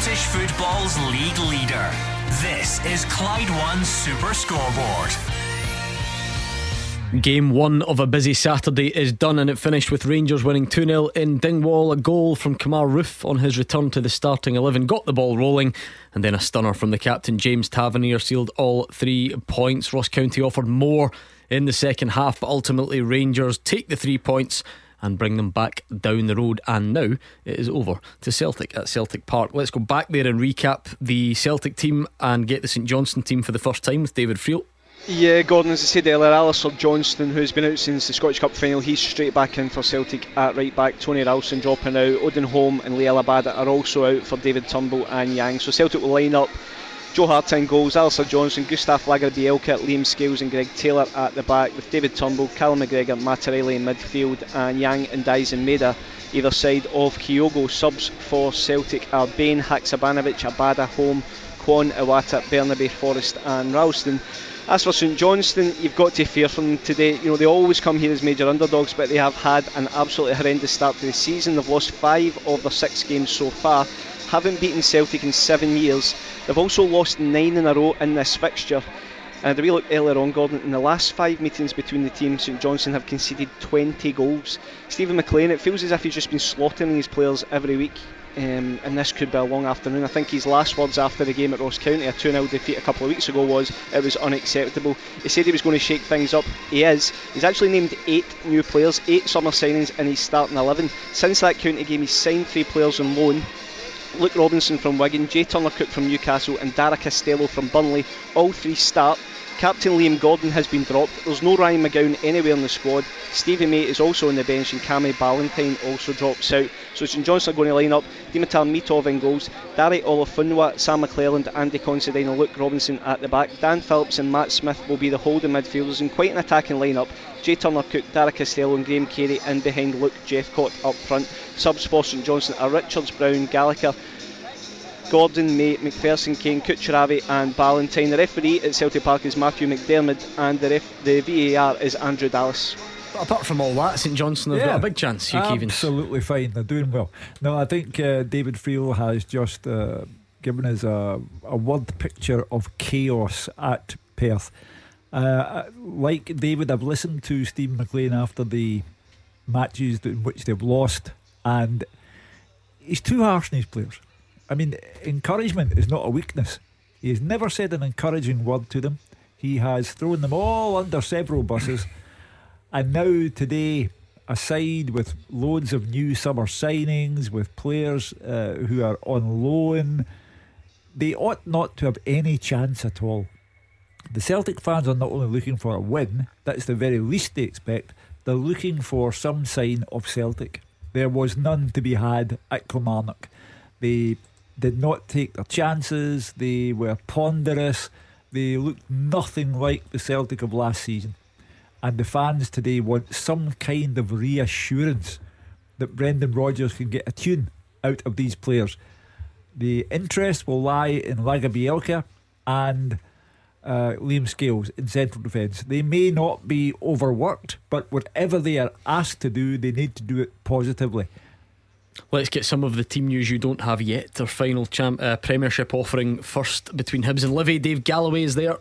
Scottish football's league leader. This is Clyde One Super Scoreboard. Game one of a busy Saturday is done, and it finished with Rangers winning 2-0 in Dingwall. A goal from Kamar Roof on his return to the starting 11 got the ball rolling, and then a stunner from the captain James Tavernier sealed all 3 points. Ross County offered more in the second half, but ultimately Rangers take the 3 points and bring them back down the road. And now it is over to Celtic at Celtic Park. Let's go back there and recap the Celtic team and get the St Johnstone team for the first time with David Friel. Yeah, Gordon, as I said earlier, Alistair Johnston, who's been out since the Scottish Cup final, he's straight back in for Celtic at right back. Tony Ralston dropping out, Odin Holm and Leila Bada are also out for David Turnbull and Yang. So Celtic will line up Joe Hart in goals, Alistair Johnston, Gustav Lagerbielke, Liam Scales and Greg Taylor at the back, with David Turnbull, Callum McGregor, Mattarelli in midfield, and Yang and Dyson Maeda either side of Kyogo. Subs for Celtic are Bain, Haksabanovic, Abada, Holm, Kwon, Iwata, Burnaby, Forrest and Ralston. As for St Johnstone, you've got to fear from them today. You know, they always come here as major underdogs, but they have had an absolutely horrendous start to the season. They've lost 5 of their 6 games so far, haven't beaten Celtic in 7 years. They've also lost 9 in a row in this fixture. And we looked earlier on, Gordon, in the last 5 meetings between the teams, St Johnstone have conceded 20 goals. Stephen McLean, it feels as if he's just been slaughtering these players every week. And this could be a long afternoon. I think his last words after the game at Ross County, a 2-0 defeat a couple of weeks ago, was it was unacceptable. He said he was going to shake things up. He is. He's actually named 8 new players, 8 summer signings in his starting 11. Since that County game, he's signed 3 players on loan. Luke Robinson from Wigan, Jay Turner-Cook from Newcastle and Dara Costello from Burnley. All 3 start. Captain Liam Gordon has been dropped. There's no Ryan McGowan anywhere in the squad. Stevie May is also on the bench and Cammy Ballantyne also drops out. So St Johnstone are going to line up Dimitar Mitov in goals, Dare Olafunwa, Sam McClelland, Andy Considine and Luke Robinson at the back. Dan Phillips and Matt Smith will be the holding midfielders in quite an attacking line-up. Jay Turner-Cook, Dara Costello and Graham Carey in behind Luke Jeffcott up front. Subs for St Johnstone are Richards, Brown, Gallagher, Gordon, May, McPherson, Kane, Kucheravi and Ballantyne. The referee at Celtic Park is Matthew McDermid and the VAR is Andrew Dallas. But apart from all that, St Johnstone have got a big chance. Absolutely fine, they're doing well. No, I think David Friel has just given us a word picture of chaos at Perth. Like David, I've listened to Steve McLean after the matches in which they've lost, and he's too harsh on his players. I mean, encouragement is not a weakness. He has never said an encouraging word to them. He has thrown them all under several buses. And now today, aside with loads of new summer signings, with players who are on loan, they ought not to have any chance at all. The Celtic fans are not only looking for a win, that's the very least they expect, they're looking for some sign of Celtic. There was none to be had at Kilmarnock. They did not take their chances, they were ponderous, they looked nothing like the Celtic of last season. And the fans today want some kind of reassurance that Brendan Rodgers can get a tune out of these players. The interest will lie in Lagerbielke and Liam Scales in central defence. They may not be overworked, but whatever they are asked to do, they need to do it positively. Let's get some of the team news you don't have yet. Their final Premiership offering first between Hibs and Livy. Dave Galloway is there.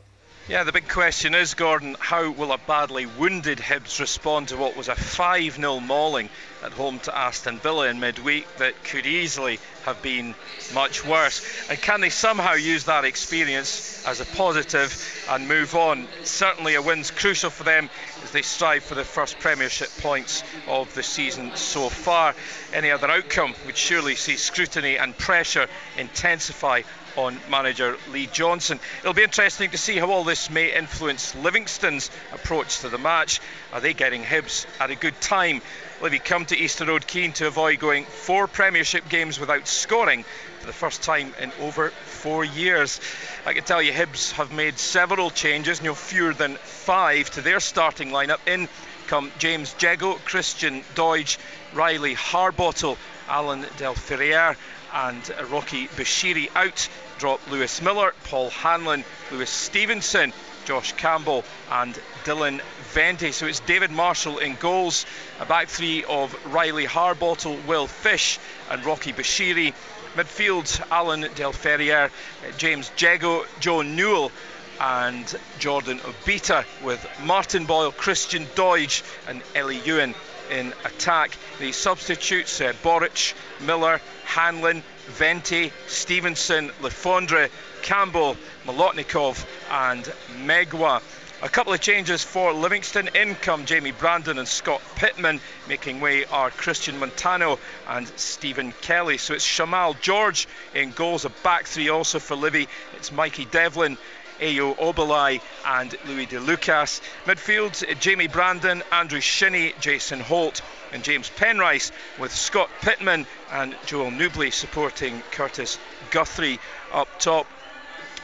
Yeah, the big question is, Gordon, how will a badly wounded Hibs respond to what was a 5-0 mauling at home to Aston Villa in midweek that could easily have been much worse? And can they somehow use that experience as a positive and move on? Certainly a win's crucial for them as they strive for the first Premiership points of the season so far. Any other outcome would surely see scrutiny and pressure intensify on manager Lee Johnson. It'll be interesting to see how all this may influence Livingston's approach to the match. Are they getting Hibs at a good time? Livy come to Easter Road keen to avoid going 4 Premiership games without scoring for the first time in over 4 years. I can tell you Hibs have made several changes, no fewer than 5 to their starting lineup. In come James Jego, Christian Deutsch, Riley Harbottle, Alan Del Ferrier and Rocky Bashiri. Out drop Lewis Miller, Paul Hanlon, Lewis Stevenson, Josh Campbell and Dylan Vendy. So it's David Marshall in goals, a back three of Riley Harbottle, Will Fish and Rocky Bashiri. Midfield, Alan Delferriere, James Jego, Joe Newell and Jordan Obita, with Martin Boyle, Christian Deutsch and Ellie Ewan in attack. The substitutes, Boric, Miller, Hanlon, Venty, Stevenson, Lefondre, Campbell, Molotnikov and Megwa. A couple of changes for Livingston. In come Jamie Brandon and Scott Pittman. Making way are Christian Montano and Stephen Kelly. So it's Shamal George in goals, a back three also for Livy. It's Mikey Devlin, Ayo Obalai and Louis De Lucas. Midfield, Jamie Brandon, Andrew Shinney, Jason Holt and James Penrice, with Scott Pittman and Joel Newbley supporting Curtis Guthrie up top.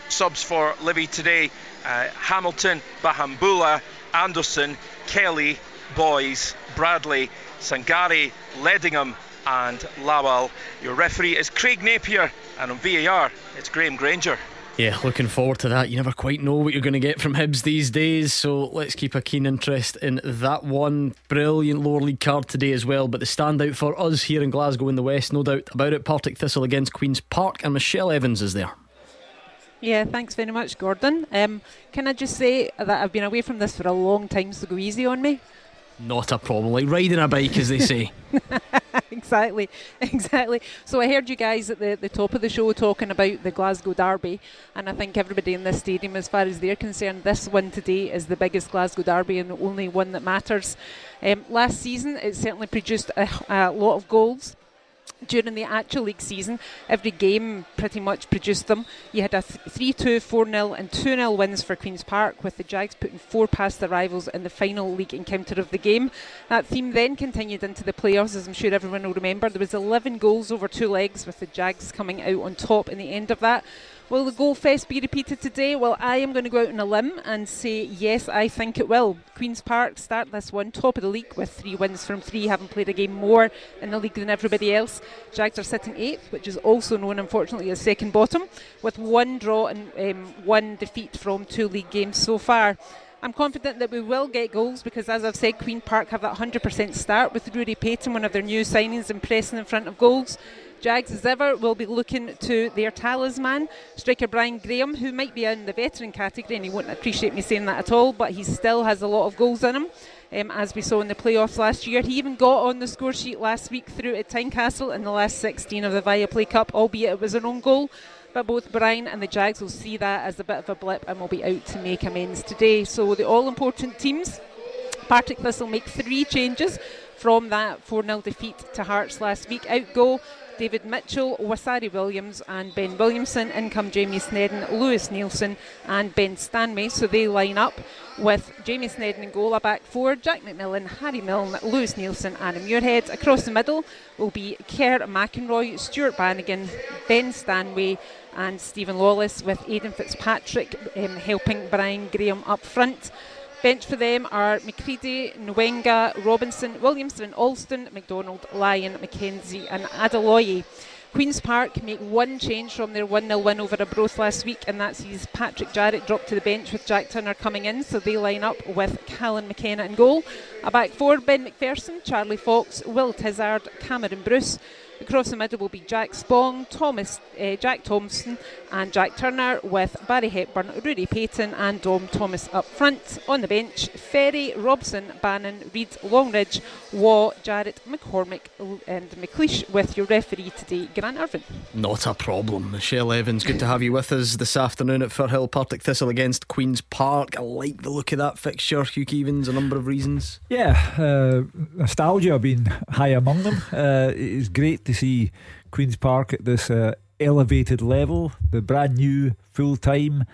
Subs for Livy today, Hamilton, Bahambula, Anderson, Kelly, Boyes, Bradley, Sangari, Ledingham and Lawal. Your referee is Craig Napier, and on VAR it's Graham Granger. Yeah, looking forward to that. You never quite know what you're going to get from Hibs these days, so let's keep a keen interest in that one. Brilliant lower league card today as well, but the standout for us here in Glasgow in the West, no doubt about it, Partick Thistle against Queen's Park, and Michelle Evans is there. Yeah, thanks very much, Gordon. Can I just say that I've been away from this for a long time, so go easy on me. Not a problem, like riding a bike, as they say. Exactly. So I heard you guys at the top of the show talking about the Glasgow Derby, and I think everybody in this stadium, as far as they're concerned, this one today is the biggest Glasgow Derby and the only one that matters. Last season, it certainly produced a lot of goals. During the actual league season, every game pretty much produced them. You had a 3-2, 4-0 and 2-0 wins for Queen's Park, with the Jags putting four past the rivals in the final league encounter of the game. That theme then continued into the playoffs, as I'm sure everyone will remember. There was 11 goals over two legs, with the Jags coming out on top in the end of that. Will the goal fest be repeated today? Well, I am going to go out on a limb and say yes, I think it will. Queen's Park start this one top of the league with 3 wins from 3, having played a game more in the league than everybody else. Jags are sitting 8th, which is also known, unfortunately, as second bottom, with 1 draw and 1 defeat from 2 league games so far. I'm confident that we will get goals because, as I've said, Queen Park have that 100% start, with Rudy Payton, one of their new signings, impressing in front of goals. Jags, as ever, will be looking to their talisman, striker Brian Graham, who might be in the veteran category, and he won't appreciate me saying that at all, but he still has a lot of goals in him, as we saw in the playoffs last year. He even got on the score sheet last week through at Tynecastle in the last 16 of the Viaplay Cup, albeit it was an own goal. But both Brian and the Jags will see that as a bit of a blip and will be out to make amends today. So the all-important teams, Partick Thistle make 3 changes from that 4-0 defeat to Hearts last week. Out go David Mitchell, Wasari Williams and Ben Williamson. In come Jamie Snedden, Lewis Nielsen and Ben Stanway. So they line up with Jamie Snedden in goal, a back four, Jack McMillan, Harry Milne, Lewis Nielsen and Muirhead. Across the middle will be Kerr McInroy, Stuart Bannigan, Ben Stanway and Stephen Lawless, with Aidan Fitzpatrick helping Brian Graham up front. Bench for them are McCready, Nwenga, Robinson, Williamson, Alston, McDonald, Lyon, McKenzie and Adaloye. Queen's Park make 1 change from their 1-0 win over Arbroath last week, and that sees Patrick Jarrett drop to the bench with Jack Turner coming in, so they line up with Callan McKenna in goal. A back four, Ben McPherson, Charlie Fox, Will Tizard, Cameron Bruce. Across the middle will be Jack Spong, Jack Thompson and Jack Turner, with Barry Hepburn, Rudy Payton and Dom Thomas up front. On the bench, Ferry, Robson, Bannon, Reid, Longridge, Waugh, Jarrett, McCormick and McLeish, with your referee today, Grant Irvine. Not a problem. Michelle Evans, good to have you with us this afternoon at Firhill. Partick Thistle against Queen's Park. I like the look of that fixture, Hugh Keevans, a number of reasons. Yeah, nostalgia being high among them. It's great to see Queen's Park at this elevated level, the brand new, full time,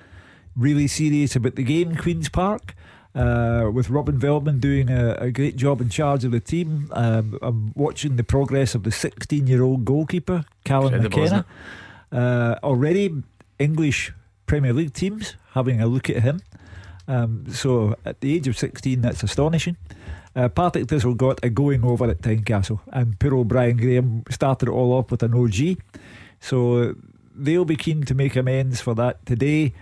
really serious about the game Queen's Park, with Robin Veltman doing a great job in charge of the team. I'm watching the progress of the 16-year-old goalkeeper Callan McKenna. Already English Premier League teams having a look at him, so at the age of 16, that's astonishing. Partick Thistle got a going over at Tynecastle, and poor old Brian Graham started it all off with an OG, so they'll be keen to make amends for that today.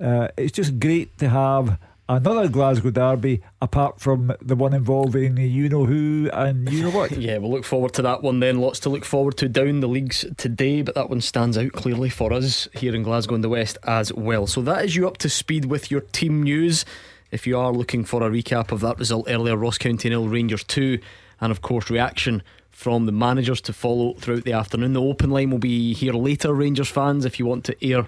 It's just great to have another Glasgow derby apart from the one involving you know who and you know what. Yeah, we'll look forward to that one then. Lots to look forward to down the leagues today, but that one stands out clearly for us here in Glasgow and the West as well. So that is you up to speed with your team news. If you are looking for a recap of that result earlier, Ross County 0 Rangers 2, and of course reaction from the managers to follow throughout the afternoon. The open line will be here later, Rangers fans, if you want to air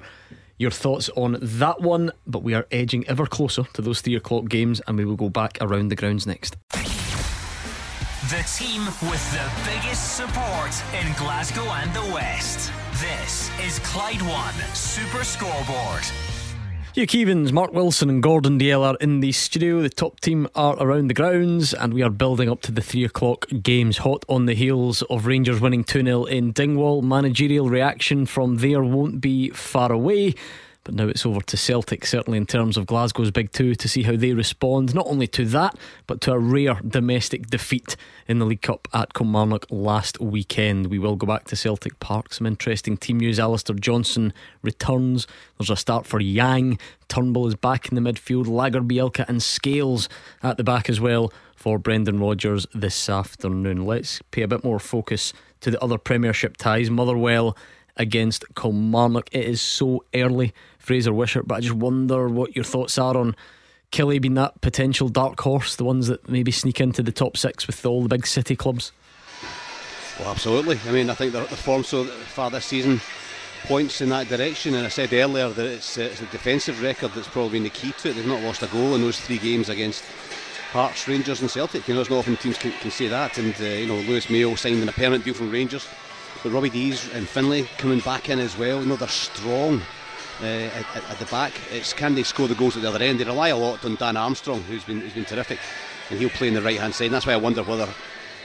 your thoughts on that one. But we are edging ever closer to those 3 o'clock games, and we will go back around the grounds next. The team with the biggest support in Glasgow and the West. This is Clyde One Super Scoreboard. Hugh Keevans, Mark Wilson and Gordon DL are in the studio. The top team are around the grounds, and we are building up to the 3 o'clock games, hot on the heels of Rangers winning 2-0 in Dingwall. Managerial reaction from there won't be far away, but now it's over to Celtic, certainly in terms of Glasgow's big two, to see how they respond not only to that but to a rare domestic defeat in the League Cup at Kilmarnock last weekend. We will go back to Celtic Park. Some interesting team news. Alistair Johnson returns. There's a start for Yang. Turnbull is back in the midfield. Lager, Bielka and Scales at the back as well for Brendan Rodgers this afternoon. Let's pay a bit more focus to the other Premiership ties. Motherwell against Kilmarnock. It is so early, Fraser Wishart, but I just wonder what your thoughts are on Killie being that potential dark horse, the ones that maybe sneak into the top six with all the big city clubs. Well, absolutely. I mean, I think they're at the form so far this season points in that direction, and I said earlier that it's the defensive record that's probably been the key to it. They've not lost a goal in those three games against Hearts, Rangers and Celtic. You know, it's not often teams can say that. And you know, Lewis Mayo signed an apparent deal from Rangers, but Robbie Dees and Finlay coming back in as well. You know, they're strong at the back. It's can they score the goals at the other end? They rely a lot on Dan Armstrong, who's been terrific, and he'll play in the right hand side. And that's why I wonder whether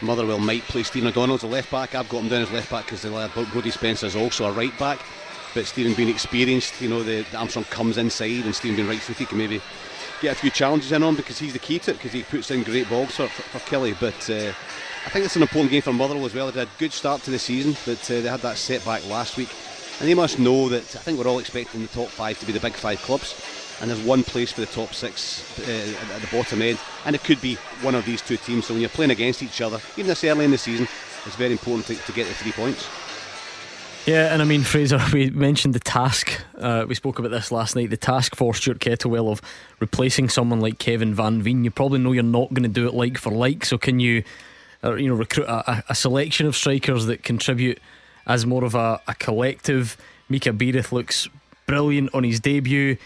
Motherwell might play Stephen O'Donnell as a left back. I've got him down as left back because Brodie Spencer is also a right back, but Stephen being experienced, you know, the Armstrong comes inside, and Stephen being right footed can maybe get a few challenges in on, because he's the key to it, because he puts in great balls for Kelly. But I think it's an important game for Motherwell as well. They've had a good start to the season, but they had that setback last week, and they must know that I think we're all expecting the top five to be the big five clubs, and there's one place for the top six at the bottom end, and it could be one of these two teams. So when you're playing against each other, even this early in the season, it's very important to get the 3 points. Yeah, and I mean, Fraser, we mentioned the task, we spoke about this last night, the task for Stuart Kettlewell of replacing someone like Kevin Van Veen. You probably know you're not going to do it like for like, so can you recruit a selection of strikers that contribute as more of a collective? Mika Beirith looks brilliant on his debut.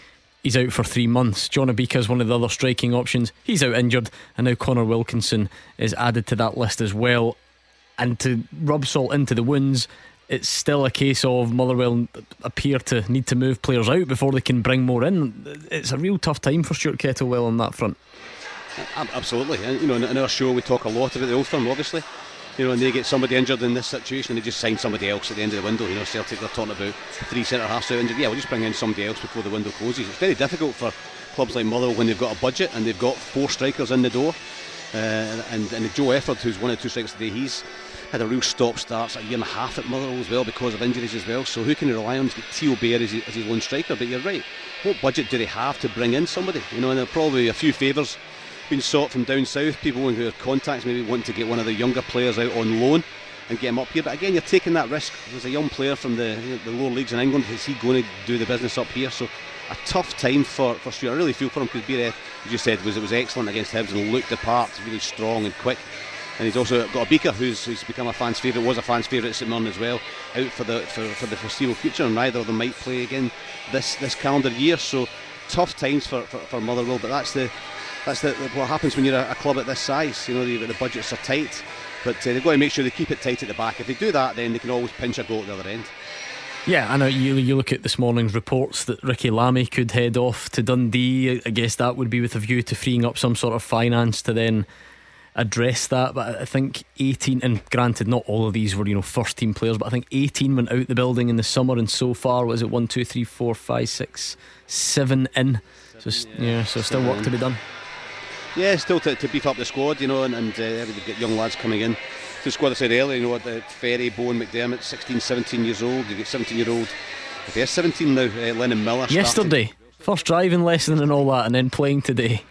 He's out for 3 months. John Abika is one of the other striking options. He's out injured, and now Connor Wilkinson is added to that list as well. And to rub salt into the wounds, it's still a case of Motherwell appear to need to move players out before they can bring more in. It's a real tough time for Stuart Kettlewell on that front. Absolutely, and you know, in our show we talk a lot about the old firm, obviously, you know, and they get somebody injured in this situation, and they just sign somebody else at the end of the window. You know, Celtic, they're talking about three centre halves out injured. Yeah, we'll just bring in somebody else before the window closes. It's very difficult for clubs like Motherwell when they've got a budget and they've got four strikers in the door, and Joe Efford, who's one of two strikers today, he's had a real stop-start, a year and a half at Motherwell as well because of injuries as well. So who can they rely on? Theo Bear is his lone striker, but you're right, what budget do they have to bring in somebody? You know, and there are probably a few favours been sought from down south, people who are contacts maybe want to get one of the younger players out on loan and get him up here. But again, you're taking that risk. There's a young player from the lower leagues in England. Is he going to do the business up here? So a tough time for Stuart. I really feel for him because Beirith, as you said, was excellent against Hibs and looked apart, really strong and quick. And he's also got Abika, who's become a fan's favourite, was a fan's favourite at St Mirren as well, out for the foreseeable future, and neither of them might play again this calendar year. So tough times for Motherwell, but that's what happens when you're a club at this size. You know, the budgets are tight, but they've got to make sure they keep it tight at the back. If they do that, then they can always pinch a goal at the other end. Yeah, I know. You look at this morning's reports that Ricky Lamy could head off to Dundee. I guess that would be with a view to freeing up some sort of finance to then address that. But I think 18, and granted not all of these were, you know, first team players, but I think 18 went out the building in the summer, and so far, was it 1, 2, 3, 4, 5, 6, 7 in? So still work to be done. Yeah, still to beef up the squad, you know, and they've got young lads coming in to the squad. I said earlier, you know, Ferry, Bowen, McDermott, 16, 17 years old. You've got 17-year-old, if they're 17 now, Lennon Miller. Yesterday, First driving lesson and all that, and then playing today.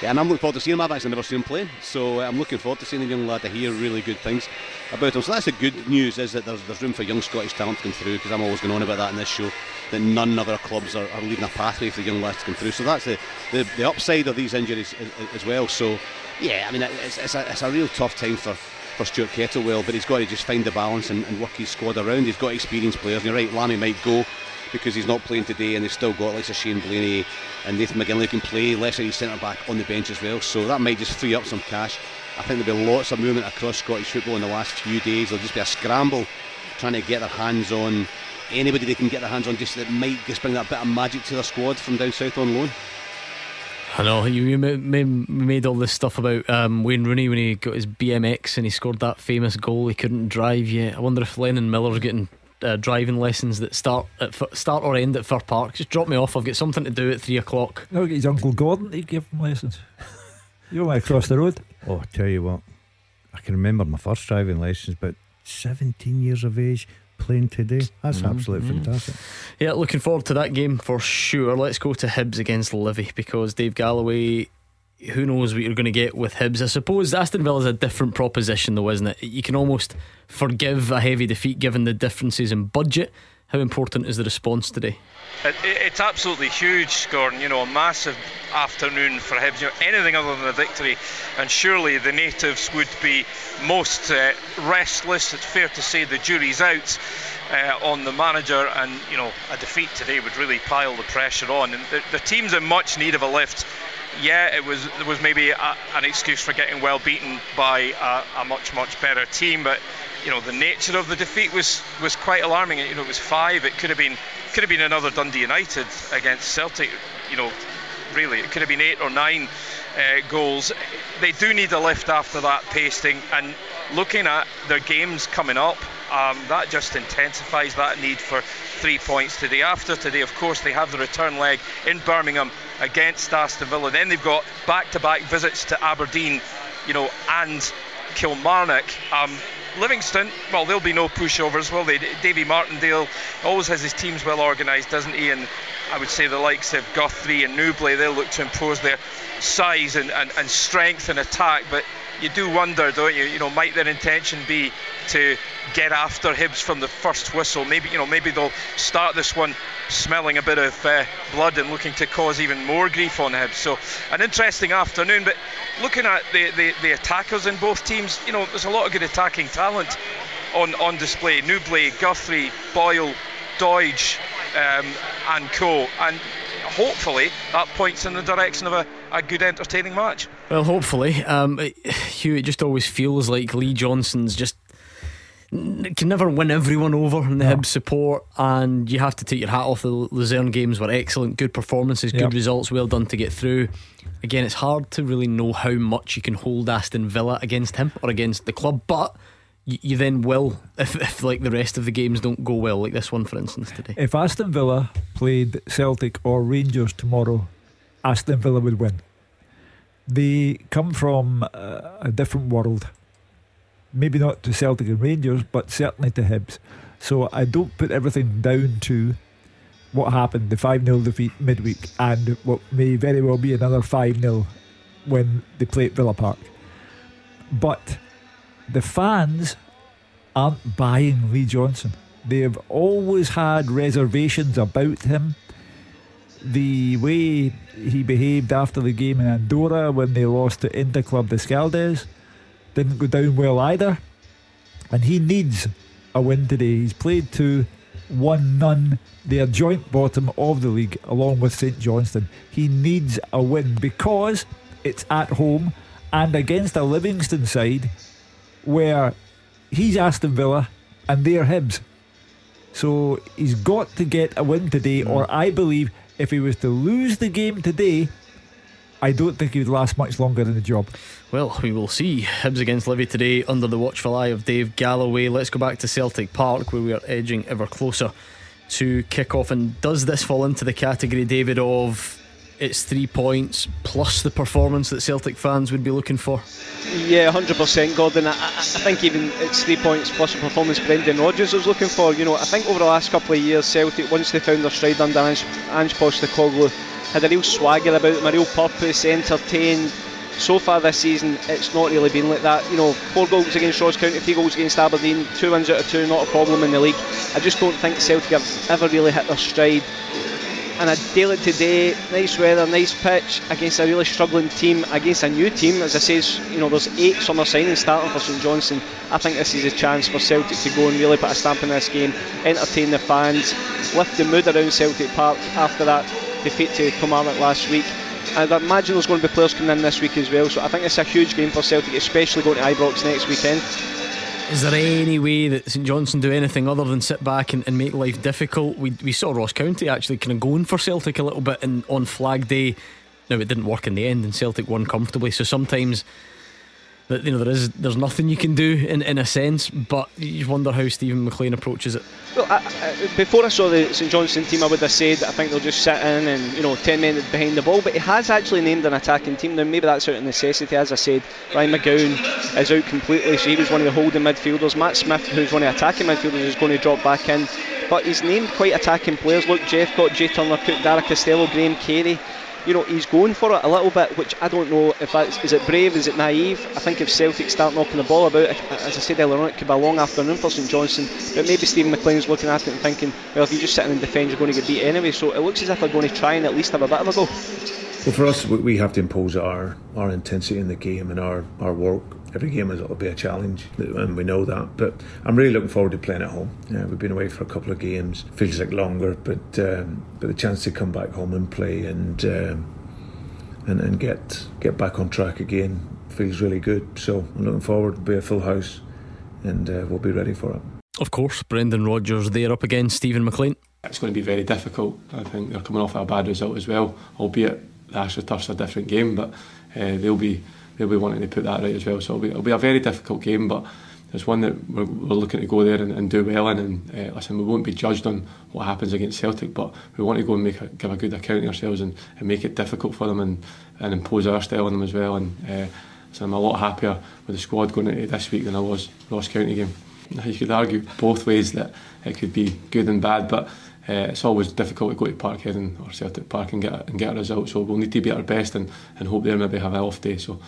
Yeah, and I'm looking forward to seeing him. I've actually never seen him play, so I'm looking forward to seeing the young lad. I hear really good things about him, so that's the good news, is that there's room for young Scottish talent to come through, because I'm always going on about that in this show, that none of our clubs are leaving a pathway for the young lads to come through. So that's the upside of these injuries as well. So yeah, I mean, it's a real tough time for Stuart Kettlewell, but he's got to just find the balance and work his squad around. He's got experienced players, and you're right, Lamy might go because he's not playing today, and they've still got like Shane Blaney and Nathan McGinley who can play left side centre back on the bench as well, so that might just free up some cash. I think there'll be lots of movement across Scottish football in the last few days. There'll just be a scramble trying to get their hands on anybody they can get their hands on, just that might just bring that bit of magic to their squad from down south on loan. I know, you made all this stuff about Wayne Rooney when he got his BMX and he scored that famous goal he couldn't drive yet. I wonder if Lennon Miller's getting driving lessons that start or end at Fir Park. Just drop me off, I've got something to do at 3 o'clock. No, get his Uncle Gordon, he'd give him lessons. You want to cross the road? Oh, I tell you what, I can remember my first driving lessons, but 17 years of age, playing today. That's absolutely fantastic. Yeah, looking forward to that game for sure. Let's go to Hibs against Livy, because Dave Galloway, who knows what you're going to get with Hibs. I suppose Aston Villa's a different proposition though, isn't it? You can almost forgive a heavy defeat given the differences in budget. How important is the response today? It's absolutely huge, Gordon. You know, a massive afternoon for Hibs. You know, anything other than a victory, and surely the natives would be most restless. It's fair to say the jury's out on the manager, and you know, a defeat today would really pile the pressure on. And the team's in much need of a lift. Yeah, it was maybe an excuse for getting well beaten by a much better team, but you know, the nature of the defeat was quite alarming. You know, it was 5. It could have been another Dundee United against Celtic. You know, really, it could have been 8 or 9 goals. They do need a lift after that pasting, and looking at their games coming up, that just intensifies that need for 3 points today. After today, of course, they have the return leg in Birmingham against Aston Villa. Then they've got back-to-back visits to Aberdeen, you know, and Kilmarnock. Livingston, well, there'll be no pushovers, will they? Davy Martindale always has his teams well organised, doesn't he? And I would say the likes of Guthrie and Newbley, they'll look to impose their size and strength and attack. But you do wonder, don't you? You know, might their intention be to get after Hibs from the first whistle? Maybe, you know, maybe they'll start this one smelling a bit of blood and looking to cause even more grief on Hibs. So an interesting afternoon. But looking at the attackers in both teams, you know, there's a lot of good attacking talent on display. Newbley, Guthrie, Boyle, Doidge, and co. And hopefully that points in the direction of a good entertaining match. Well, hopefully. Hugh, it just always feels like Lee Johnson's just can never win everyone over in the Hibs support, and you have to take your hat off. The Luzerne games were excellent, good performances, good results, well done to get through. Again, it's hard to really know how much you can hold Aston Villa against him or against the club, but you then will if like the rest of the games don't go well, like this one for instance today. If Aston Villa played Celtic or Rangers tomorrow, Aston Villa would win. They come from a different world. Maybe not to Celtic and Rangers, but certainly to Hibs. So I don't put everything down to what happened, the 5-0 defeat midweek, and what may very well be another 5-0 when they play at Villa Park. But the fans aren't buying Lee Johnson. They have always had reservations about him. The way he behaved after the game in Andorra when they lost to Interclub Descaldes didn't go down well either, and he needs a win today. He's played 2-1-0. They are joint bottom of the league along with St Johnstone. He needs a win because it's at home and against a Livingston side where he's Aston Villa and they're Hibs. So he's got to get a win today, or I believe if he was to lose the game today, I don't think he would last much longer in the job. Well, we will see. Hibs against Livy today under the watchful eye of Dave Galloway. Let's go back to Celtic Park, where we are edging ever closer to kick off. And does this fall into the category, David, of it's 3 points plus the performance that Celtic fans would be looking for. Yeah, 100%, Gordon. I think even it's 3 points plus the performance Brendan Rodgers was looking for. You know, I think over the last couple of years, Celtic, once they found their stride under Ange Postecoglou, had a real swagger about them, a real purpose, entertained. So far this season, it's not really been like that. You know, 4 goals against Ross County, 3 goals against Aberdeen, 2 wins out of 2, not a problem in the league. I just don't think Celtic have ever really hit their stride. And a daily today, nice weather, nice pitch, against a really struggling team, against a new team. As I say, you know, there's 8 summer signings starting for St Johnstone. I think this is a chance for Celtic to go and really put a stamp in this game, entertain the fans, lift the mood around Celtic Park after that defeat to Kilmarnock last week. And I imagine there's going to be players coming in this week as well, so I think it's a huge game for Celtic, especially going to Ibrox next weekend. Is there any way that St Johnstone do anything other than sit back and make life difficult? We saw Ross County actually kind of going for Celtic a little bit on Flag Day. Now, it didn't work in the end and Celtic won comfortably, so sometimes, you know, there's nothing you can do in a sense, but you wonder how Stephen McLean approaches it. Well, before I saw the St Johnstone team, I would have said I think they'll just sit in and, you know, 10 men behind the ball, but he has actually named an attacking team. Now, maybe that's out of necessity. As I said, Ryan McGowan is out completely, so he was one of the holding midfielders. Matt Smith, who's one of the attacking midfielders, is going to drop back in, but he's named quite attacking players. Luke Jeffcott, Jay Turner-Cook, Dara Costello, Graham Carey. You know, he's going for it a little bit, which I don't know if that's, is it brave, is it naive? I think if Celtic start knocking the ball about, as I said earlier on, it could be a long afternoon for St Johnstone, but maybe Stephen McLean's looking at it and thinking, well, if you just sit in and defend, you're going to get beat anyway, so it looks as if they're going to try and at least have a bit of a go. Well, for us, we have to impose our intensity in the game and our work. Every game will be a challenge, and we know that, but I'm really looking forward to playing at home. We've been away for a couple of games, feels like longer, but the chance to come back home and play and get back on track again feels really good, so I'm looking forward. It'll be a full house and we'll be ready for it. Of course, Brendan Rodgers there up against Stephen McLean. It's going to be very difficult. I think they're coming off a bad result as well, albeit the AstroTurf's a different game, but they'll be wanting to put that right as well, so it'll be a very difficult game, but it's one that we're looking to go there and do well in, and listen, we won't be judged on what happens against Celtic, but we want to go and give a good account of ourselves and make it difficult for them and impose our style on them as well, so I'm a lot happier with the squad going into this week than I was Ross County game. You could argue both ways that it could be good and bad, but it's always difficult to go to Parkhead or Celtic Park and get a result, so we'll need to be at our best and hope they'll maybe have an off day, so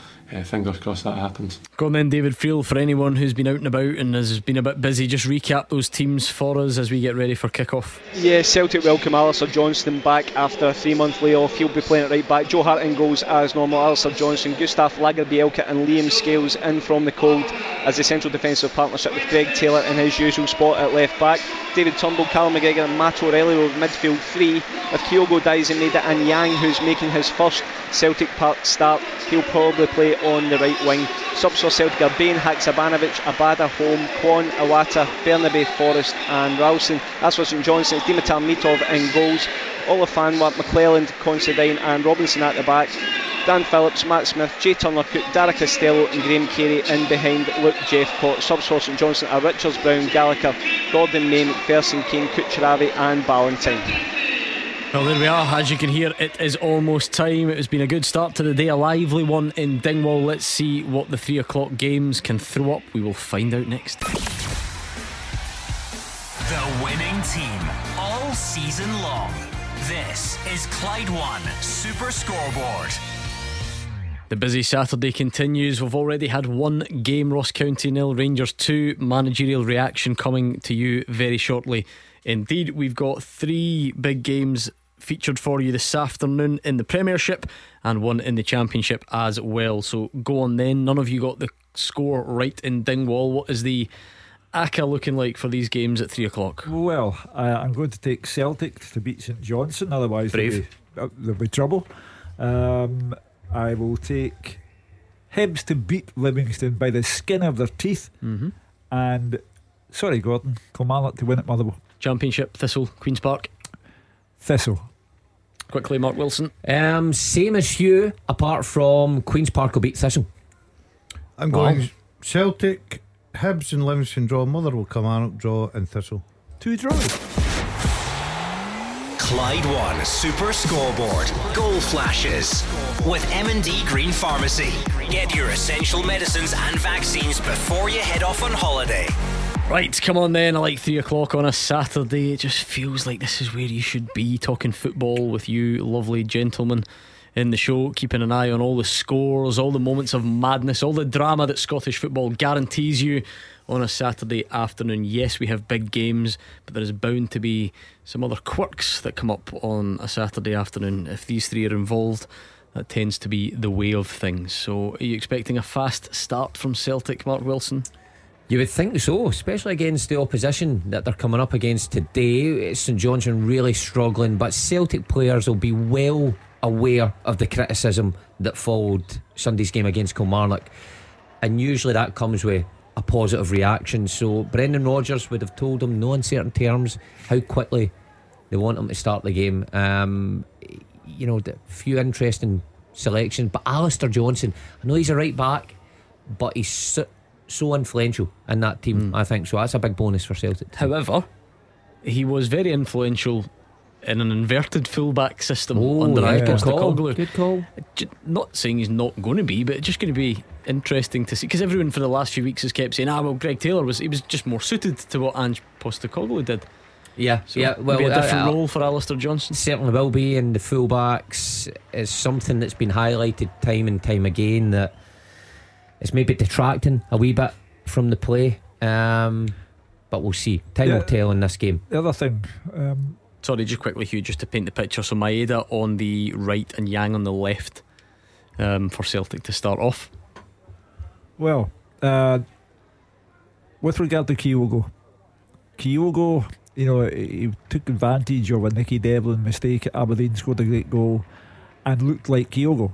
fingers crossed that happens. Go on then, David Friel, for anyone who's been out and about and has been a bit busy, just recap those teams for us as we get ready for kick-off. Yeah, Celtic welcome Alistair Johnston back after a 3-month layoff. He'll be playing at right back. Joe Hart in goals as normal, Alistair Johnston, Gustav Lagerbielke and Liam Scales in from the cold as the central defensive partnership, with Greg Taylor in his usual spot at left back. David Turnbull, Callum McGregor and Matt O'Reilly were midfield 3. If Kyogo dies in Maida and Yang, who's making his first Celtic Park start, he'll probably play on the right wing. Subs for Celtic are Bain, Haksabanovic, Abada, Holm, Kwon, Iwata, Bernabe, Forrest and Ralston. As for St Johnstone, it's Dimitar Mitov in goals, Olifanwa, McClelland, Considine and Robinson at the back. Dan Phillips, Matt Smith, Jay Turner-Cook, Dara Costello and Graham Carey in behind Luke Jeffcott. Subs for St Johnstone are Richards, Brown, Gallagher, Gordon, May, McPherson, Kane, Kucheravi and Ballantyne. Well, there we are. As you can hear, it is almost time. It has been a good start to the day, a lively one in Dingwall. Let's see what the 3 o'clock games can throw up. We will find out next. The winning team all season long. This is Clyde One Super Scoreboard. The busy Saturday continues. We've already had 1 game, Ross County 0, Rangers 2. Managerial reaction coming to you very shortly. Indeed, we've got 3 big games featured for you this afternoon in the Premiership and 1 in the Championship as well. So go on then. None of you got the score right in Dingwall. What is the ACCA looking like for these games at 3 o'clock? Well, I'm going to take Celtic to beat St Johnstone, otherwise there'll be trouble. I will take Hibs to beat Livingston by the skin of their teeth, and sorry Gordon, Kilmarnock to win at Motherwell. Championship, Thistle, Queen's Park. Thistle. Quickly, Mark Wilson. Same as you, apart from Queen's Park will beat Thistle. I'm going Celtic, Hibs and Livingston draw, Motherwell, Kilmarnock draw and Thistle. 2 draws. Clyde One Super Scoreboard Goal Flashes with M&D Green Pharmacy. Get your essential medicines and vaccines before you head off on holiday. Right, come on then, like 3 o'clock on a Saturday. It just feels like this is where you should be, talking football with you lovely gentlemen in the show, keeping an eye on all the scores, all the moments of madness, all the drama that Scottish football guarantees you on a Saturday afternoon. Yes, we have big games, but there is bound to be some other quirks that come up on a Saturday afternoon. If these three are involved, that tends to be the way of things. So are you expecting a fast start from Celtic, Mark Wilson? You would think so, especially against the opposition that they're coming up against today. St Johnstone really struggling, but Celtic players will be well aware of the criticism that followed Sunday's game against Kilmarnock, and usually that comes with a positive reaction. So Brendan Rodgers would have told them, no uncertain terms, how quickly they want him to start the game. You know, a few interesting selections, but Alistair Johnson, I know he's a right back, but he's so influential in that team. I think so. That's a big bonus for Celtic. However, he was very influential in an inverted fullback system under Postecoglou. Good call. Not saying he's not going to be, but it's just going to be interesting to see, because everyone for the last few weeks has kept saying, well, Greg Taylor was just more suited to what Ange Postecoglou did. Yeah, so yeah, well, it'll be a different role for Alistair Johnson. Certainly will be, and the fullbacks is something that's been highlighted time and time again, that it's maybe detracting a wee bit from the play, but we'll see. Time will tell in this game. The other thing, sorry, just quickly, Hugh, just to paint the picture. So Maeda on the right and Yang on the left for Celtic to start off. Well, with regard to Kyogo, you know, he took advantage of a Nicky Devlin mistake at Aberdeen, scored a great goal and looked like Kyogo.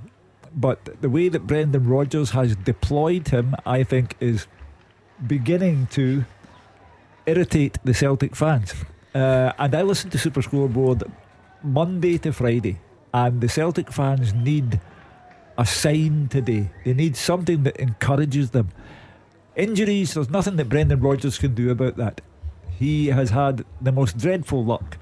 But the way that Brendan Rodgers has deployed him, I think, is beginning to irritate the Celtic fans. And I listen to Super Scoreboard Monday to Friday, and the Celtic fans need a sign today. They need something that encourages them. Injuries, there's nothing that Brendan Rodgers can do about that. He has had the most dreadful luck,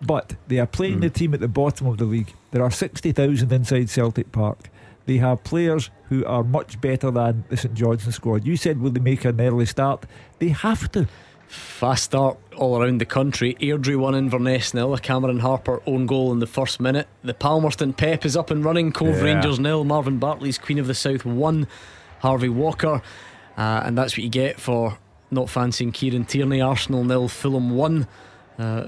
but they are playing the team at the bottom of the league. There are 60,000 inside Celtic Park. They have players who are much better than the St Johnstone squad. You said, will they make an early start? They have to. Fast start all around the country. Airdrie 1-0, a Cameron Harper own goal in the first minute. The Palmerston Pep is up and running. Rangers 0, Marvin Bartley's Queen of the South 1, Harvey Walker, and that's what you get for not fancying Kieran Tierney. Arsenal 0, Fulham 1,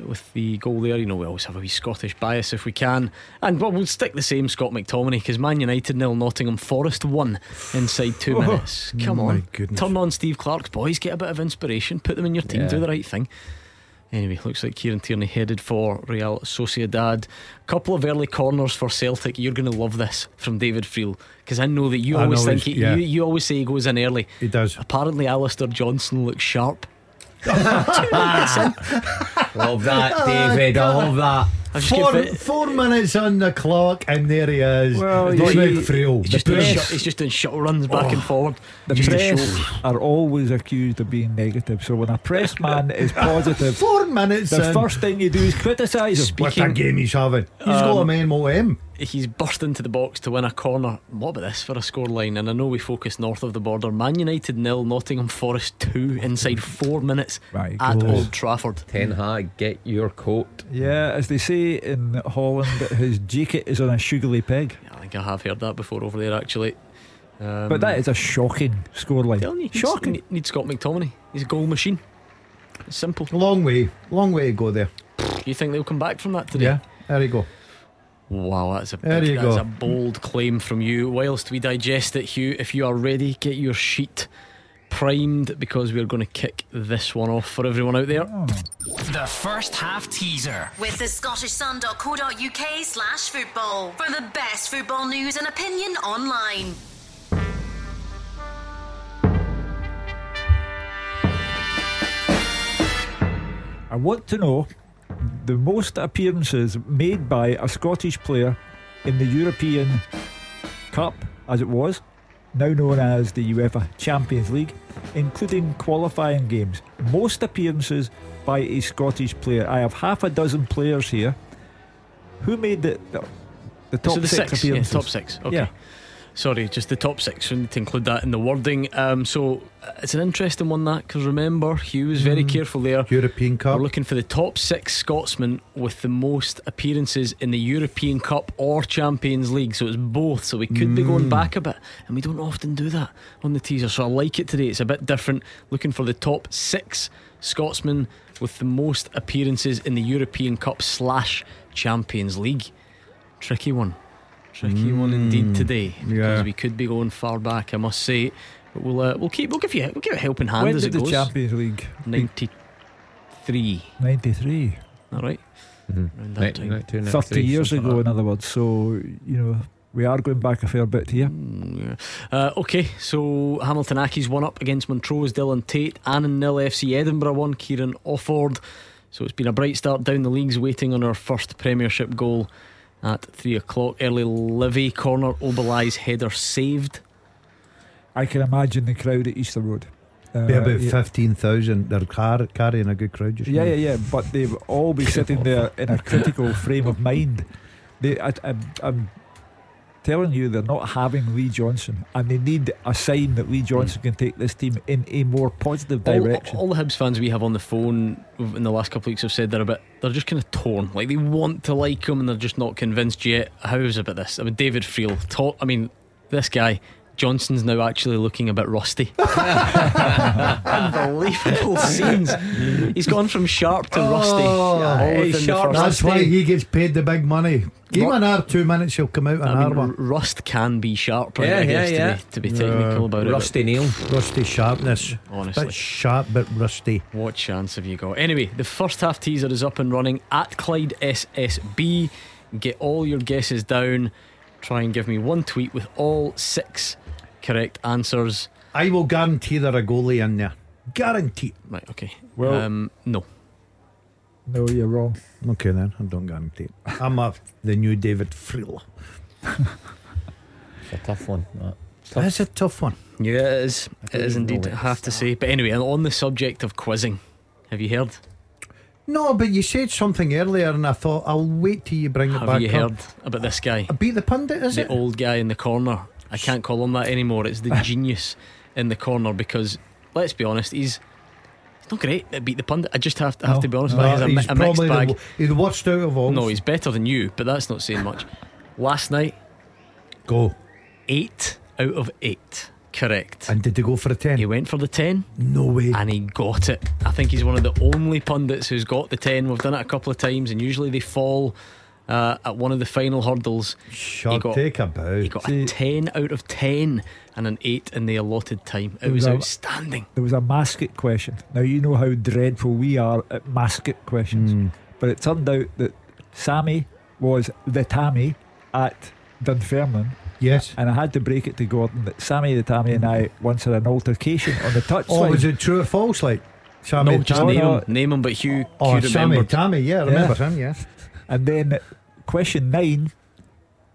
with the goal there. You know, we always have a wee Scottish bias if we can, and we'll stick the same Scott McTominay, because Man United 0, Nottingham Forest 1 inside 2 minutes. Come on, goodness. Turn on Steve Clarke's boys, get a bit of inspiration, put them in your team, do the right thing. Anyway, looks like Kieran Tierney headed for Real Sociedad. Couple of early corners for Celtic. You're going to love this from David Friel, because I know that you always say he goes in early. He does. Apparently Alistair Johnson looks sharp. Love that, David. I love that. 4 minutes on the clock, and there he is. Well, he's just doing shuttle runs back and forward. The press are always accused of being negative, so when a press man is positive, 4 minutes, the first thing you do is criticise him. Speaking, what a game he's having. He's got a MOM. He's burst into the box to win a corner. What about this for a scoreline? And I know we focus north of the border. Man United 0, Nottingham Forest 2 inside 4 minutes at Old Trafford. Ten Hag, get your coat. Yeah, as they say in Holland, his jacket is on a sugary peg. Yeah, I think I have heard that before over there, actually. But that is a shocking scoreline. Shocking. You need Scott McTominay. He's a goal machine. It's simple. Long way to go there. You think they'll come back from that today? Yeah, there you go. Wow, that's a bold claim from you. Whilst we digest it, Hugh, if you are ready, get your sheet primed, because we're going to kick this one off for everyone out there. The first half teaser with the scottishsun.co.uk/football for the best football news and opinion online. I want to know the most appearances made by a Scottish player in the European Cup, as it was now known as the UEFA Champions League, including qualifying games. Most appearances by a Scottish player. I have half a dozen players here, Who made the top six appearances? Yeah, top six. Okay. Yeah. Sorry, just the top six. We need to include that in the wording. So it's an interesting one, that, because remember, Hugh was very careful there. European Cup. We're looking for the top six Scotsmen with the most appearances in the European Cup or Champions League. So it's both. So we could be going back a bit, and we don't often do that on the teaser. So I like it today. It's a bit different. Looking for the top six Scotsmen with the most appearances in the European Cup / Champions League. Tricky one. Tricky one indeed today, because we could be going far back, I must say. But we'll give you a helping hand as it goes. When did the Champions League? 93. All right. Around that time. 30 years ago, in other words. So we are going back a fair bit here. Okay, so Hamilton Accies 1-up against Montrose. Dylan Tate, Annan 0, FC Edinburgh 1, Kieran Offord. So it's been a bright start down the leagues, waiting on our first Premiership goal at 3 o'clock. Early Livy corner, Obalai's header saved. I can imagine the crowd at Easter Road. Be about 15,000. They're carrying a good crowd just now. Yeah. But they've all been sitting there in a critical frame of mind. I'm telling you, they're not having Lee Johnson, and they need a sign that Lee Johnson can take this team in a more positive direction. All the Hibs fans we have on the phone in the last couple of weeks have said they're just kind of torn. Like, they want to like him and they're just not convinced yet. How is about this? I mean, David Friel, this guy Johnson's now actually looking a bit rusty. Unbelievable scenes. He's gone from sharp to rusty. That's why he gets paid the big money. Give him an hour, 2 minutes, he'll come out an hour one. Rust can be sharp, I guess. To be technical about rusty it. Rusty nail. Rusty sharpness. Honestly. Bit sharp, but rusty. What chance have you got? Anyway, the first half teaser is up and running at Clyde SSB. Get all your guesses down. Try and give me one tweet with all six correct answers. I will guarantee there a goalie in there. Guarantee. Right, okay. Well, no, you're wrong. Okay then, I don't guarantee it. I'm the new David Friel. It's a tough one. That's a tough one. Yeah, it is. It is indeed, I have to say. But anyway, on the subject of quizzing, have you heard? No, but you said something earlier, and I thought I'll wait till you bring it back up. Have you heard about this guy? Beat the pundit, is it? The old guy in the corner. I can't call him that anymore. It's the genius in the corner, because let's be honest, he's not great at Beat the Pundit. I just have to be honest. He's a mixed bag. He's the worst out of all. No, he's better than you, but that's not saying much. Last night, 8 out of 8. Correct. And did he go for a 10? He went for the 10. No way. And he got it. I think he's one of the only pundits who's got the 10. We've done it a couple of times, and usually they fall at one of the final hurdles. He got a 10 out of 10 and an 8 in the allotted time. It was outstanding. There was a Mascot question. Now, you know how dreadful we are at Mascot questions, but it turned out that Sammy was the Tammy at Dunfermline. Yes. And I had to break it to Gordon that Sammy the Tammy and I once had an altercation on the touchline. Oh, was it true or false? Like, Sammy the Tammy? Name him, but Hugh. Oh, Sammy the Tammy, I remember him, And then question 9,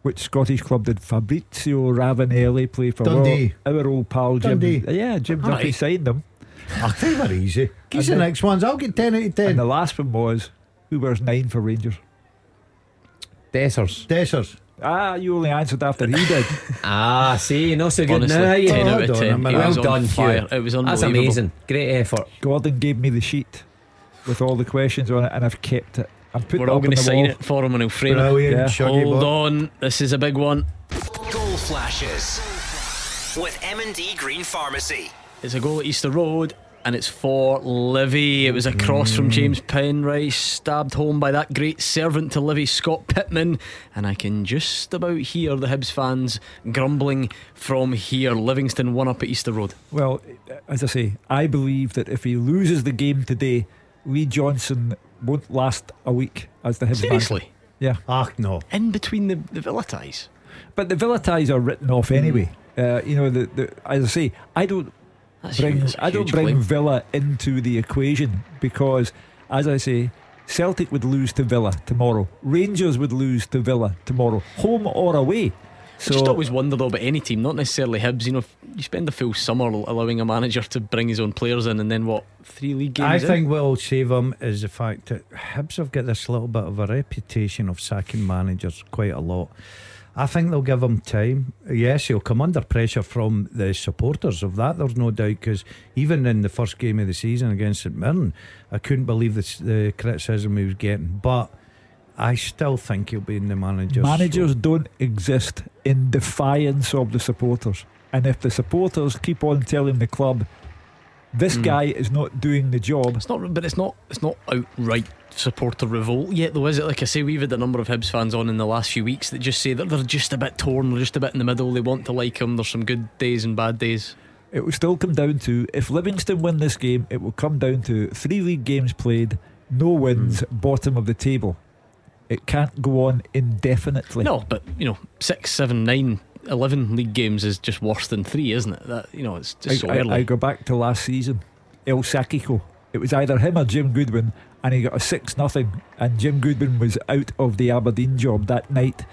which Scottish club did Fabrizio Ravanelli play for? Dundee. Well, our old pal Jim. Dundee. Yeah, Jim Duffy signed them. I think they're easy. He's the next ones. I'll get 10 out of 10. And the last one was, who wears 9 for Rangers? Dessers. You only answered after he did. See, you're not so good. Honestly, now 10 out of 10. Well done, Hugh. It was unbelievable. That's amazing. Great effort. Gordon gave me the sheet with all the questions on it, and I've kept it. We're all going to sign it for him, and he'll frame it. Hold on, this is a big one. Goal flashes with M&D Green Pharmacy. It's a goal at Easter Road, and it's for Livy. It was a cross from James Penrice, stabbed home by that great servant to Livy, Scott Pittman. And I can just about hear the Hibs fans grumbling from here. Livingston 1-up at Easter Road. Well, as I say, I believe that if he loses the game today, Lee Johnson won't last a week as the Hibs. Seriously? Bank. Yeah. No. In between the Villa ties. But the Villa ties are written off anyway. As I say, I don't bring Villa into the equation, because, as I say, Celtic would lose to Villa tomorrow. Rangers would lose to Villa tomorrow, home or away. So I just always wonder though about any team, not necessarily Hibs. you spend the full summer allowing a manager to bring his own players in, and then what, 3 league games I think in? What'll save him is the fact that Hibs have got this little bit of a reputation of sacking managers quite a lot. I think they'll give him time. Yes, he'll come under pressure from the supporters, of that there's no doubt, because even in the first game of the season against St Mirren, I couldn't believe the criticism he was getting, but I still think he'll be in the manager's. Managers don't exist in defiance of the supporters. And if the supporters keep on telling the club this guy is not doing the job, it's not. But it's not outright supporter revolt yet, though, is it? Like I say, we've had a number of Hibs fans on in the last few weeks that just say that they're just a bit torn, they're just a bit in the middle. They want to like him. There's some good days and bad days. It will still come down to, if Livingston win this game, it will come down to 3 league games played, no wins, bottom of the table. It can't go on indefinitely. No, but you know, 6, 7, 9, 11 league games is just worse than 3, isn't it? That, you know, it's just so early. I go back to last season, El Sakiko. It was either him or Jim Goodwin, and he got a 6-0, and Jim Goodwin was out of the Aberdeen job that night.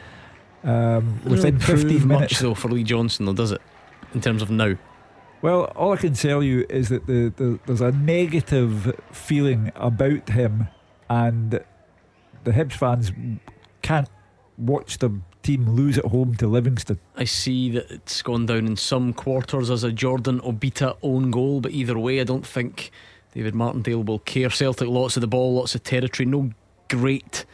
Within 15 minutes, much though for Lee Johnson, though, does it? In terms of now. Well, all I can tell you is that there's a negative feeling about him, and the Hibs fans can't watch the team lose at home to Livingston. I see that it's gone down in some quarters as a Jordan Obita own goal, but either way, I don't think David Martindale will care. Celtic, lots of the ball, lots of territory, no great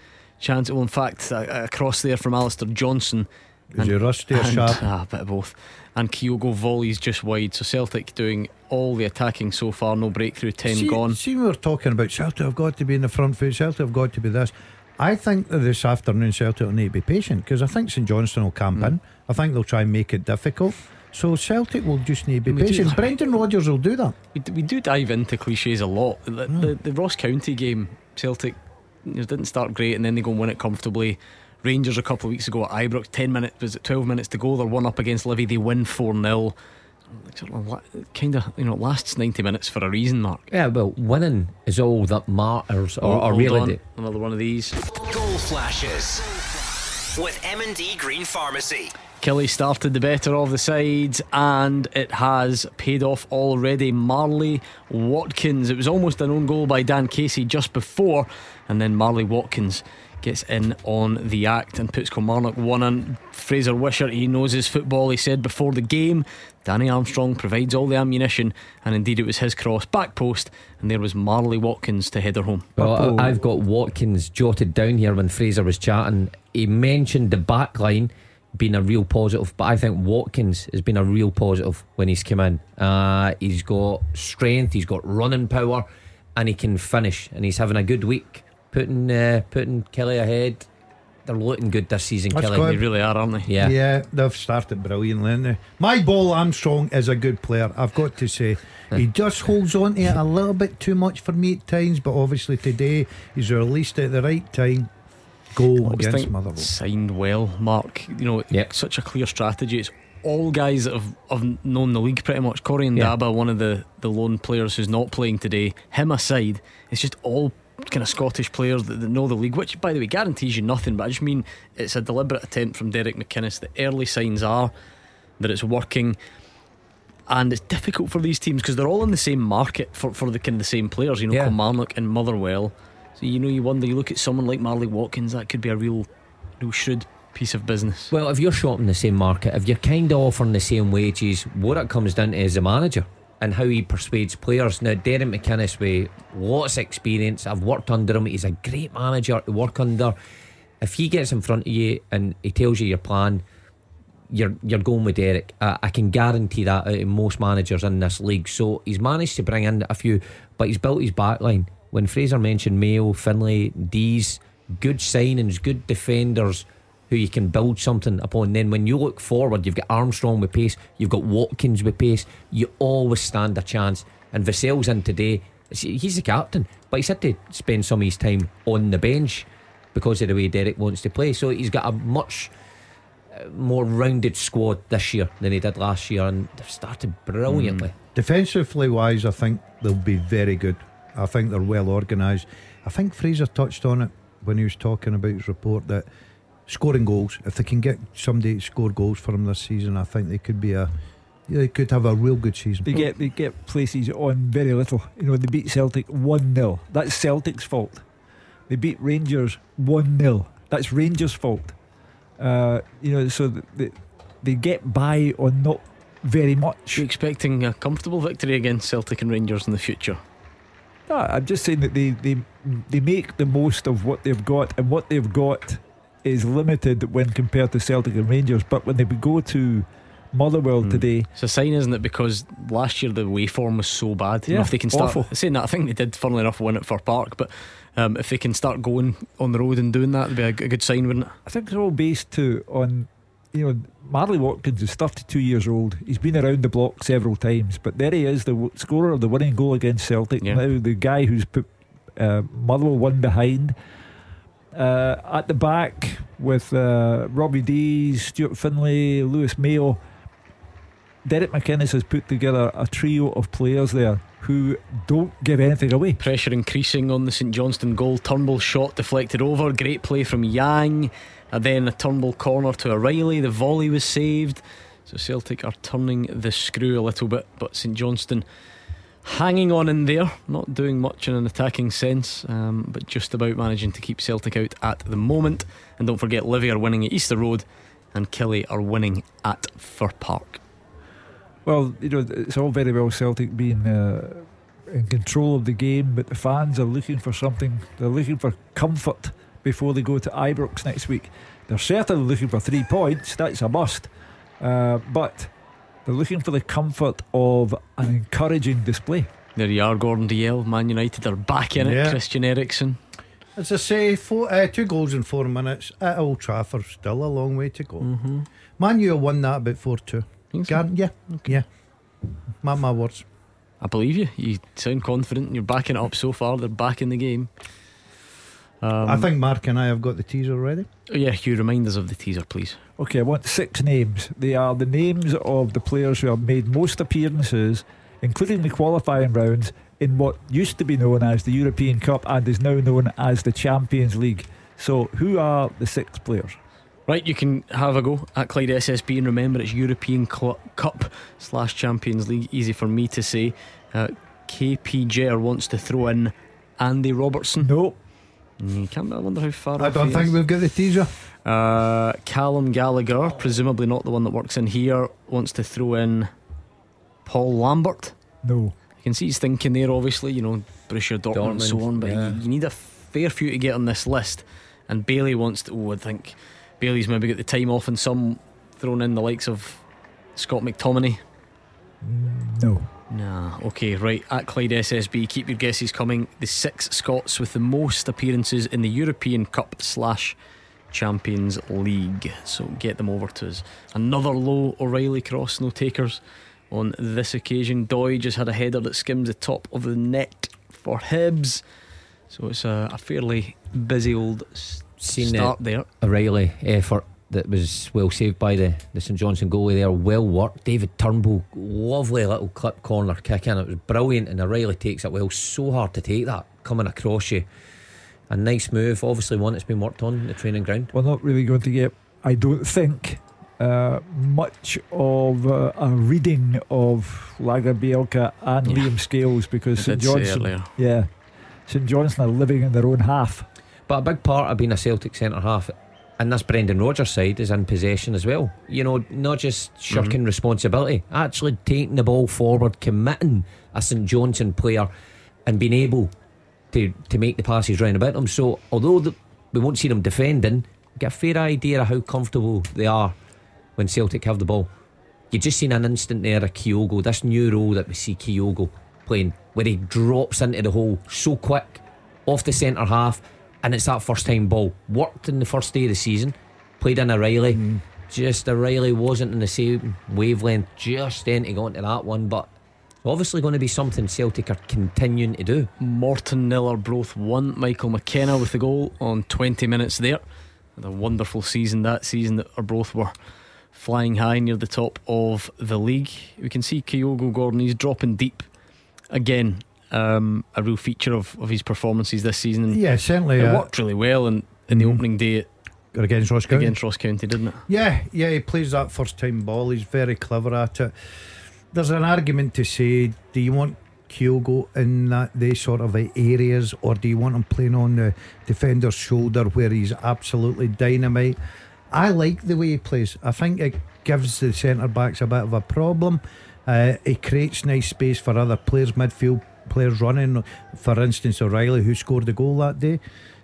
chance. Well, in fact, a cross there from Alistair Johnson. Is he rusty or sharp? A bit of both. And Kyogo volleys just wide. So Celtic doing all the attacking so far, no breakthrough, 10 gone. See, we were talking about Celtic have got to be in the front foot, Celtic have got to be this. I think that this afternoon Celtic will need to be patient, because I think St Johnstone will camp in. I think they'll try and make it difficult, so Celtic will just need to be patient. Brendan Rodgers will do that. We do dive into cliches a lot. The Ross County game, Celtic didn't start great, and then they go and win it comfortably. Rangers a couple of weeks ago at Ibrox, 12 minutes to go, they're one up against Livy, they win 4-0. Kind of, you know, lasts 90 minutes for a reason, Mark. Yeah, well, winning is all that matters, or really do. Another one of these Goal Flashes with M&D Green Pharmacy. Kelly started the better of the sides, and it has paid off already. Marley Watkins, it was almost an own goal by Dan Casey just before, and then Marley Watkins gets in on the act and puts Kilmarnock 1-0. Fraser Wisher, he knows his football, he said before the game. Danny Armstrong provides all the ammunition, and indeed it was his cross, back post, and there was Marley Watkins to header home. Well, I've got Watkins jotted down here. When Fraser was chatting, he mentioned the back line being a real positive, but I think Watkins has been a real positive when he's come in. He's got strength, he's got running power, and he can finish, and he's having a good week. Putting Kelly ahead. They're looking good this season, Kelly. They really are, aren't they? Yeah, they've started brilliantly, haven't they? My ball Armstrong is a good player, I've got to say. He just holds on to it a little bit too much for me at times, but obviously today he's released at the right time. Goal against Motherwell. Signed well, Mark. You know, such a clear strategy. It's all guys that have known the league pretty much. Corey Ndaba, one of the lone players who's not playing today, him aside, it's just all kind of Scottish players that know the league, which by the way guarantees you nothing, but I just mean it's a deliberate attempt from Derek McInnes. The early signs are that it's working, and it's difficult for these teams because they're all in the same market for the kind of the same players, you know, Kilmarnock and Motherwell. So you know, you wonder, you look at someone like Marley Watkins, that could be a real shrewd piece of business. Well, if you're shopping the same market, if you're kind of offering the same wages, what it comes down to is the manager and how he persuades players. Now, Derek McInnes, with lots of experience, I've worked under him, he's a great manager to work under. If he gets in front of you and he tells you your plan, you're going with Derek. I can guarantee that out of most managers in this league. So he's managed to bring in a few, but he's built his back line. When Fraser mentioned Mayo, Finlay, Dees, good signings, good defenders who you can build something upon. Then when you look forward, you've got Armstrong with pace, you've got Watkins with pace, you always stand a chance. And Vassell's in today, he's the captain, but he's had to spend some of his time on the bench because of the way Derek wants to play. So he's got a much more rounded squad this year than he did last year, and they've started brilliantly. Defensively wise, I think they'll be very good. I think they're well organised. I think Fraser touched on it when he was talking about his report, that scoring goals, if they can get somebody to score goals for them this season, I think they could be a they could have a real good season. They get places on very little. You know, they beat Celtic 1-0. That's Celtic's fault. They beat Rangers 1-0. That's Rangers' fault. You know, so they get by on not very much. You're expecting a comfortable victory against Celtic and Rangers in the future? No, I'm just saying that they make the most of what they've got, and what they've got is limited when compared to Celtic and Rangers. But when they go to Motherwell today, it's a sign, isn't it? Because last year the away form was so bad. Yeah, if they can start saying that, I think they did, funnily enough, win at Fir Park. But if they can start going on the road and doing that, it'd be a good sign, wouldn't it? I think they're all based too on, you know, Marley Watkins is 32 years old. He's been around the block several times, but there he is, the scorer of the winning goal against Celtic. Yeah. Now the guy who's put Motherwell one behind. At the back with Robbie Dees, Stuart Finlay, Lewis Mayo. Derek McInnes has put together a trio of players there who don't give anything away. Pressure increasing on the St Johnstone goal. Turnbull shot deflected over. Great play from Yang, and then a Turnbull corner to O'Reilly. The volley was saved. So Celtic are turning the screw a little bit, but St Johnstone hanging on in there, not doing much in an attacking sense, but just about managing to keep Celtic out at the moment. And don't forget, Livy are winning at Easter Road and Kelly are winning at Fir Park. Well, you know, it's all very well Celtic being in control of the game, but the fans are looking for something. They're looking for comfort before they go to Ibrox next week. They're certainly looking for 3 points. That's a must. But they're looking for the comfort of an encouraging display. There you are, Gordon Dalziel. Man United are back in it. Christian Eriksen, as I say, 2 goals in 4 minutes at Old Trafford. Still a long way to go. Man U won that about 4-2. Garden, yeah, okay. Yeah. Mark my words. I believe you. You sound confident. You're backing it up so far. They're back in the game. I think Mark and I have got the teaser ready. Yeah, Hugh, remind us of the teaser, please. Okay, I want 6 names. They are the names of the players who have made most appearances, including the qualifying rounds, in what used to be known as the European Cup and is now known as the Champions League. So who are the 6 players? Right, you can have a go at Clyde SSB, and remember, it's European Cup/Champions League. Easy for me to say. KP Jer wants to throw in Andy Robertson. No. I wonder how far I don't think is. We've got the teaser. Callum Gallagher, presumably not the one that works in here, wants to throw in Paul Lambert. No. You can see he's thinking there, obviously, you know, Borussia Dortmund and so on. But yeah, you need a fair few to get on this list. And Bailey wants to, I think Bailey's maybe got the time off, and some thrown in the likes of Scott McTominay. No. Nah, okay, right. At Clyde SSB, keep your guesses coming. The 6 Scots with the most appearances in the European Cup/Champions League. So get them over to us. Another low O'Reilly cross, no takers on this occasion. Doy just had a header that skims the top of the net for Hibs. So it's a fairly busy old start there. O'Reilly effort that was well saved by the St Johnstone goalie there. Well worked. David Turnbull, lovely little clip corner kick in. It was brilliant, and O'Reilly takes it well. So hard to take that coming across you. A nice move, obviously one that's been worked on in the training ground. We're not really going to get, I don't think, much of a reading of Lager Bielka and Liam Scales, because St Johnstone, St Johnstone are living in their own half. But a big part of being a Celtic centre half, and that's Brendan Rodgers' side, is in possession as well. You know, not just shirking responsibility, actually taking the ball forward, committing a St Johnstone player and being able to make the passes round about them. So although we won't see them defending, get a fair idea of how comfortable they are when Celtic have the ball. You've just seen an instant there of Kyogo, this new role that we see Kyogo playing, where he drops into the hole so quick off the centre half. And it's that first time ball. Worked in the first day of the season, played in O'Reilly. Just O'Reilly wasn't in the same wavelength just then to go into that one. But obviously going to be something Celtic are continuing to do. Morton nil, Arbroath 1. Michael McKenna with the goal on 20 minutes there. And a wonderful season that season that Arbroath were flying high near the top of the league. We can see Kyogo, Gordon, he's dropping deep again. A real feature of his performances this season. Yeah, certainly. It worked really well in the opening day against Ross County, didn't it? Yeah, he plays that first time ball. He's very clever at it. there's an argument to say, do you want Kyogo in that they sort of areas, or do you want him playing on the defender's shoulder where he's absolutely dynamite? I like the way he plays. I think it gives the centre backs a bit of a problem. It creates nice space for other players, midfield players running. For instance, O'Reilly, who scored the goal that day.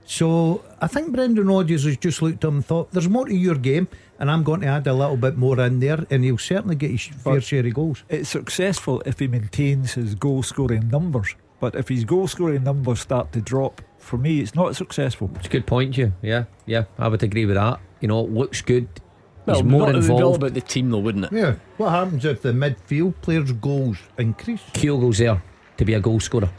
So I think Brendan Rodgers has just looked at him and thought, there's more to your game, and I'm going to add a little bit more in there, and he'll certainly get his fair share of goals. It's successful if he maintains his goal scoring numbers, but if his goal scoring numbers start to drop, for me it's not successful. It's a good point, Hugh. Yeah, I would agree with that. You know, it looks good. Well, it's more involved. It would be all about the team though, wouldn't it? Yeah. What happens if the midfield players' goals increase? Kyogo's there to be a goal scorer.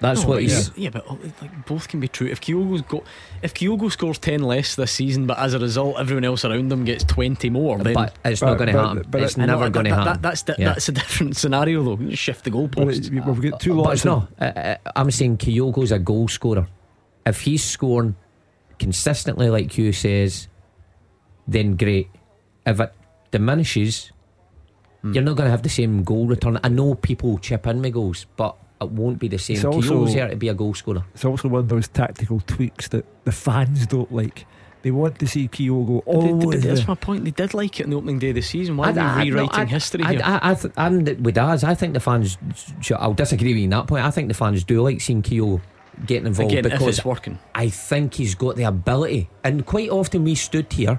That's what he's. Yeah, but like, both can be true. If Kyogo scores 10 less this season, but as a result everyone else around him gets 20 more, then but it's not going to happen. But it's never going to happen. That's a different scenario though. You shift the goalposts. We've got two lots. I'm saying Kyogo's a goal scorer. If he's scoring consistently, like Hugh says, then great. If it diminishes, you're not going to have the same goal return. I know people chip in with goals, but it won't be the same. Keogh's here to be a goal scorer. It's also one of those tactical tweaks that the fans don't like. They want to see Keogh always. That's my point. They did like it on the opening day of the season. Why are we rewriting history here? I'm with us. I think the fans, I'll disagree with you on that point. I think the fans do like seeing Keogh getting involved. Again, because if it's working, I think he's got the ability. And quite often we stood here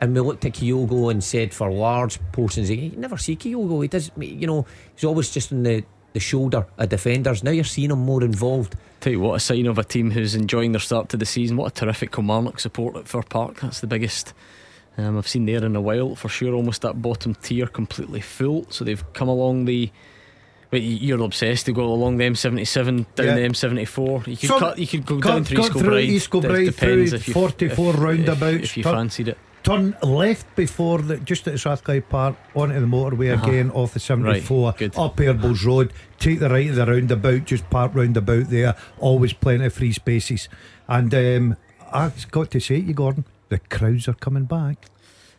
and we looked at Keogh and said, for large portions, you never see Keogh. He does, you know, he's always just in the shoulder of defenders. Now you're seeing him more involved. Tell you what, a sign of a team who's enjoying their start to the season. What a terrific Kilmarnock support at Fir Park. That's the biggest I've seen there in a while, for sure. Almost that bottom tier completely full. So they've come along the, wait, you're obsessed to go along the M77 down the M74. You could go down through East Kilbride through 44 roundabouts if you fancied it. Turn left before the, just at Strathclyde Park, onto the motorway again off the 74, right, up Airbles Road. Take the right of the roundabout, just park roundabout there. Always plenty of free spaces. And I've got to say to you, Gordon, the crowds are coming back.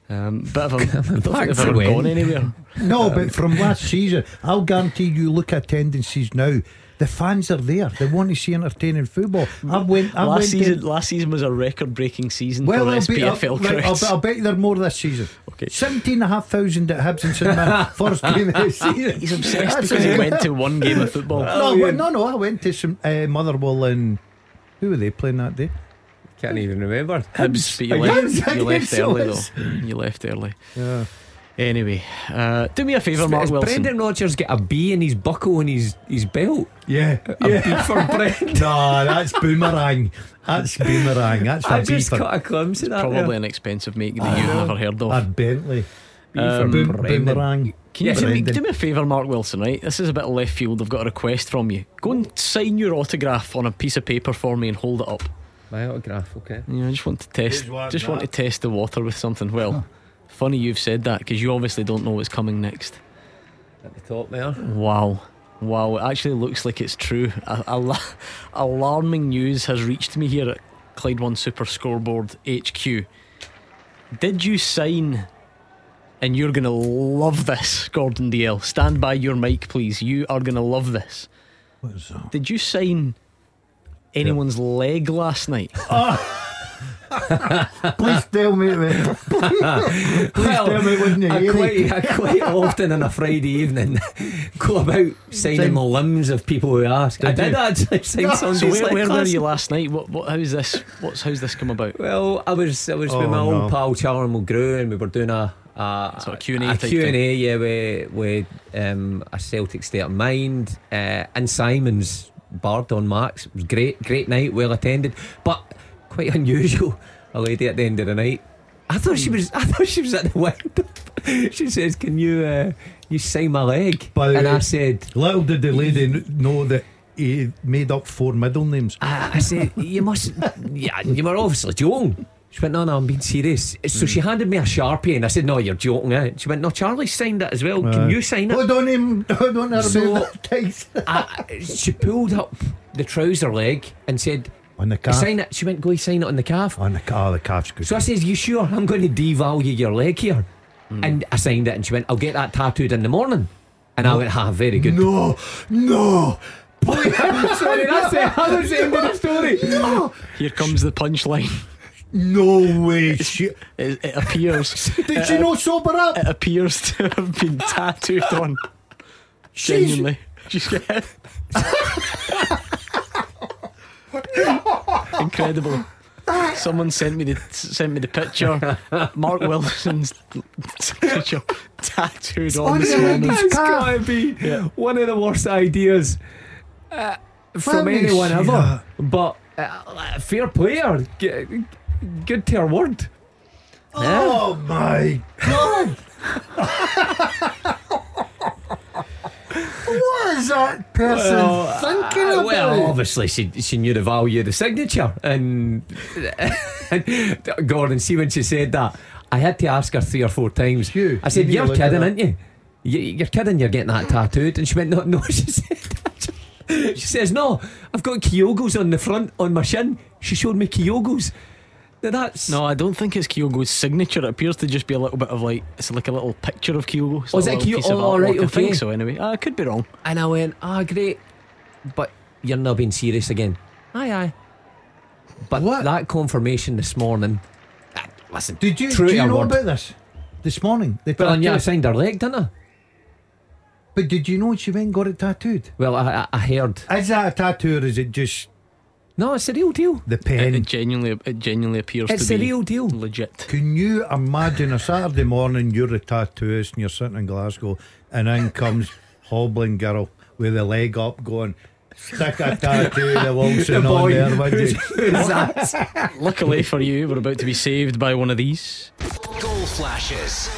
Bit of a, I don't think they've ever gone anywhere. No, but from last season, I'll guarantee you, look at tendencies now. The fans are there. They want to see entertaining football. Last season was a record-breaking season for SPFL crowds. I'll bet they're more this season. Okay. 17,500 at Hibs and St Mirren. First game of the season. He's obsessed because he went to one game of football. No, I went to some Motherwell and who were they playing that day? Can't even remember. Hibs, but you left early. Yeah. Anyway, do me a favour, Mark Wilson. Brendan Rodgers get a B in his buckle and his belt? Yeah. B for Brendan. Nah, that's boomerang. That's a B. I just cut a glimpse of that. Probably an expensive make that you've never heard of. A Bentley. Boomerang. Can you do me a favour, Mark Wilson, right? This is a bit left field. I've got a request from you. Go and sign your autograph on a piece of paper for me and hold it up. My autograph, okay. Yeah, I just want to test. Just want to test the water with something. Well, funny you've said that, because you obviously don't know what's coming next. At the top there. Wow, it actually looks like it's true. Alarming news has reached me here at Clyde One Super Scoreboard HQ. Did you sign, and you're going to love this, Gordon DL, stand by your mic please, you are going to love this. What is that? Did you sign anyone's leg last night? Please tell me. Tell me when you hear it. I quite often on a Friday evening go about signing the limbs of people who ask. I did actually sign somebody's leg. So where were you last night? How's this come about? Well, I was with my old pal Charlie McGrew, and we were doing a Q&A with a Celtic state of mind in Simon's bar on Max. It was great night, well attended, but quite unusual. A lady at the end of the night, I thought she was at the window. She says, "Can you sign my leg?" And I said, little did the lady know that he made up 4 middle names. I said, you were obviously joking. She went, "No, I'm being serious." So she handed me a Sharpie, and I said, "No, you're joking, eh?" She went, "No, Charlie signed it as well. Can you sign it?" Hold on, so she pulled up the trouser leg and said, "On the calf." Sign it. She went, "Go sign it on the calf." On the calf. The calf's good. So I says, "You sure? I'm going to devalue your leg here." And I signed it, and she went, "I'll get that tattooed in the morning." And I went, very good. No. I'm sorry, that's it. That's the end of the story. No. Here comes the punchline. No way. It appears. Did you not sober up? It appears to have been tattooed on. Genuinely. Just get it. Incredible. Someone sent me the picture. Mark Wilson's picture tattooed on this woman. That's gotta be one of the worst ideas from anyone ever. But fair player, good to her word. Oh my God. What is that person thinking about? Well, obviously she knew the value of the signature. And Gordon, see when she said that, I had to ask her 3 or 4 times. I said, you're kidding, aren't you? You're kidding, you're getting that tattooed. And she went, no, she said that. She says, no, I've got Kyogos on the front, on my shin. She showed me Kyogos. Now that's... No, I don't think it's Kyogo's signature. It appears to just be a little bit of like, it's like a little picture of Kyogo. Oh, is it Kyogo? Oh, alright, okay. I think so anyway. I could be wrong. And I went, great. But you're not being serious again. Aye. But what? That confirmation this morning. Listen, did you know about this? This morning? I signed her leg, didn't I? But did you know she went and got it tattooed? Well, I heard. Is that a tattoo or is it just... No, it's a real deal. The pen. It genuinely appears to be. It's a real deal. Legit. Can you imagine a Saturday morning, you're a tattooist and you're sitting in Glasgow, and in comes hobbling girl with a leg up going, stick a tattoo the Wilson on there, would you? Who's that? Luckily for you, we're about to be saved by one of these. Goal flashes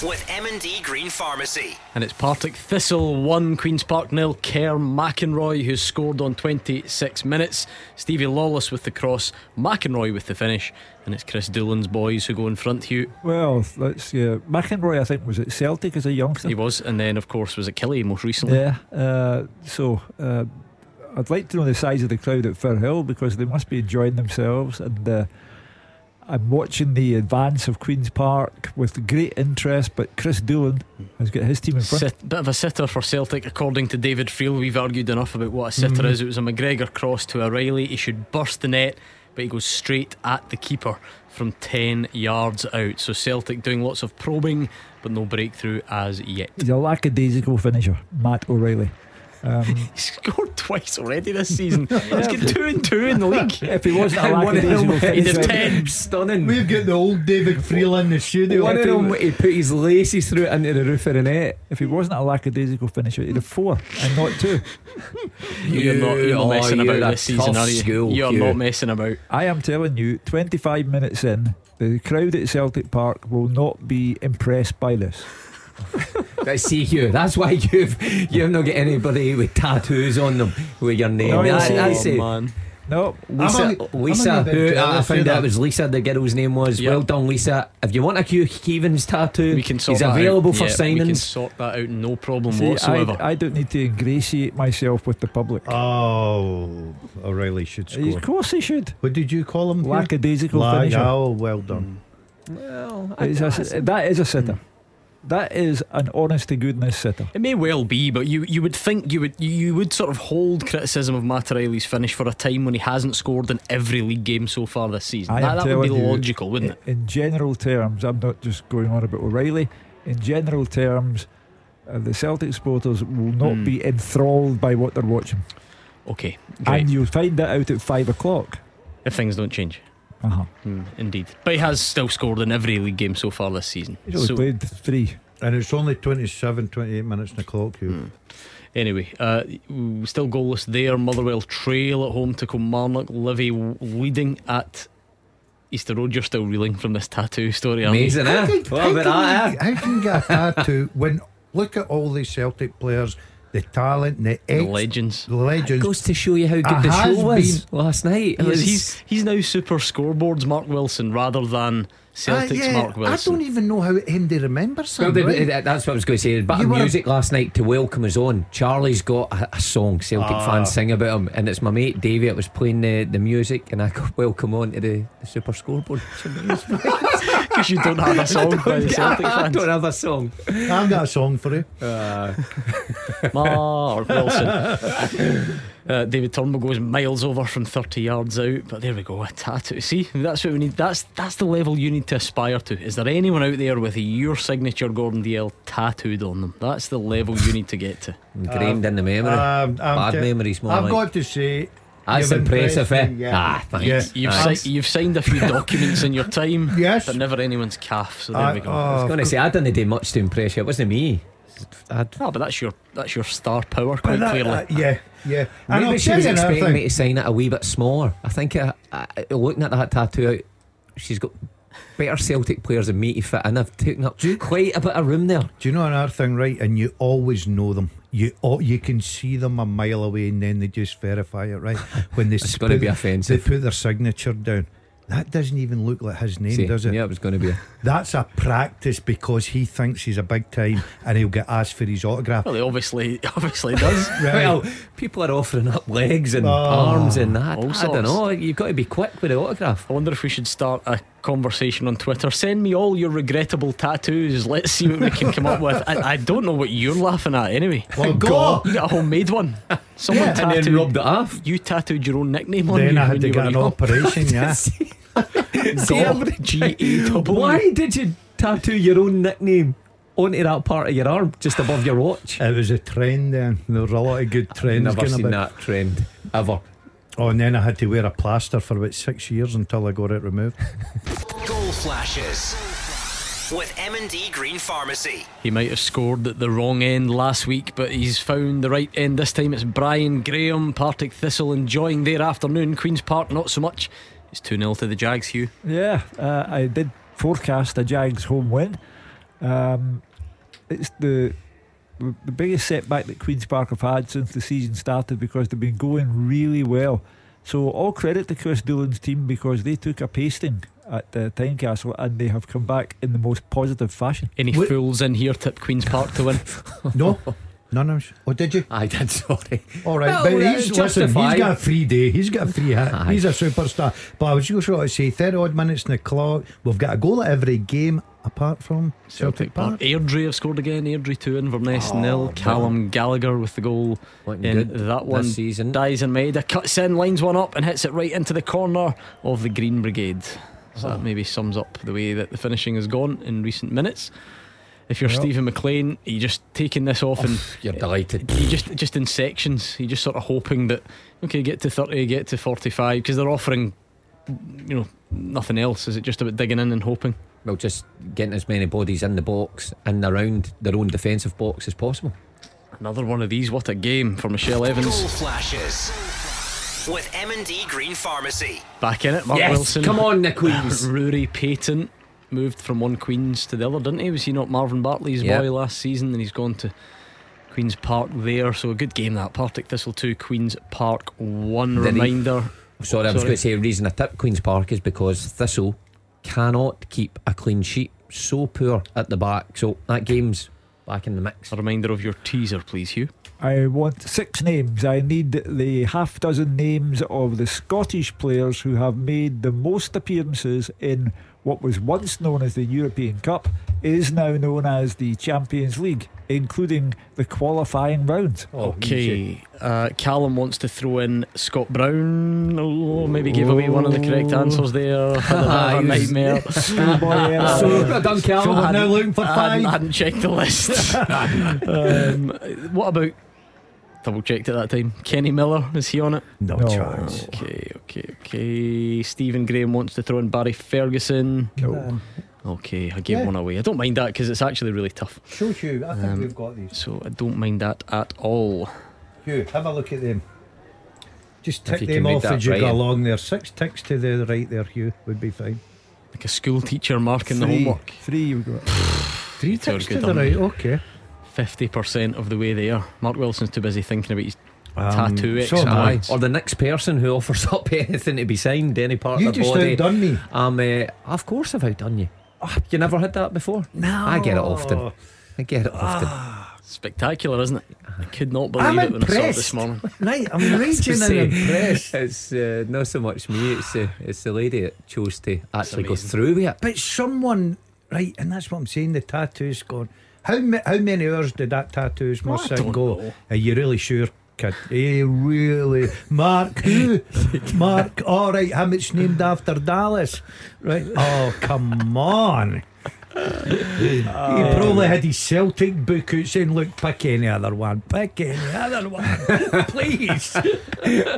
with M&D Green Pharmacy. And it's Partick Thistle 1, Queen's Park 0. Kerr McInroy, who's scored on 26 minutes. Stevie Lawless with the cross, McInroy with the finish. And it's Chris Doolan's boys who go in front, Hugh. Well, McInroy, I think, was at Celtic as a youngster. He was, and then, of course, was at Killie most recently. Yeah, so I'd like to know the size of the crowd at Firhill, because they must be enjoying themselves. And I'm watching the advance of Queen's Park with great interest, but Chris Doolan has got his team in front. Bit of a sitter for Celtic, according to David Friel. We've argued enough about what a sitter is. It was a McGregor cross to O'Reilly. He should burst the net, but he goes straight at the keeper from 10 yards out. So Celtic doing lots of probing, but no breakthrough as yet. He's a lackadaisical finisher, Matt O'Reilly. He's scored twice already this season. He's got 2 and 2 in the league. If he wasn't a lackadaisical finisher, 10. Stunning. We've got the old David Friel in the studio. One of them, he put his laces through it into the roof of the net. If he wasn't a lackadaisical finisher, he'd have 4 and not 2. You're not messing about this season, are you? You're not messing about. I am telling you, 25 minutes in, the crowd at Celtic Park will not be impressed by this. But see, Hugh, that's why you've not got anybody with tattoos on them with your name. Man. No, Lisa, who I found out was Lisa, the girl's name was. Well done, Lisa. If you want a Hugh Keevan's tattoo, he's available for signings. We can sort that out, no problem whatsoever. I don't need to ingratiate myself with the public. Oh, O'Reilly should score. Of course he should. What did you call him? Lackadaisical finisher. Oh, well done. Well, that is a sitter. That is an honest to goodness sitter. It may well be, but you would think you would sort of hold criticism of Matt O'Reilly's finish for a time when he hasn't scored in every league game so far this season. That would be logical, wouldn't it? In general terms, I'm not just going on about O'Reilly. In general terms, the Celtic supporters will not be enthralled by what they're watching. Okay, great. And you'll find that out at 5 o'clock if things don't change. Indeed. But he has still scored in every league game so far this season. He's only played 3. And it's only 27-28 minutes on the clock. Anyway, still goalless there. Motherwell trail at home to Kilmarnock. Livy leading at Easter Road. You're still reeling from this tattoo story, aren't you? Amazing, eh? How can you get a tattoo when look at all these Celtic players, the talent, the legends. It goes to show you how good the show was last night. He's now super scoreboards Mark Wilson rather than Celtic's Mark Wilson. I don't even know how Andy remembers him. Well, right? That's what I was going to say. But music last night to welcome us on. Charlie's got a song Celtic fans sing about him, and it's my mate Davey that was playing the music, and I got welcome on to the Super Scoreboard. Because you don't have a song by the Celtic fans. I don't have a song. I've got a song for you. Mark Wilson. David Turnbull goes miles over from 30 yards out. But there we go, a tattoo. See, that's what we need. That's the level you need to aspire to. Is there anyone out there with your signature Gordon DL tattooed on them? That's the level you need to get to. Engraved in the memory. Bad memories, more I've like. Got to say, that's impressive, eh? Yeah. Ah, thanks. Yeah. You've signed a few documents in your time. Yes. But never anyone's calf. So there we go. I was going to say, I didn't do much to impress you. It wasn't me. No, but that's your star power, quite clearly. Yeah. Maybe she was expecting me to sign it a wee bit smaller. I think looking at that tattoo, she's got better Celtic players than me to fit in. I've taken up quite a bit of room there. Do you know another thing, right? And you always know them. You can see them a mile away, and then they just verify it, right? When they it's going to be offensive. They put their signature down. That doesn't even look like his name, does it? Yeah, it was going to be. That's a practice because he thinks he's a big time and he'll get asked for his autograph. Well, he obviously does. Right. Well, people are offering up legs and arms and that. I don't know. You've got to be quick with the autograph. I wonder if we should start a conversation on Twitter. Send me all your regrettable tattoos. Let's see what we can come up with. I don't know what you're laughing at anyway. Well, God, you got a homemade one. Someone tattooed and then rubbed it off. You tattooed your own nickname then on you. Then I had to get an operation. Yeah. Why did you tattoo your own nickname onto that part of your arm, just above your watch? It was a trend then. There were a lot of good trends. I've never seen that trend ever. Oh, and then I had to wear a plaster for about 6 years until I got it removed. Goal flashes with M&D Green Pharmacy. He might have scored at the wrong end last week, but he's found the right end this time. It's Brian Graham. Partick Thistle enjoying their afternoon. Queen's Park not so much. It's 2-0 to the Jags, Hugh. Yeah, I did forecast a Jags home win. It's the biggest setback that Queen's Park have had since the season started, because they've been going really well. So all credit to Chris Doolan's team, because they took a pasting at Tynecastle and they have come back in the most positive fashion. Any fools in here tip Queen's Park to win? No. None of us. Oh, did you? I did, sorry. Alright, well, but he's got a free day. He's got a free hit. Aye. He's a superstar. But I was just going to say 30 odd minutes in the clock. We've got a goal at every game apart from Celtic Park. Airdrie have scored again. Airdrie 2, Inverness 0. Callum Gallagher with the goal. And that one season. Dies and Maida cuts in, lines one up and hits it right into the corner of the Green Brigade. So that maybe sums up the way that the finishing has gone in recent minutes. If you're Stephen McLean, you're just taking this off and you're delighted. You just in sections. You're just sort of hoping that okay, get to 30, get to 45, because they're offering, nothing else. Is it just about digging in and hoping? Well, just getting as many bodies in the box and around their own defensive box as possible. Another one of these. What a game for Michelle Evans. Goal flashes with M&D Green Pharmacy. Back in it, Mark Wilson. Come on, the Queens. Ruairi Payton. Moved from one Queen's to the other, didn't he? Was he not Marvin Bartley's boy last season? And he's gone to Queen's Park there. So a good game that. Partick Thistle 2, Queen's Park 1. Did reminder. Sorry, I was going to say the reason I tipped Queen's Park is because Thistle cannot keep a clean sheet. So poor at the back. So that game's back in the mix. A reminder of your teaser, please, Hugh. I want 6 names. I need the half dozen names of the Scottish players who have made the most appearances in what was once known as the European Cup, is now known as the Champions League, including the qualifying rounds. Okay, Callum wants to throw in Scott Brown. Maybe gave away one of the correct answers there. Had a nightmare. So done, Callum. I'm now looking for 5. I hadn't checked the list. What about? Double checked at that time. Kenny Miller, is he on it? No chance. Okay. Stephen Graham wants to throw in Barry Ferguson. No. Okay, I gave one away. I don't mind that because it's actually really tough. Sure, Hugh, I think we've got these. So I don't mind that at all. Hugh, have a look at them. Just tick them off as you go along there. 6 ticks to the right there, Hugh, would be fine. Like a school teacher marking the homework. 3 you've got. 3 ticks to the right, okay. 50% of the way there. Mark Wilson's too busy thinking about his tattoo exercise, or the next person who offers up anything to be signed, any part of the body. You just outdone me. Of course I've outdone you. You never had that before? No, I get it often. Spectacular, isn't it? I could not believe I'm it when impressed. I saw it this morning. Right, I'm raging and impressed. It's not so much me, it's the lady that chose to actually go through with it. But someone, right, and that's what I'm saying, the tattoo's gone. How many hours did that tattoo's must go? Know. Are you really sure? Kid. Hey, really, Mark? Who? Mark? All right, how much named after Dallas? Right? Oh, come on. He probably had his Celtic book out saying, "Look, pick any other one, please."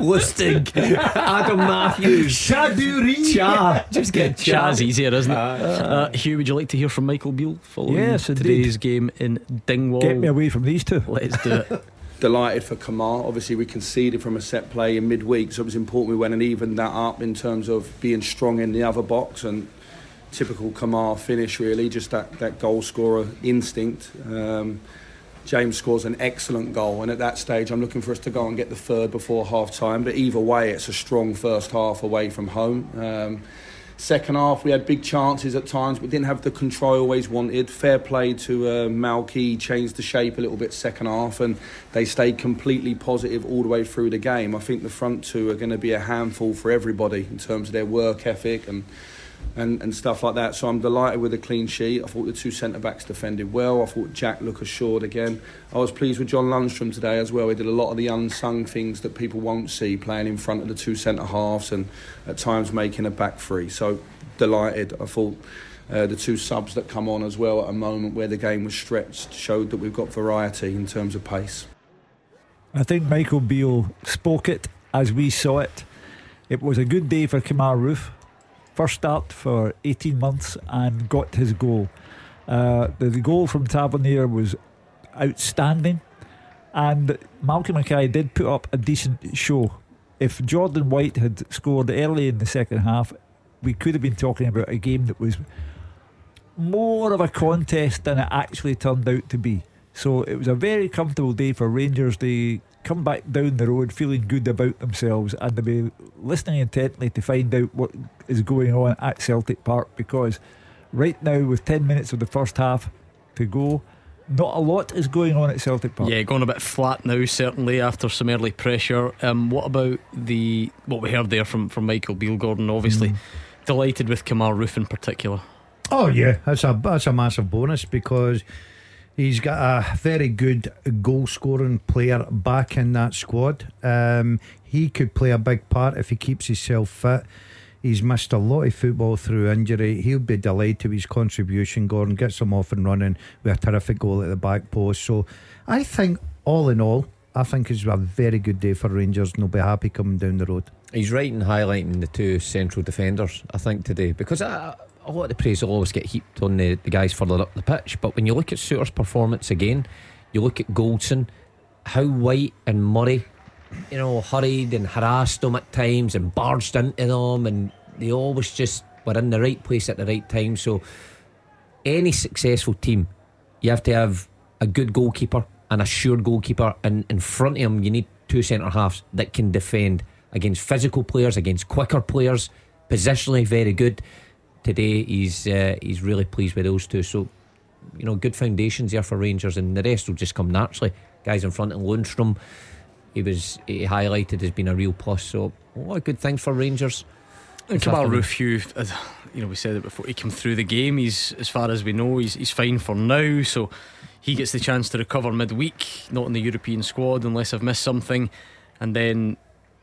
Lustig, Adam Matthews, Shaduri. Just get Chaz easier, isn't it? Hugh, would you like to hear from Michael Beale following today's game in Dingwall? Get me away from these two. Let's do it. Delighted for Kamar. Obviously we conceded from a set play in midweek, so it was important we went and evened that up in terms of being strong in the other box, and typical Kamar finish really, just that goal scorer instinct. James scores an excellent goal, and at that stage I'm looking for us to go and get the third before half time, but either way it's a strong first half away from home. Second half we had big chances at times, but didn't have the control I always wanted. Fair play to Malky, changed the shape a little bit second half, and they stayed completely positive all the way through the game. I think the front two are going to be a handful for everybody in terms of their work ethic and stuff like that, so I'm delighted with a clean sheet. I thought the two centre-backs defended well. I thought Jack looked assured again. I was pleased with John Lundstram today as well. He did a lot of the unsung things that people won't see, playing in front of the two centre-halves and at times making a back three, so delighted. I thought the two subs that come on as well at a moment where the game was stretched showed that we've got variety in terms of pace. I think Michael Beale spoke it as we saw it. It was a good day for Kamar Roof. First start for 18 months and got his goal. The goal from Tavernier was outstanding, and Malcolm Mackay did put up a decent show. If Jordan White had scored early in the second half, we could have been talking about a game that was more of a contest than it actually turned out to be. So it was a very comfortable day for Rangers. They come back down the road feeling good about themselves, and they'll be listening intently to find out what is going on at Celtic Park, because right now, with 10 minutes of the first half to go, not a lot is going on at Celtic Park. Yeah, going a bit flat now, certainly after some early pressure. What about what we heard there from Michael Beale, Gordon? Obviously delighted with Kamar Roof in particular. Oh yeah, that's a massive bonus, because he's got a very good goal-scoring player back in that squad. He could play a big part if he keeps himself fit. He's missed a lot of football through injury. He'll be delighted with his contribution. Gordon gets him off and running with a terrific goal at the back post. So I think, all in all, I think it's a very good day for Rangers, and they'll be happy coming down the road. He's right in highlighting the two central defenders, I think, today, because a lot of the praise will always get heaped on the guys further up the pitch, but when you look at Suter's performance again, you look at Goldson, how White and Murray, hurried and harassed them at times and barged into them, and they always just were in the right place at the right time. So any successful team, you have to have a good goalkeeper, an assured goalkeeper, and in front of him you need two centre halves that can defend against physical players, against quicker players, positionally very good. Today he's really pleased with those two. So good foundations there for Rangers, and the rest will just come naturally. Guys in front, and Lundstram, he highlighted as being a real plus. So a lot of good things for Rangers. And Kamar Roof, Hugh, we said it before, he came through the game. He's, as far as we know, he's fine for now, so he gets the chance to recover midweek. Not in the European squad unless I've missed something. And then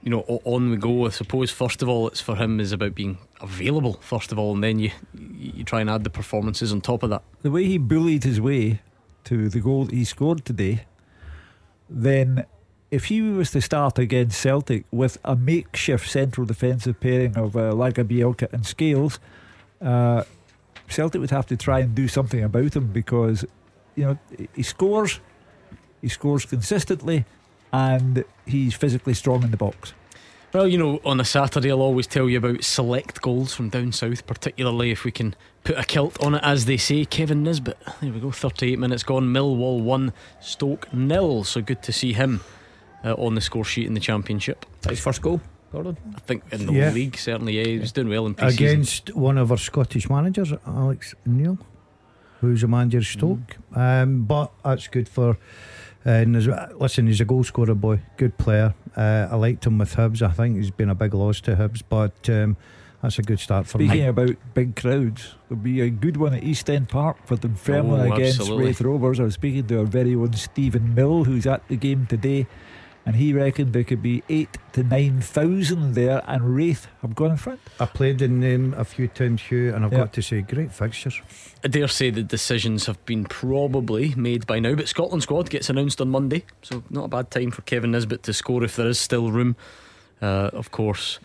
on we go. I suppose first of all, it's for him is about being available first of all, and then you try and add the performances on top of that. The way he bullied his way to the goal that he scored today, then if he was to start against Celtic with a makeshift central defensive pairing of Laga-Bielka and Scales, Celtic would have to try and do something about him, because he scores consistently and he's physically strong in the box. Well, on a Saturday I'll always tell you about select goals from down south, particularly if we can put a kilt on it, as they say. Kevin Nisbet, there we go, 38 minutes gone, Millwall 1, Stoke 0. So good to see him on the score sheet in the Championship. That his first goal, Gordon? I think in the league, certainly. He was doing well in pre-season. Against one of our Scottish managers, Alex Neil, who's a manager of Stoke. But that's good for listen, he's a goal scorer, boy. Good player. I liked him with Hibs. I think he's been a big loss to Hibs, but that's a good start for me. Speaking about big crowds, there'll be a good one at East End Park for Dunfermline against Raith Rovers. I was speaking to our very own Stephen Mill, who's at the game today, and he reckoned there could be 8,000 to 9,000 there, and Raith have gone in front. I played in them a few times, Hugh, and I've got to say, great fixtures. I dare say the decisions have been probably made by now, but Scotland squad gets announced on Monday, so not a bad time for Kevin Nisbet to score if there is still room. Of course,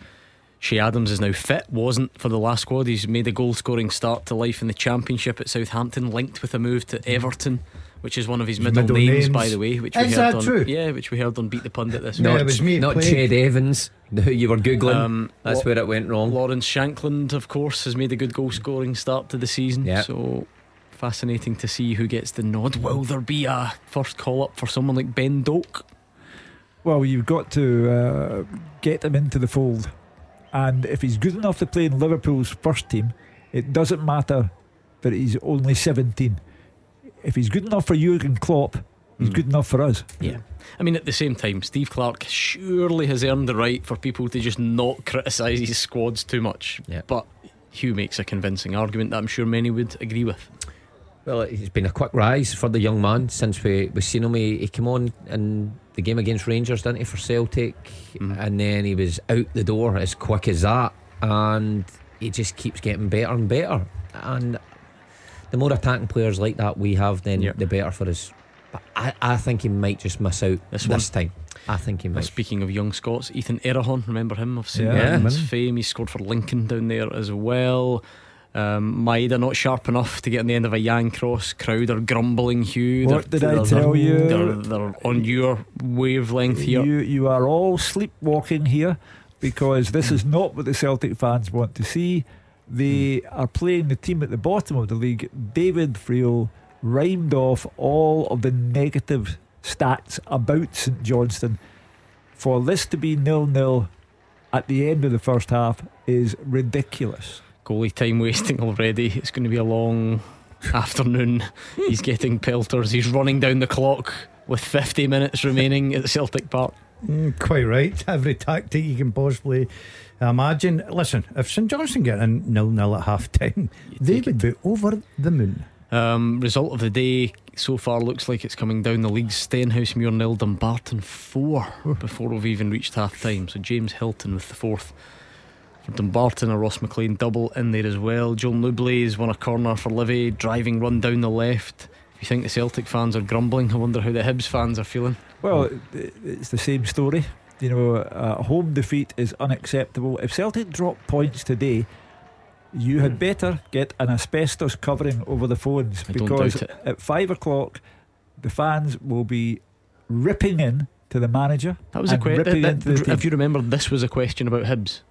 Shea Adams is now fit, wasn't for the last squad. He's made a goal scoring start to life in the Championship at Southampton, linked with a move to Everton, which is one of his middle names, by the way. Which is that true? Yeah, which we heard on Beat the Pundit this week. No, it was me. Not Ched Evans, who you were Googling. That's where it went wrong. Lawrence Shankland, of course, has made a good goal scoring start to the season. Yep. So fascinating to see who gets the nod. Will there be a first call up for someone like Ben Doak? Well, you've got to get him into the fold. And if he's good enough to play in Liverpool's first team, it doesn't matter that he's only 17. If he's good enough for Jurgen Klopp, he's good enough for us. Yeah, I mean, at the same time, Steve Clarke surely has earned the right for people to just not criticise his squads too much. Yeah. But Hugh makes a convincing argument that I'm sure many would agree with. Well, it's been a quick rise for the young man since we've seen him. He came on in the game against Rangers, didn't he, for Celtic, and then he was out the door as quick as that, and he just keeps getting better and better. And the more attacking players like that we have, then the better for us. But I think he might just miss out this time. I think he might. Well, speaking of young Scots, Ethan Errahon, remember him? I've seen his fame. He scored for Lincoln down there as well. Maeda not sharp enough to get on the end of a Yang cross. Crowd are grumbling, Hugh. What did I tell you? They're on your wavelength here. You are all sleepwalking here, because this is not what the Celtic fans want to see. They are playing the team at the bottom of the league. David Friel rhymed off all of the negative stats about St Johnstone. For this to be 0-0 at the end of the first half is ridiculous. Goalie time wasting already. It's going to be a long afternoon. He's getting pelters. He's running down the clock with 50 minutes remaining at Celtic Park. Quite right. Every tactic you can possibly imagine. Listen, if St Johnstone get in 0-0 at half time, they would be over the moon. Result of the day so far looks like it's coming down the league. Stenhousemuir 0, Dumbarton 4 before we've even reached half time. So James Hilton with the fourth for Dumbarton, a Ross McLean double in there as well. John Lublay's won a corner for Livy, driving run down the left. You think the Celtic fans are grumbling? I wonder how the Hibs fans are feeling. Well, it's the same story. You know, a home defeat is unacceptable. If Celtic drop points today, you had better get an asbestos covering over the phones, because at 5 o'clock the fans will be ripping in to the manager. That was a question. If you remember, this was a question about Hibs.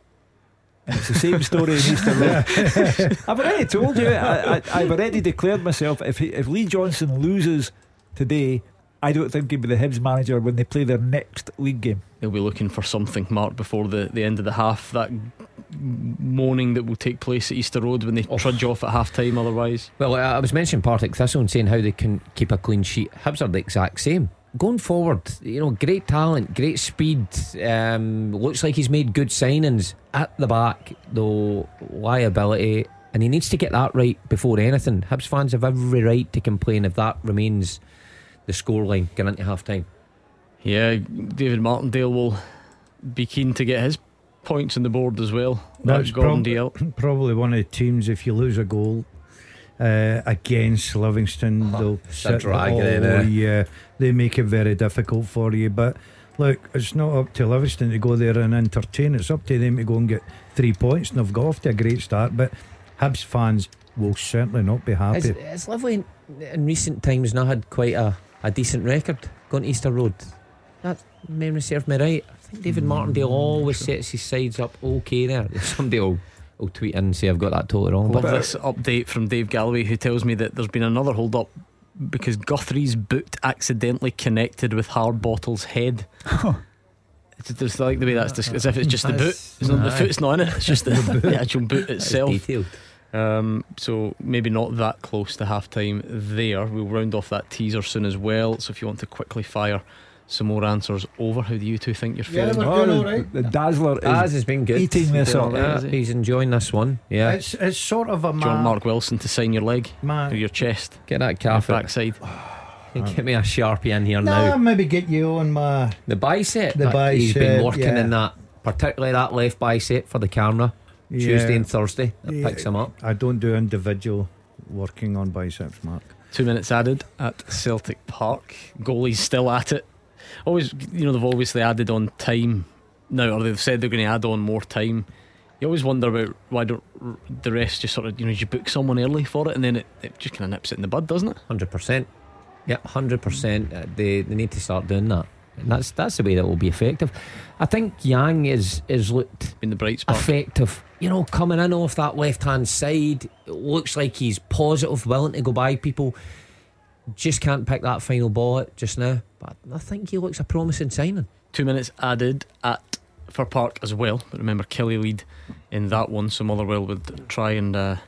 And it's the same story in Easter League. I've already told you. I've already declared myself. If Lee Johnson loses today, I don't think he'll be the Hibs manager when they play their next league game. They'll be looking for something, Mark, before the end of the half. That moaning that will take place at Easter Road when they trudge off at half time otherwise. Well, I was mentioning Partick Thistle and saying how they can keep a clean sheet. Hibs are the exact same. Going forward, you know, great talent, great speed. Looks like he's made good signings at the back, though liability, and he needs to get that right before anything. Hibs fans have every right to complain if that remains the scoreline going into half time. Yeah, David Martindale will be keen to get his points on the board as well. That's probably one of the teams. If you lose a goal against Livingston, they'll sit they make it very difficult for you. But look, it's not up to Livingston to go there and entertain. It's up to them to go and get 3 points, and they've got off to a great start. But Hibs fans will certainly not be happy. It's Lively in recent times now had quite a decent record going to Easter Road. That memory serves me right. I think David Martindale always sets his sides up okay there. Somebody will tweet in and say I've got that totally wrong. Love this update from Dave Galloway, who tells me that there's been another hold up because Guthrie's boot accidentally connected with Harbottle's head. It's like the way that's as if it's just the boot. It's not, the foot's not in it. It's just the actual boot itself. So maybe not that close to half time there. We'll round off that teaser soon as well. So if you want to quickly fire some more answers over, how do you two think you're feeling? We're doing alright. The Dazzler has been good, eating this up. He's enjoying this one. Yeah, it's sort of a man. Do you want Mark Wilson to sign your leg or your chest? Get that calf out backside. Get me a Sharpie in here now. Maybe get you on my the bicep. He's been working in that, particularly that left bicep for the camera. Tuesday and Thursday. That picks him up. I don't do individual working on biceps, Mark. 2 minutes added at Celtic Park. Goalie's still at it. Always, you know, they've obviously added on time now, or they've said they're going to add on more time. You always wonder about why don't the refs just sort of, you know, you book someone early for it, and then it just kind of nips it in the bud, doesn't it? 100%. Yep, 100%. They need to start doing that, and that's the way that will be effective. I think Yang is looked in the bright spot, effective, you know, coming in off that left hand side. It looks like he's positive, willing to go by people. Just can't pick that final ball out just now, but I think he looks a promising signing. 2 minutes added at for Park as well, but remember Kelly lead in that one, so Motherwell would try and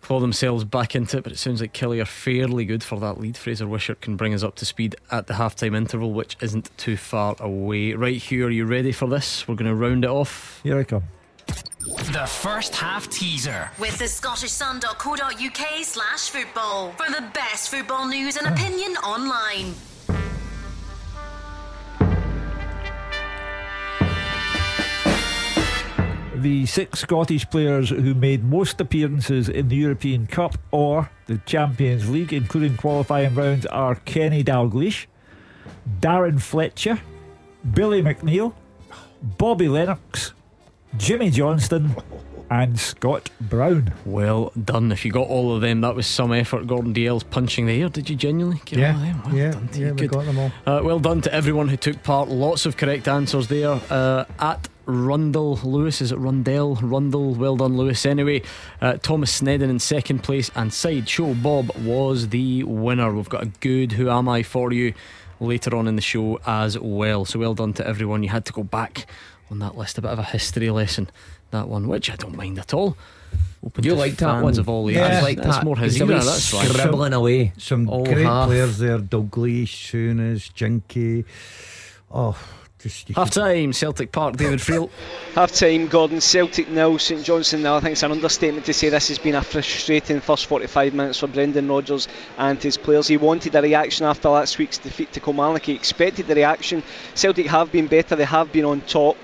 claw themselves back into it, but it sounds like Kelly are fairly good for that lead. Fraser Wishart can bring us up to speed at the half-time interval, which isn't too far away. Right, Hugh, are you ready for this? We're going to round it off. Here I come. The first half teaser with the scottishsun.co.uk/football for the best football news and opinion online. The six Scottish players who made most appearances in the European Cup or the Champions League, including qualifying rounds, are Kenny Dalglish, Darren Fletcher, Billy McNeil, Bobby Lennox, Jimmy Johnston and Scott Brown. Well done. If you got all of them, that was some effort. Gordon DL's punching the air. Did you genuinely get all of them? Well done, we got them all. Well done to everyone who took part. Lots of correct answers there. At Rundle Lewis, is it Rundell? Rundle, well done Lewis. Anyway, Thomas Sneddon in second place, and Sideshow Bob was the winner. We've got a good Who Am I for you later on in the show as well. So well done to everyone. You had to go back on that list, a bit of a history lesson, that one, which I don't mind at all. Open you liked that one of all the like that's that. More his era, that's right. Scribbling away. Some great players there. Dalglish, Souness, Jinky. Oh, half time, Celtic Park, David Friel. Half time, Gordon. Celtic nil, St Johnstone nil. I think it's an understatement to say this has been a frustrating first 45 minutes for Brendan Rodgers and his players. He wanted a reaction after last week's defeat to Kilmarnock. He expected the reaction. Celtic have been better, they have been on top,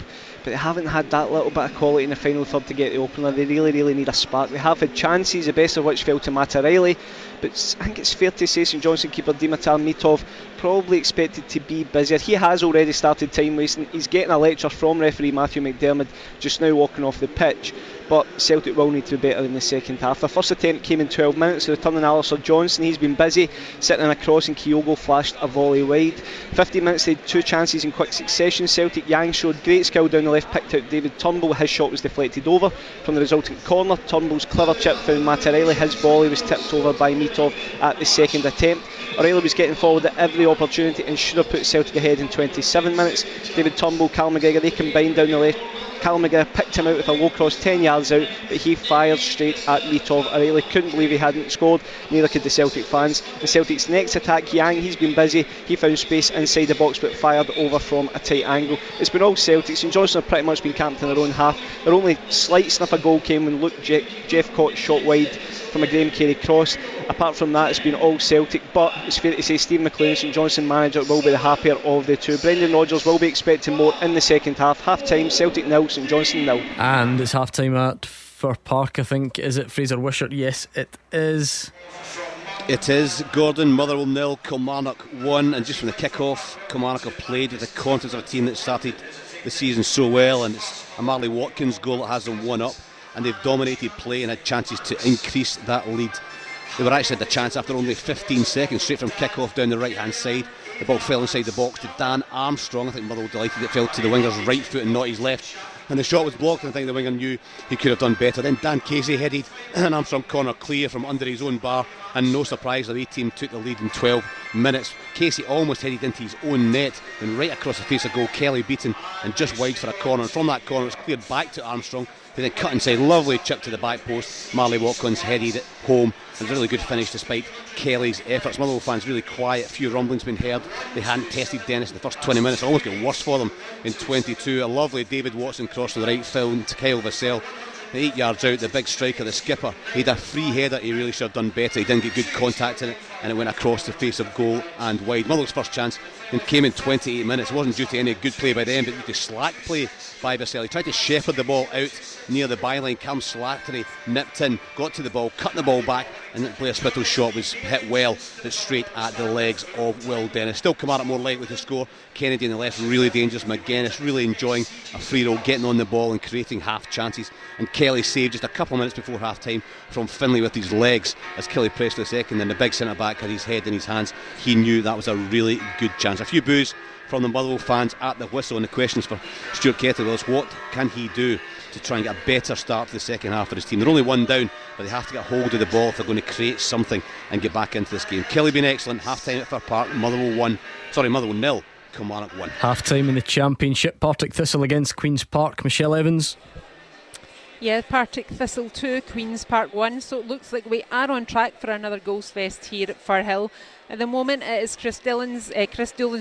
but they haven't had that little bit of quality in the final third to get the opener. They really, really need a spark. They have had chances, the best of which fell to Matt O'Reilly, but I think it's fair to say St Johnstone keeper Dimitar Mitov probably expected to be busier. He has already started time wasting. He's getting a lecture from referee Matthew McDermid just now walking off the pitch, but Celtic will need to be better in the second half. The first attempt came in 12 minutes, the returning Alistair Johnston. He's been busy sitting on a cross, and Kyogo flashed a volley wide. 15 minutes, they had two chances in quick succession. Celtic, Yang showed great skill down the left, picked out David Turnbull. His shot was deflected over from the resulting corner. Turnbull's clever chip found Matt O'Reilly. His volley was tipped over by Mitov at the second attempt. O'Reilly was getting forward at every opportunity and should have put Celtic ahead in 27 minutes. David Turnbull, Callum McGregor, they combined down the left. Callum McGregor picked him out with a low cross 10 yards out, but he fired straight at Mitov. O'Reilly couldn't believe he hadn't scored, neither could the Celtic fans. The Celtic's next attack, Yang, he's been busy. He found space inside the box but fired over from a tight angle. It's been all Celtic. St Johnstone have pretty much been camped in their own half. Their only slight sniff of goal came when Luke Jeff caught shot wide from a Graham Carey cross. Apart from that, it's been all Celtic, but it's fair to say Steve McLean, St Johnstone manager, will be the happier of the two. Brendan Rodgers will be expecting more in the second half. Half time, Celtic nil, St Johnstone nil. And it's half time at Fir Park, I think. Is it Fraser Wishart? Yes, it is. It is. Gordon, Motherwell nil, Kilmarnock 1. And just from the kick-off, Kilmarnock have played with the confidence of a team that started the season so well, and it's a Marley Watkins goal that has them one up, and they've dominated play and had chances to increase that lead. They were actually had the chance after only 15 seconds straight from kick-off down the right-hand side. The ball fell inside the box to Dan Armstrong. I think Motherwell delighted it fell to the winger's right foot and not his left. and the shot was blocked, and I think the winger knew he could have done better. Then Dan Casey headed an Armstrong corner clear from under his own bar, and no surprise the away team took the lead in 12 minutes. Casey almost headed into his own net, and right across the face of goal, Kelly beaten and just wide for a corner, and from that corner it's cleared back to Armstrong, who then cut inside, lovely chip to the back post. Marley Watkins headed it home, and a really good finish despite Kelly's efforts. Motherwell fans really quiet, few rumblings been heard. They hadn't tested Dennis in the first 20 minutes, almost got worse for them in 22. A lovely David Watson cross to the right, fell into Kyle Vassell. 8 yards out, the big striker, the skipper, he had a free header, he really should have done better. He didn't get good contact in it, and it went across the face of goal and wide. Motherwell's first chance and came in 28 minutes. It wasn't due to any good play by them, but due to slack play by Vassell. He tried to shepherd the ball out near the byline. Cam Slattery nipped in, got to the ball, cut the ball back, and Blair Spittle's shot was hit well, but straight at the legs of Will Dennis. Still Kamara more likely to score. Kennedy on the left, really dangerous. McGuinness really enjoying a free roll, getting on the ball and creating half chances. And Kelly saved just a couple of minutes before half time from Finlay with his legs as Kelly pressed the second, and the big centre back had his head in his hands. He knew that was a really good chance. A few boos from the Motherwell fans at the whistle, and the questions for Stuart Kettle was, what can he do to try and get a better start to the second half for his team? They're only one down, but they have to get hold of the ball if they're going to create something and get back into this game. Kelly been excellent. Half time at Fir Park, Motherwell 0, Kilmarnock 1. Half time in the Championship, Partick Thistle against Queen's Park. Michelle Evans. Yeah, Partick Thistle 2, Queen's Park 1. So it looks like we are on track for another goals fest here at Fir Hill. At the moment it is Chris Doolan's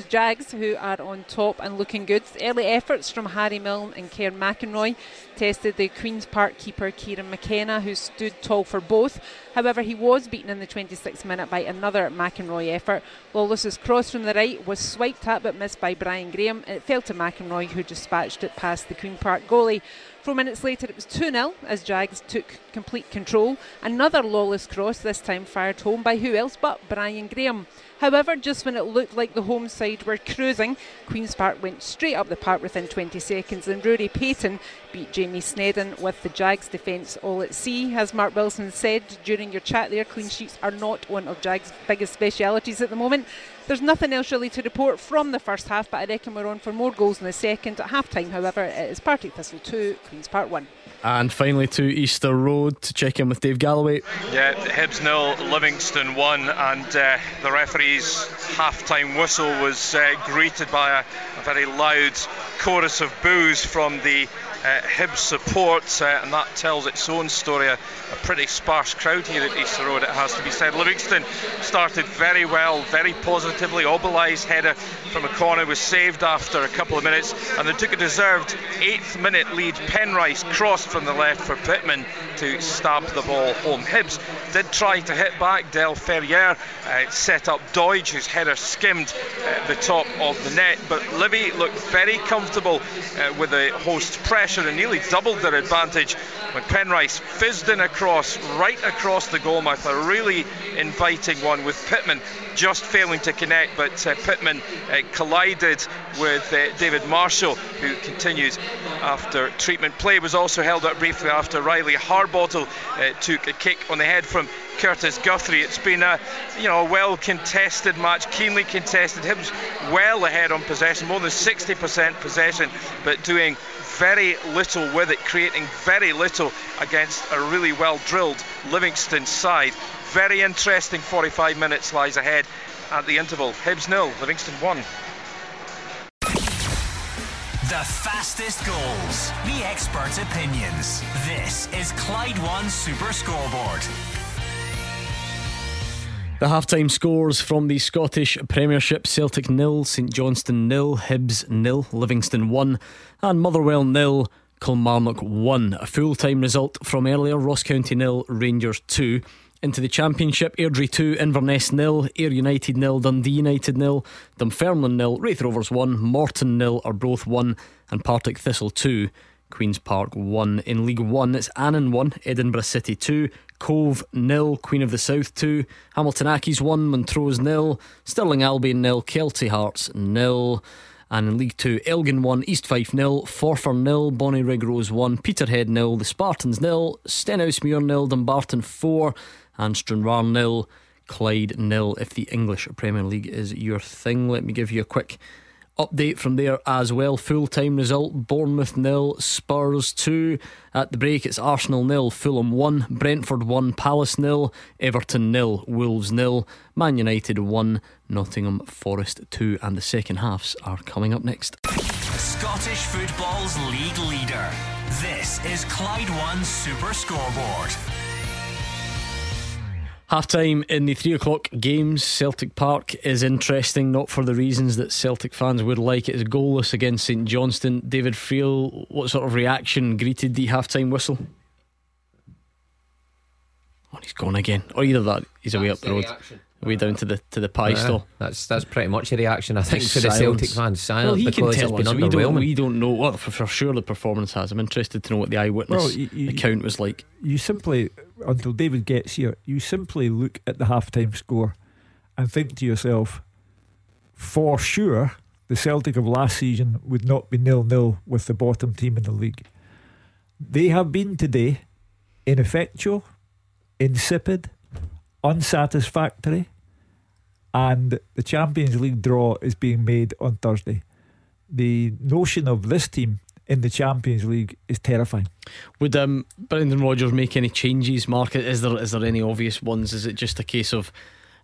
Jags who are on top and looking good. Early efforts from Harry Milne and Cairn McInroy tested the Queen's Park keeper Kieran McKenna, who stood tall for both. However, he was beaten in the 26th minute by another McInroy effort. Lawless's cross from the right was swiped at but missed by Brian Graham. It fell to McInroy, who dispatched it past the Queen Park goalie. 4 minutes later it was 2-0 as Jags took complete control. Another Lawless cross, this time fired home by who else but Brian Graham. However, just when it looked like the home side were cruising, Queen's Park went straight up the park within 20 seconds, and Rory Payton beat Jamie Snedden with the Jags defence all at sea. As Mark Wilson said during your chat there, clean sheets are not one of Jags' biggest specialities at the moment. There's nothing else really to report from the first half, but I reckon we're on for more goals in the second. At half time, however, it is Partick Thistle 2, Queen's Park 1. And finally to Easter Road to check in with Dave Galloway. Yeah, Hibs 0, Livingston 1, and the referee's half-time whistle was greeted by a very loud chorus of boos from the Hibs support, and that tells its own story. A pretty sparse crowd here at Easter Road, it has to be said. Livingston started very well, very positively. Obelay's header from a corner was saved after a couple of minutes, and they took a deserved 8th-minute lead. Penrice crossed from the left for Pittman to stamp the ball home. Hibs did try to hit back. Del Ferrier set up Doidge, whose header skimmed the top of the net, but Livy looked very comfortable with the host pressure and nearly doubled their advantage when Penrice fizzed in a cross right across the goalmouth, a really inviting one, with Pittman just failing to connect. But Pittman collided with David Marshall, who continues after treatment. Play was also held up briefly after Riley Harbottle took a kick on the head from Curtis Guthrie. It's been a well contested match, keenly contested. Hibs well ahead on possession, more than 60% possession, but doing very little with it, creating very little against a really well drilled Livingston side. Very interesting 45 minutes lies ahead at the interval. Hibs 0, Livingston 1. The fastest goals, the experts' opinions. This is Clyde One Super Scoreboard. The half-time scores from the Scottish Premiership: Celtic 0, St Johnstone 0, Hibs 0, Livingston 1, and Motherwell 0, Kilmarnock 1. A full-time result from earlier: Ross County 0, Rangers 2. Into the Championship: Airdrie 2, Inverness 0, Ayr United 0, Dundee United 0, Dunfermline 0, Raith Rovers 1, Morton 0, Arbroath 1, and Partick Thistle 2, Queen's Park 1. In League 1 it's Annan 1, Edinburgh City 2, Cove 0, Queen of the South 2, Hamilton Accies 1, Montrose 0, Stirling Albion 0, Kelty Hearts 0. And in League 2, Elgin 1, East Fife 0, Forfar 0, Bonnyrigg Rose 1, Peterhead 0, the Spartans 0, Stenhousemuir 0, Dumbarton 4, and Stranraer 0, Clyde 0. If the English Premier League is your thing, let me give you a quick update from there as well. Full time result: Bournemouth 0, Spurs 2. At the break, it's Arsenal 0, Fulham 1, Brentford 1, Palace 0, Everton 0, Wolves 0, Man United 1, Nottingham Forest 2. And the second halves are coming up next. Scottish football's league leader. This is Clyde One Super Scoreboard. Half time in the 3 o'clock games. Celtic Park is interesting, not for the reasons that Celtic fans would like. It is goalless against St Johnstone. David Friel, what sort of reaction greeted the half time whistle? Oh, he's gone again. Or either that, he's away up the road, way down to the pie stall. That's pretty much a reaction, I think, for the Celtic fans. Silence. Well, he can tell us. We don't know. Well, for sure the performance has. I'm interested to know what the eyewitness account was like. You simply, until David gets here, you simply look at the half-time score and think to yourself, for sure the Celtic of last season would not be 0-0 with the bottom team in the league. They have been today ineffectual, insipid, unsatisfactory, and the Champions League draw is being made on Thursday. The notion of this team in the Champions League is terrifying. Would Brendan Rodgers make any changes, Mark? Is there any obvious ones? Is it just a case of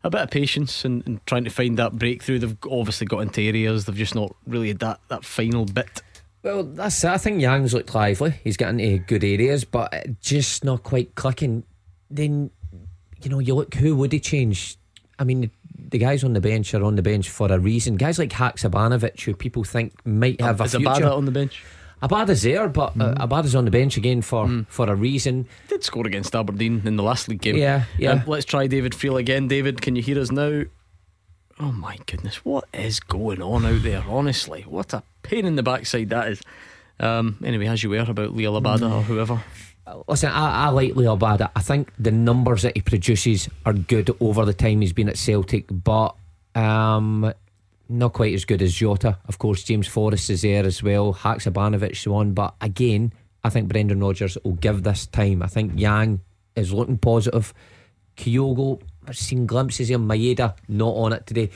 a bit of patience and trying to find that breakthrough? They've obviously got into areas, they've just not really had that final bit. Well, that's it. I think Yang's looked lively. He's got into good areas, but just not quite clicking. Then, you know, you look, who would he change? I mean, the guys on the bench are on the bench for a reason. Guys like Haksabanovic, who people think might have a future. Is Abada on the bench? Abada's there, but Abada's on the bench again for a reason. He did score against Aberdeen in the last league game. Yeah. Let's try David Friel again. David, can you hear us now? Oh my goodness, what is going on out there? Honestly, what a pain in the backside that is. Anyway, as you were about Leo Abada or whoever. Listen, I like Leo Abada. I think the numbers that he produces are good over the time he's been at Celtic, but not quite as good as Jota. Of course, James Forrest is there as well, Haksabanovic the one, but again, I think Brendan Rodgers will give this time. I think Yang is looking positive. Kyogo, I've seen glimpses of him. Maeda, not on it today.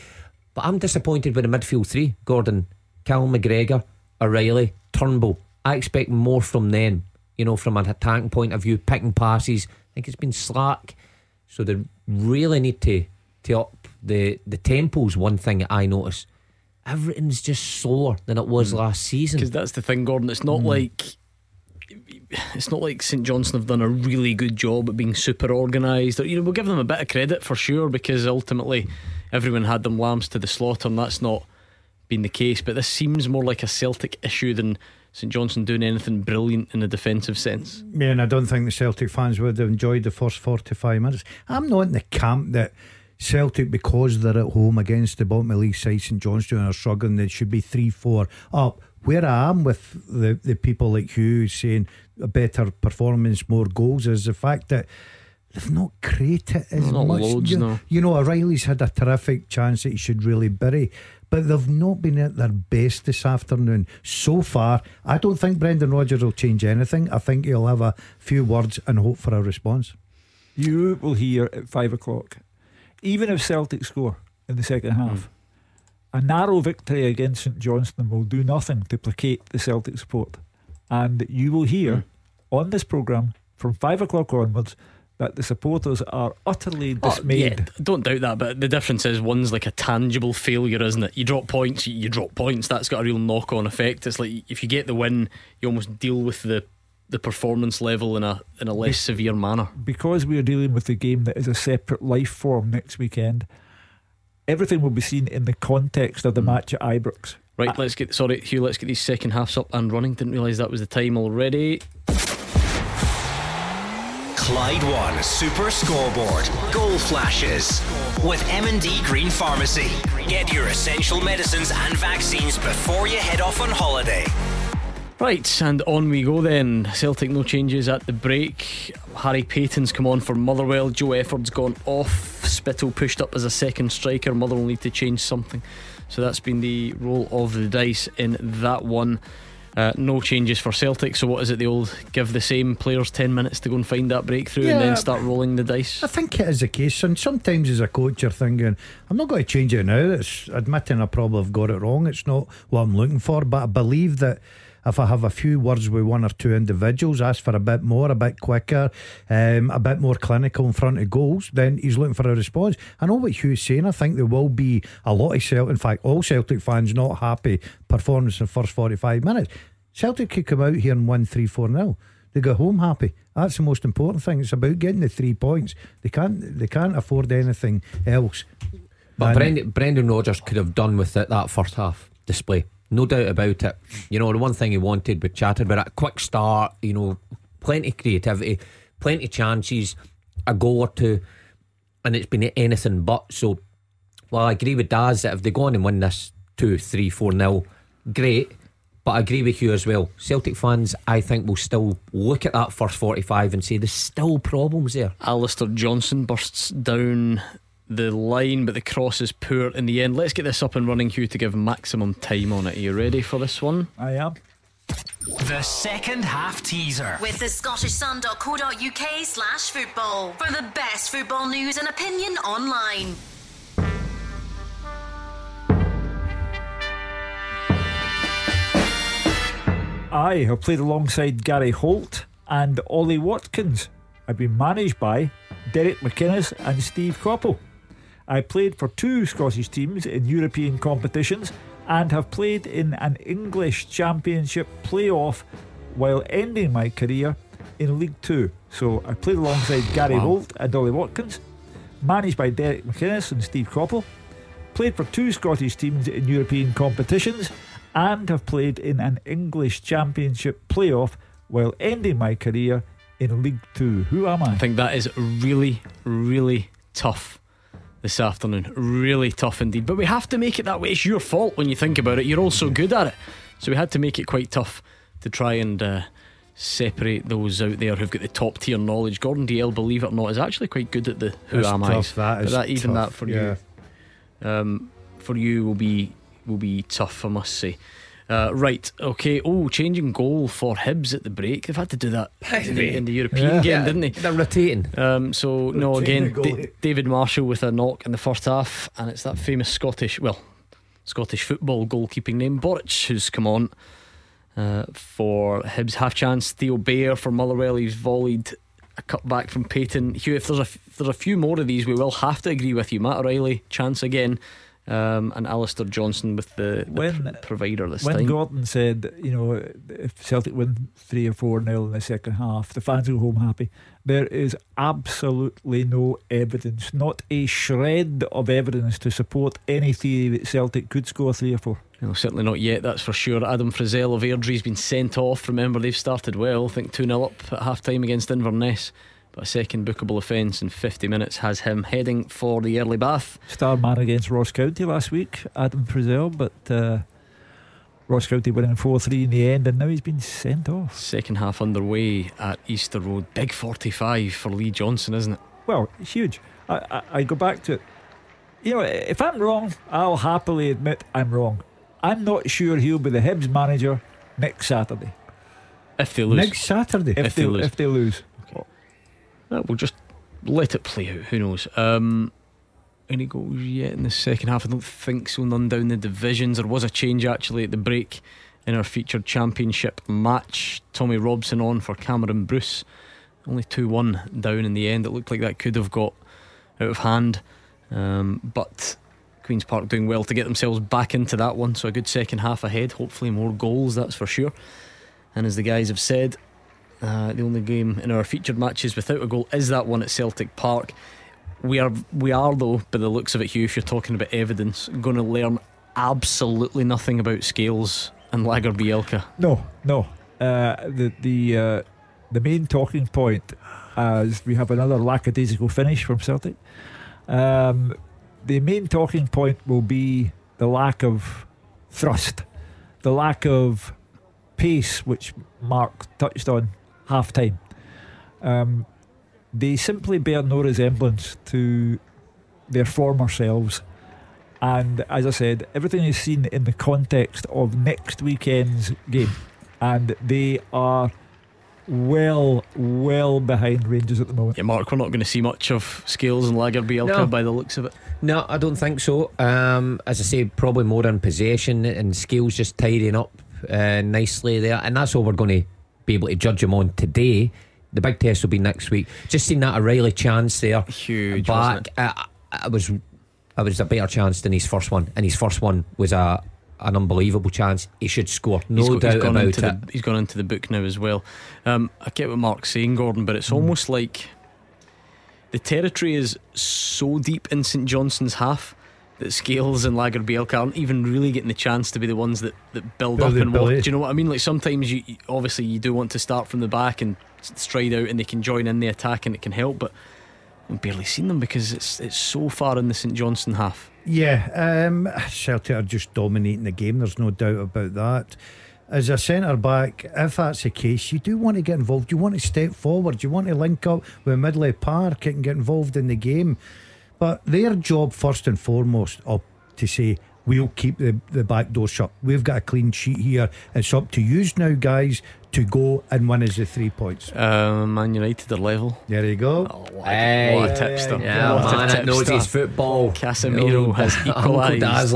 But I'm disappointed with the midfield three: Gordon, Callum McGregor, O'Reilly, Turnbull. I expect more from them. You know, from an attacking point of view, picking passes, I think it's been slack. So they really need to up the tempo's one thing that I notice. Everything's just slower than it was last season. Because that's the thing, Gordon. It's not like St Johnstone have done a really good job at being super organised. You know, we'll give them a bit of credit for sure, because ultimately everyone had them lambs to the slaughter, and that's not been the case. But this seems more like a Celtic issue than St Johnstone doing anything brilliant in a defensive sense. Yeah, and I don't think the Celtic fans would have enjoyed the first 45 minutes. I'm not in the camp that Celtic, because they're at home against the bottom of the league side, St Johnstone are struggling, they should be 3-4 up. Where I am with the people like Hugh saying a better performance, more goals, is the fact that they've not created as much. Loads, you know, O'Reilly's had a terrific chance that he should really bury, but they've not been at their best this afternoon so far. I don't think Brendan Rodgers will change anything. I think he'll have a few words and hope for a response. You will hear at 5 o'clock, even if Celtic score in the second half, a narrow victory against St Johnstone will do nothing to placate the Celtic support. And you will hear on this programme from 5 o'clock onwards that the supporters are utterly dismayed. Yeah, don't doubt that, but the difference is one's like a tangible failure, isn't it? You drop points. That's got a real knock-on effect. It's like if you get the win, you almost deal with the performance level in a less severe manner. Because we are dealing with a game that is a separate life form next weekend, everything will be seen in the context of the match at Ibrox. Right, let's get these second halves up and running. Didn't realise that was the time already. Clyde One Super Scoreboard. Goal flashes with M&D Green Pharmacy. Get your essential medicines and vaccines before you head off on holiday. Right, and on we go then. Celtic, no changes at the break. Harry Payton's come on for Motherwell. Joe Efford's gone off. Spittle pushed up as a second striker. Motherwell need to change something. So that's been the roll of the dice in that one. No changes for Celtic. So what is it, the old give the same players 10 minutes to go and find that breakthrough, and then start rolling the dice? I think it is the case. And sometimes as a coach you're thinking, I'm not going to change it now. It's admitting I probably have got it wrong. It's not what I'm looking for. But I believe that if I have a few words with one or two individuals, ask for a bit more, a bit quicker, a bit more clinical in front of goals, then he's looking for a response. I know what Hugh's saying. I think there will be a lot of Celtic, in fact all Celtic fans, not happy performance in the first 45 minutes. Celtic could come out here and win 3-4-0. They go home happy. That's the most important thing. It's about getting the 3 points. They can't afford anything else. But Brendan Rodgers could have done with it, that first half display, no doubt about it. You know, the one thing he wanted, we chatted about it, a quick start, you know, plenty of creativity, plenty of chances, a goal or two, and it's been anything but. So well, I agree with Daz that if they go on and win this 2-3-4-0, great. But I agree with you as well, Celtic fans I think will still look at that first 45 and say there's still problems there. Alistair Johnson bursts down the line, but the cross is poor in the end. Let's get this up and running, Hugh, to give maximum time on it. Are you ready for this one? I am. The second half teaser with the scottishsun.co.uk/football for the best football news and opinion online. I have played alongside Gary Holt and Ollie Watkins. I've been managed by Derek McInnes and Steve Coppell. I played for two Scottish teams in European competitions and have played in an English Championship playoff while ending my career in League 2. So I played alongside Gary Holt and Ollie Watkins, managed by Derek McInnes and Steve Coppell, played for two Scottish teams in European competitions and have played in an English Championship playoff while ending my career in League 2. Who am I? I think that is really, really tough this afternoon. Really tough indeed. But we have to make it that way. It's your fault when you think about it. You're all so good at it. So we had to make it quite tough to try and separate those out there who've got the top tier knowledge. Gordon DL, believe it or not, is actually quite good at the who am I. Even tough, that for you, for you will be tough, I must say. Right, okay. Changing goal for Hibs at the break. They've had to do that in the European game, didn't they? They're rotating. David Marshall with a knock in the first half, and it's that famous Scottish football goalkeeping name, Boric, who's come on for Hibs. Half chance, Theo Bayer for Motherwell. He's volleyed a cut back from Payton. Hugh, if there's a few more of these, we will have to agree with you. Matt O'Reilly, chance again. And Alistair Johnson with the provider this time. When Gordon said, you know, if Celtic win 3 or 4-0 in the second half, the fans will go home happy, there is absolutely no evidence, not a shred of evidence to support any theory that Celtic could score 3 or 4. No, certainly not yet, that's for sure. Adam Frizzell of Airdrie has been sent off. Remember, they've started well, I think 2-0 up at half time against Inverness, but a second bookable offence in 50 minutes has him heading for the early bath. Star man against Ross County last week, Adam Frizzell, but Ross County winning 4-3 in the end, and now he's been sent off. Second half underway at Easter Road. Big 45 for Lee Johnson, isn't it? Well, it's huge. I go back to it. You know, if I'm wrong, I'll happily admit I'm wrong. I'm not sure he'll be the Hibs manager next Saturday. If they lose. Next Saturday? If they lose. We'll just let it play out. Who knows? Any goals yet in the second half? I don't think so. None down the divisions. There was a change actually at the break in our featured championship match. Tommy Robson on for Cameron Bruce. Only 2-1 down in the end. It looked like that could have got out of hand, but Queen's Park doing well to get themselves back into that one. So a good second half ahead. Hopefully more goals, that's for sure. And as the guys have said, the only game in our featured matches without a goal is that one at Celtic Park. We are though, by the looks of it, Hugh, if you're talking about evidence, going to learn absolutely nothing about Scales and Lager Bielka. No. The main talking point is we have another lackadaisical finish from Celtic. The main talking point will be the lack of thrust, the lack of pace, which Mark touched on. Half time, they simply bear no resemblance to their former selves, and as I said, everything is seen in the context of next weekend's game. and they are well behind Rangers at the moment. Yeah, Mark, we're not going to see much of Scales and Lagerbjelke by the looks of it. No, I don't think so. As I say, probably more in possession, and Scales just tidying up nicely there, and that's all we're going to be able to judge him on today. The big test will be next week. Just seen that O'Reilly chance there, huge back. It was a better chance than his first one, and his first one was an unbelievable chance. He should score, no doubt about it. He's gone into the book now as well. I get what Mark's saying, Gordon, but it's almost like the territory is so deep in St Johnson's half that Scales and Lagerbjelke aren't even really getting the chance to be the ones that build up and work. Do you know what I mean? Like, sometimes you obviously you do want to start from the back and stride out, and they can join in the attack and it can help, but I've barely seen them because it's so far in the St Johnson half. Yeah, Celtic are just dominating the game. There's no doubt about that. As a centre back, if that's the case, you do want to get involved. You want to step forward. You want to link up with Midley Park and get involved in the game. But their job first and foremost up to say, we'll keep the back door shut. We've got a clean sheet here. It's up to you now, guys, to go and win us the 3 points. Man United are level. There you go. What a tipster. Yeah, man, it knows his football. Casemiro has equalised.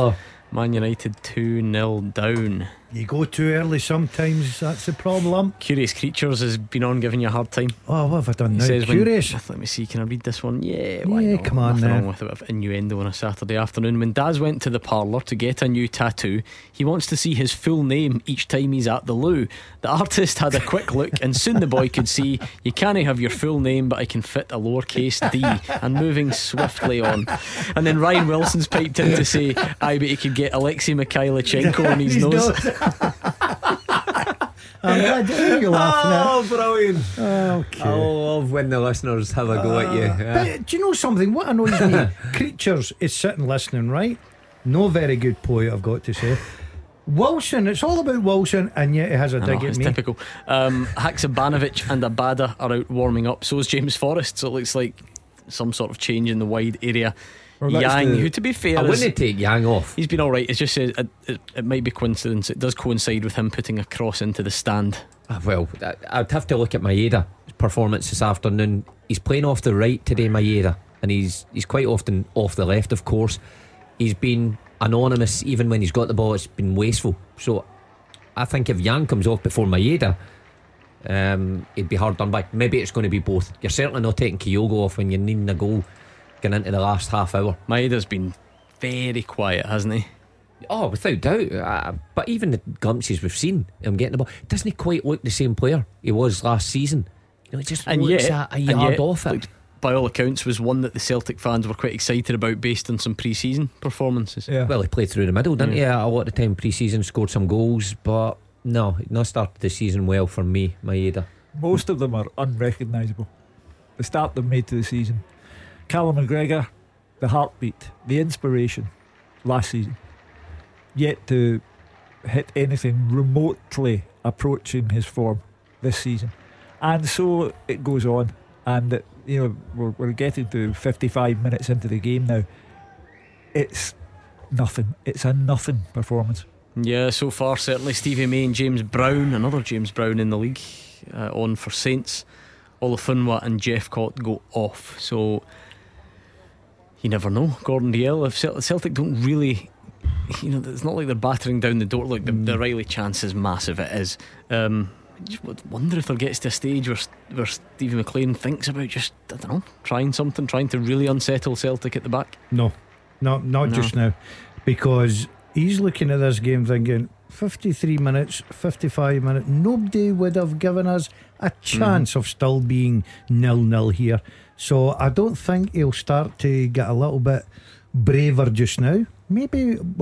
Man United 2-0 down. You go too early sometimes, that's the problem. Curious Creatures has been on giving you a hard time. Oh, what have I done now? Curious. Let me see, can I read this one? Yeah, why not? Come on, nothing wrong with a bit of innuendo on a Saturday afternoon. When Daz went to the parlour to get a new tattoo, he wants to see his full name each time he's at the loo. The artist had a quick look, and soon the boy could see, you can't have your full name, but I can fit a lowercase d. And moving swiftly on. And then Ryan Wilson's piped in to say, I bet he could get Alexei Mikhailichenko on his nose. You're laughing at. Oh, brilliant. Okay. I love when the listeners have a go at you. But do you know something? What annoys me, Creatures is sitting listening, right? No very good poet, I've got to say. Wilson, it's all about Wilson, and yet he has a dig at me. It's typical. Haksabanovic and Abada are out warming up. So is James Forrest. So it looks like some sort of change in the wide area. Yang, who to be fair, I wouldn't take Yang off. He's been alright. It's just it might be coincidence. It does coincide with him putting a cross into the stand. Well, I'd have to look at Maeda performance this afternoon. He's playing off the right today, Maeda, and he's quite often off the left, of course. He's been anonymous even when he's got the ball. It's been wasteful. So I think if Yang comes off before Maeda, he'd be hard done by. Maybe it's going to be both. You're certainly not taking Kyogo off when you're needing a goal into the last half hour. Maeda's been very quiet, hasn't he? Oh, without doubt. But even the glimpses we've seen him getting the ball, doesn't he quite look the same player he was last season? You know, he just looks a yard off it. By all accounts, was one that the Celtic fans were quite excited about based on some pre-season performances. Yeah. Well, he played through the middle, didn't he? A lot of time pre-season, scored some goals, but no, he'd not started the season well for me, Maeda. Most of them are unrecognisable. The start they've made to the season. Callum McGregor, the heartbeat, the inspiration last season, yet to hit anything remotely approaching his form this season. And so it goes on, and we're getting to 55 minutes into the game now. It's nothing. It's a nothing performance. Yeah, so far certainly. Stevie May and James Brown, another James Brown in the league, on for Saints. Olafunwa and Jeff Cott go off. So you never know, Gordon Dalziel. If Celtic don't really, it's not like they're battering down the door. Like the Riley chance is massive. It is. I just wonder if there gets to a stage where Stevie McLean thinks about just, I don't know, trying to really unsettle Celtic at the back. No, just now, because he's looking at this game thinking 53 minutes, 55 minutes, nobody would have given us a chance of still being 0-0 here. So I don't think he'll start to get a little bit braver just now. Maybe 10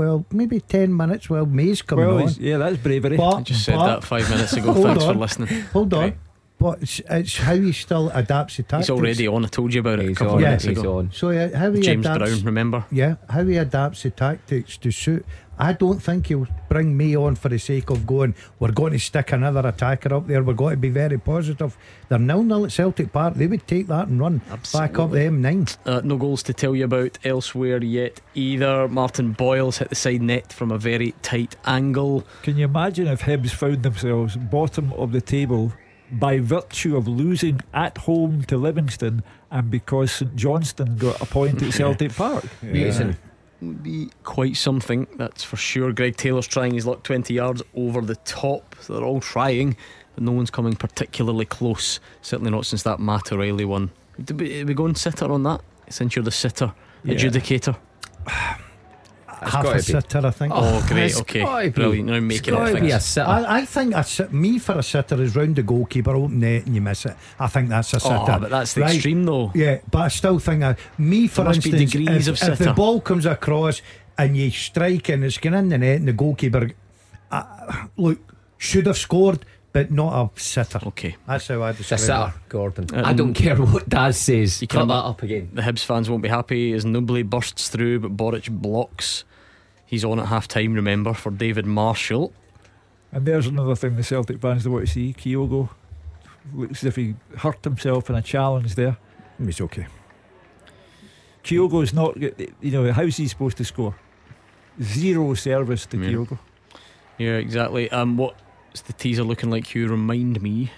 minutes while May's coming on. Yeah, that's bravery. I just said that 5 minutes ago. Thanks for listening. Hold on. But it's how he still adapts the tactics. He's already on. I told you about it. He's on. So how he James adapts, Brown, remember? Yeah, how he adapts the tactics to suit. I don't think he'll bring me on for the sake of going, we're going to stick another attacker up there, we're going to be very positive. They're 0-0 at Celtic Park. They would take that and run back up the M9. No goals to tell you about elsewhere yet either. Martin Boyle's hit the side net from a very tight angle. Can you imagine if Hibs found themselves bottom of the table by virtue of losing at home to Livingston and because St Johnstone got a point at Celtic Park? Yeah. Would be quite something, that's for sure. Greg Taylor's trying his luck 20 yards over the top. They're all trying, but no one's coming particularly close. Certainly not since that Matt O'Reilly one. Did we go and sitter on that? Since you're the sitter adjudicator. Half a sitter, I think. Oh, great, okay. Brilliant. Now making it fix. Be a sitter. I think me for a sitter is round the goalkeeper, open net and you miss it. I think that's a sitter. Oh, but that's the extreme though. Yeah, but I still think me for instance, if the ball comes across and you strike and it's going in the net and the goalkeeper look, should have scored, but not a sitter. Okay, that's how I describe it. A sitter, Gordon. I don't care what Daz says. You cut that up again. The Hibs fans won't be happy as Nubley bursts through, but Boric blocks. He's on at half time, remember, for David Marshall. And there's another thing the Celtic fans don't want to see. Kyogo looks as if he hurt himself in a challenge there. He's okay. Kyogo's not, how's he supposed to score? Zero service to Kyogo. Yeah, exactly. What's the teaser looking like, you remind me?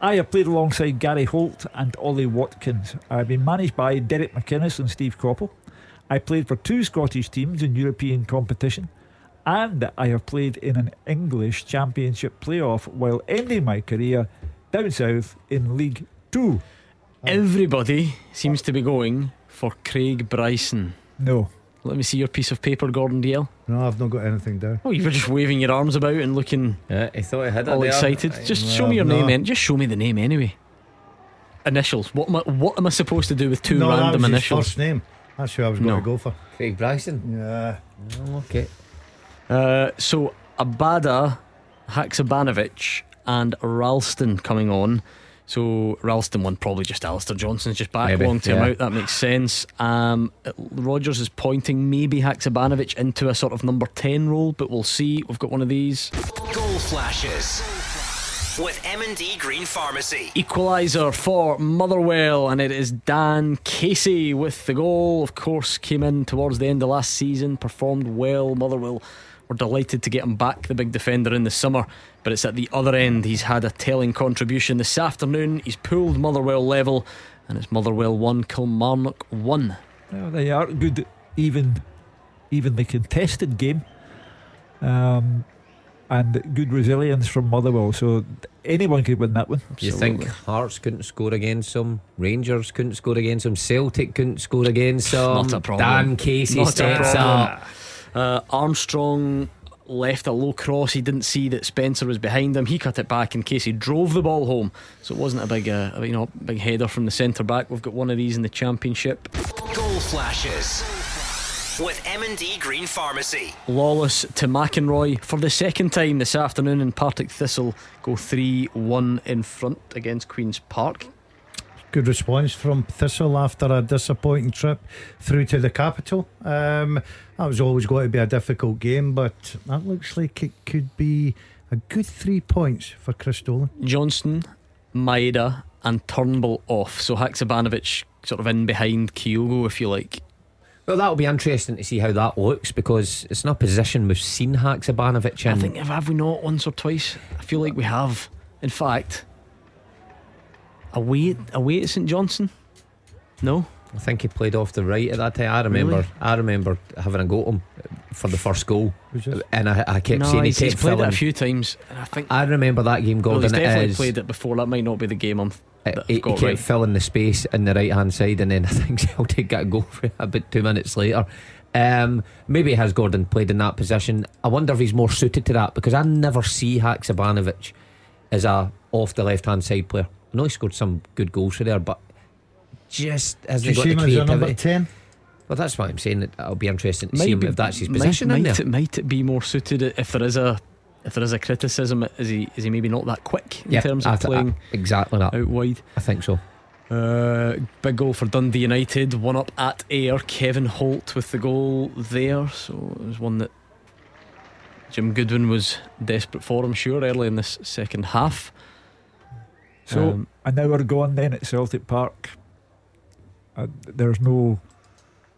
I have played alongside Gary Holt and Ollie Watkins. I've been managed by Derek McInnes and Steve Coppell. I played for two Scottish teams in European competition, and I have played in an English Championship playoff while ending my career down south in League 2. Everybody seems to be going for Craig Bryson. No. Let me see your piece of paper, Gordon DL. No, I've not got anything down. Oh, you were just waving your arms about and looking. Yeah, I thought I had all excited. Just show me your name. Just show me the name anyway. Initials. What am I supposed to do with two random initials? His first name. That's who I was going to go for. Craig Bryson. Yeah. Okay. So Abada, Haksabanovic and Ralston coming on. So Ralston won, probably just Alistair Johnson's just back. Maybe. Long term out. That makes sense. Rodgers is pointing maybe Haksabanovic into a sort of number 10 role, but we'll see. We've got one of these. Goal flashes with M&D Green Pharmacy. Equaliser for Motherwell, and it is Dan Casey with the goal. Of course, came in towards the end of last season, performed well. Motherwell were delighted to get him back, the big defender in the summer, but it's at the other end he's had a telling contribution. This afternoon he's pulled Motherwell level, and it's Motherwell 1 Kilmarnock 1. Well, they are good, even the contested game, and good resilience from Motherwell, so anyone could win that one. Absolutely. You think Hearts couldn't score against them, Rangers couldn't score against them, Celtic couldn't score against them. Not a problem. Dan Casey not steps up. Armstrong left a low cross. He didn't see that Spencer was behind him. He cut it back and Casey drove the ball home. So it wasn't a big big header from the centre back. We've got one of these in the Championship. Goal flashes with M&D Green Pharmacy. Lawless to McInroy for the second time this afternoon, and Partick Thistle go 3-1 in front against Queen's Park. Good response from Thistle after a disappointing trip through to the capital. That was always going to be a difficult game, but that looks like it could be a good 3 points for Chris Dolan. Johnston, Maeda and Turnbull off, so Haksabanovic sort of in behind Kyogo, if you like. Well, that'll be interesting to see how that looks, because it's not a position we've seen Haksabanovic in. I think, have we not once or twice? I feel like we have. In fact, away at St Johnstone? No, I think he played off the right at that time. I remember having a go at him for the first goal, and I kept saying he's played it a few times, and I remember that game, Gordon. He's definitely played it before. That might not be the game he kept filling the space in the right hand side, and then I think Celtic got a goal for about 2 minutes later. Maybe has Gordon played in that position. I wonder if he's more suited to that, because I never see Haksabanovic as a off the left hand side player. I know he scored some good goals for there, but just hasn't got the creativity. As a number 10? Well, that's what I'm saying. It'll be interesting to see if that's his position. Might it be more suited if there is a if there is a criticism, is he maybe not that quick in terms of playing exactly that out wide? I think so. Big goal for Dundee United, one up at Ayr. Kevin Holt with the goal there. So it was one that Jim Goodwin was desperate for, I'm sure, early in this second half. So an hour gone then at Celtic Park. There's no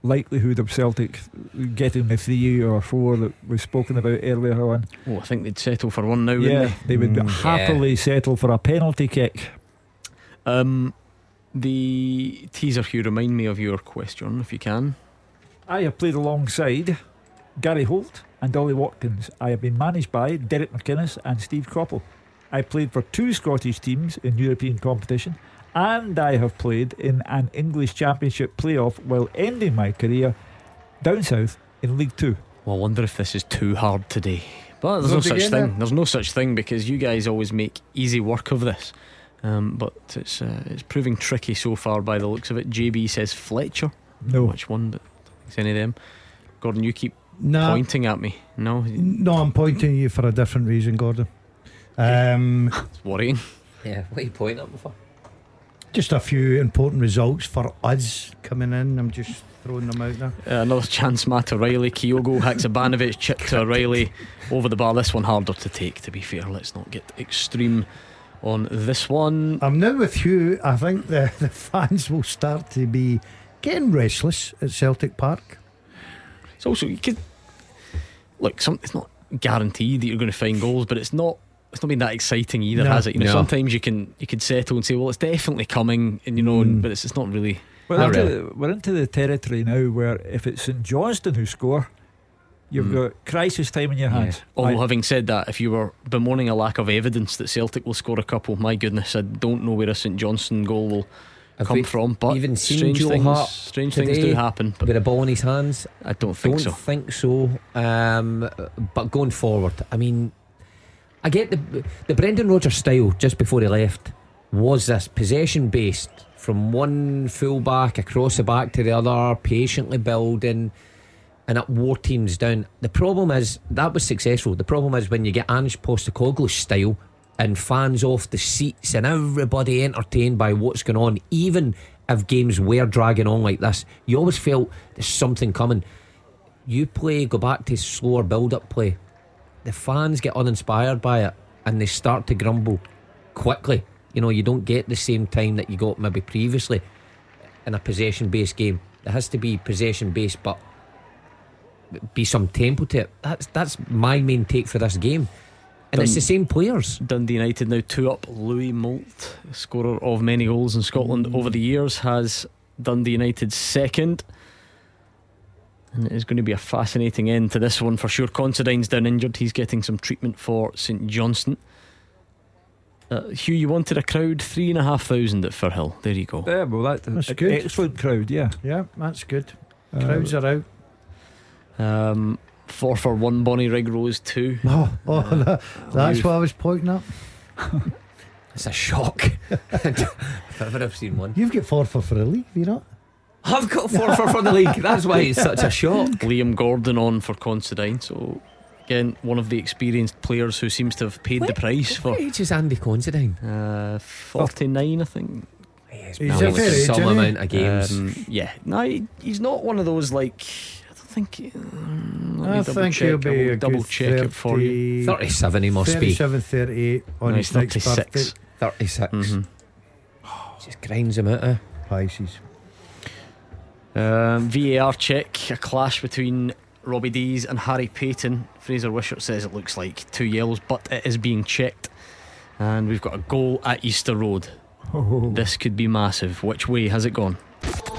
likelihood of Celtic getting the 3 or 4 that we've spoken about earlier on. Oh, I think they'd settle for one now, wouldn't they? They would happily settle for a penalty kick. The teaser, Hugh, remind me of your question if you can. I have played alongside Gary Holt and Ollie Watkins. I have been managed by Derek McInnes and Steve Coppell. I played for 2 Scottish teams in European competition, and I have played in an English Championship playoff while ending my career down south in League 2. Well, I wonder if this is too hard today. But there's no such thing. There's no such thing, because you guys always make easy work of this. But it's proving tricky so far by the looks of it. JB says Fletcher. No. Which one? But I don't think it's any of them. Gordon, you keep pointing at me. No, I'm pointing at you for a different reason, Gordon. It's worrying. Yeah, what are you pointing at me for? Just a few important results for us coming in. I'm just throwing them out there. Another chance, Matt O'Reilly, Kyogo, Haksabanovic, chip to O'Reilly over the bar. This one harder to take, to be fair. Let's not get extreme on this one. I'm now with you. I think the fans will start to be getting restless at Celtic Park. It's also, you could look, it's not guaranteed that you're going to find goals, but it's not been that exciting either, has it? You know, sometimes you could settle and say, well, it's definitely coming, and you know, but it's not really. We're into the territory now where if it's St Johnstone who score, you've got crisis time in your hands. Although, having said that, if you were bemoaning a lack of evidence that Celtic will score a couple, my goodness, I don't know where a St Johnstone goal will come from. But even strange things do happen. With a ball in his hands, I don't think so. But going forward, I mean, I get the Brendan Rodgers style just before he left was this possession based, from one full back across the back to the other, patiently building and up wore teams down. The problem is that was successful. The problem is when you get Ange Postecoglou's style and fans off the seats and everybody entertained by what's going on, even if games were dragging on like this, you always felt there's something coming. You go back to slower build-up play. The fans get uninspired by it and they start to grumble quickly. You know, you don't get the same time that you got maybe previously in a possession-based game. It has to be possession-based, but be some tempo to it. That's my main take for this game. And it's the same players. Dundee United now 2 up. Louis Moult, scorer of many goals in Scotland over the years, has Dundee United second. And it is going to be a fascinating end to this one for sure. Considine's down injured. He's getting some treatment for St Johnstone. Hugh, you wanted a crowd, 3,500 at Firhill. There you go. Yeah, well, that's good. Excellent crowd, yeah. Yeah, that's good. Crowds are out. 4 for 1. Bonnie Rigg rose 2. That's what I was pointing at. It's a shock. If I've ever seen one. You've got 4 for the league, have you not? I've got 4 for the league. That's why it's such a shock. Liam Gordon on for Considine. So again, one of the experienced players who seems to have paid the price for. What age is Andy Considine? 49, I think. He's a fair age, some amount of games. He's not one of those like. I think he'll be a double good check 30, it for you. 37 he must 37, be 38 on his 36 birthday. 36 just grinds him out of Pisces. VAR check, a clash between Robbie Dees and Harry Payton. Fraser Wishart says it looks like 2 yellows, but it is being checked. And we've got a goal at Easter Road. This could be massive. Which way has it gone?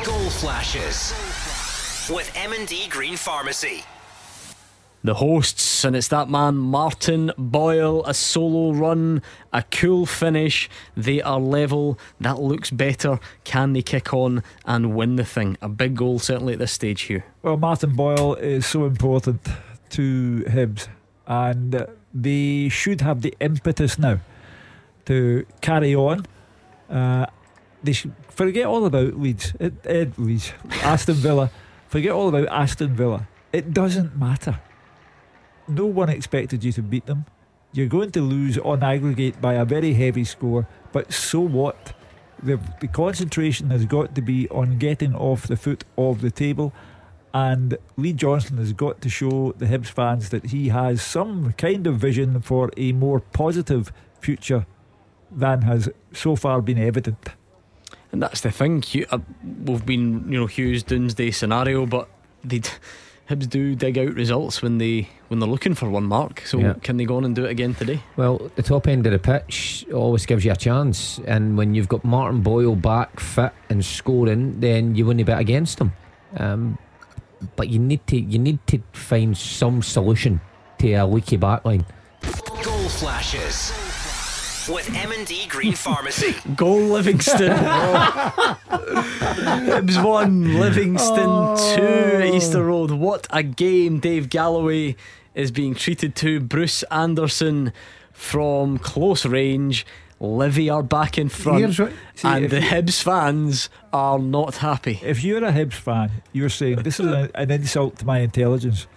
Goal flashes with M&D Green Pharmacy. The hosts, and it's that man Martin Boyle. A solo run, a cool finish. They are level. That looks better. Can they kick on and win the thing? A big goal certainly at this stage, Hugh. Well, Martin Boyle is so important to Hibs, and they should have the impetus now to carry on. They should forget all about Aston Villa. Forget all about Aston Villa. It doesn't matter. No one expected you to beat them. You're going to lose on aggregate by a very heavy score, but so what? The concentration has got to be on getting off the foot of the table, and Lee Johnson has got to show the Hibs fans that he has some kind of vision for a more positive future than has so far been evident. And that's the thing, we've been, Hugh's doomsday scenario, but Hibs do dig out results when they're looking for one, Mark. So yeah. Can they go on and do it again today? Well, the top end of the pitch always gives you a chance, and when you've got Martin Boyle back fit and scoring, then you win a bet against him. But you need to find some solution to a leaky backline. Goal flashes with M&D Green Pharmacy. Goal Livingston. Hibs 1, Livingston 2 at Easter Road. What a game. Dave Galloway is being treated to Bruce Anderson from close range. Livy are back in front, and the Hibs fans are not happy. If you're a Hibs fan, you're saying this is an insult to my intelligence.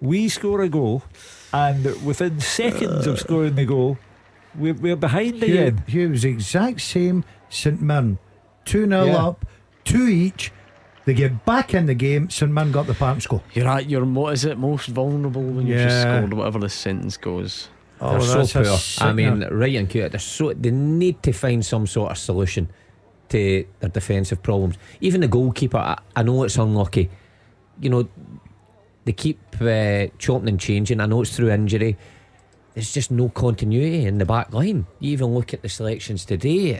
We score a goal, and within seconds of scoring the goal, we're behind again. Hugh was the exact same. St Mirren 2-0 up, 2 each. They get back in the game. St Mirren got the palm score. You're at your most vulnerable when you just scored, whatever the sentence goes. Oh, they're so poor. I mean, right and cute. They need to find some sort of solution to their defensive problems. Even the goalkeeper, I know it's unlucky. They keep chopping and changing. I know it's through injury. There's just no continuity in the back line. You even look at the selections today,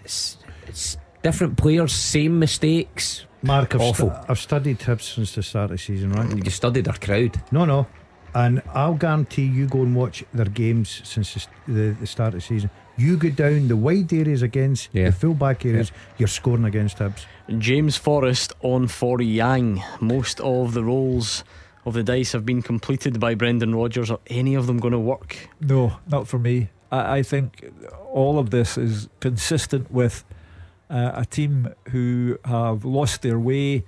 it's different players, same mistakes. Mark, I've studied Hibs since the start of the season, right? You studied their crowd. No, and I'll guarantee you go and watch their games since the start of the season. You go down the wide areas against the full back areas, you're scoring against Hibs. James Forrest on for Yang. Most of the rolls of the dice have been completed by Brendan Rodgers. Are any of them going to work? No, not for me. I think all of this is consistent with a team who have lost their way,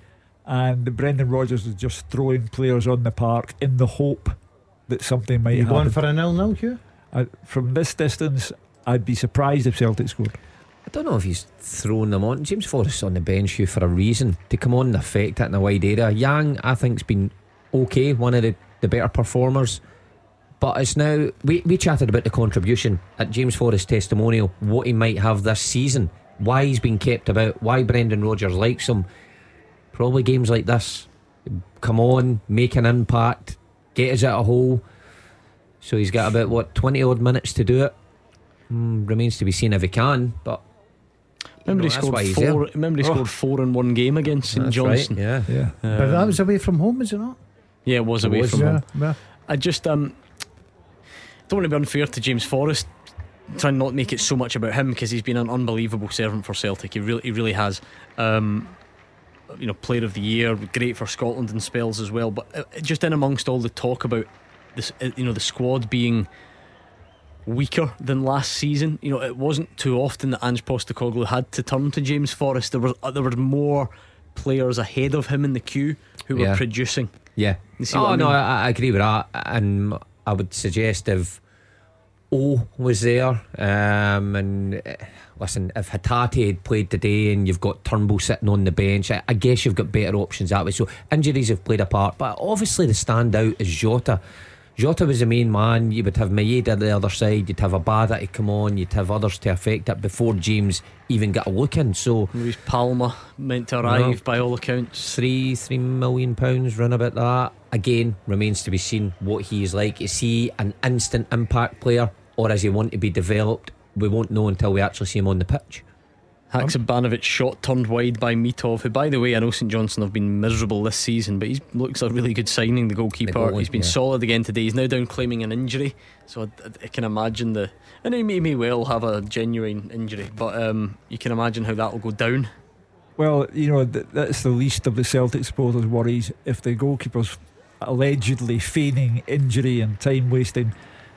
and Brendan Rodgers is just throwing players on the park in the hope that something might happen. You going for a 0-0, Hugh? From this distance, I'd be surprised if Celtic scored. I don't know if he's thrown them on. James Forrest's on the bench, Hugh, for a reason, to come on and affect it in a wide area. Yang, I think, has been okay, one of the better performers, but it's now we chatted about the contribution at James Forrest's testimonial, what he might have this season, why he's been kept about, why Brendan Rodgers likes him. Probably games like this, come on, make an impact, get us out of hole. So he's got about 20 odd minutes to do it. Remains to be seen if he can, but remember he scored 4 in one game against St Johnstone. Right. Yeah. But that was away from home, was it not? Yeah, it was away from home. Yeah. I just don't want to be unfair to James Forrest, trying not to make it so much about him, because he's been an unbelievable servant for Celtic. He really has. Player of the year, great for Scotland in spells as well. But just in amongst all the talk about this, the squad being weaker than last season, it wasn't too often that Ange Postecoglou had to turn to James Forrest. There were more players ahead of him in the queue who were producing. Yeah. I agree with that, and I would suggest if O was there, and listen, if Hatate had played today and you've got Turnbull sitting on the bench, I guess you've got better options that way. So injuries have played a part, but obviously the standout is Jota. Jota was the main man. You would have Maeda on the other side, you'd have Abada to come on, you'd have others to affect it before James even got a look in. So Luis Palma meant to arrive, by all accounts, £3 million, run about that. Again, remains to be seen what he is like. Is he an instant impact player, or is he want to be developed? We won't know until we actually see him on the pitch. Haksabanovic shot turned wide by Mitov, who, by the way, I know St Johnstone have been miserable this season, but he looks a really good signing, the goalkeeper. He's been solid again today. He's now down claiming an injury, so I can imagine and he may well have a genuine injury, but you can imagine how that will go down. Well, that's the least of the Celtic supporters' worries. If the goalkeeper's allegedly feigning injury and time wasting,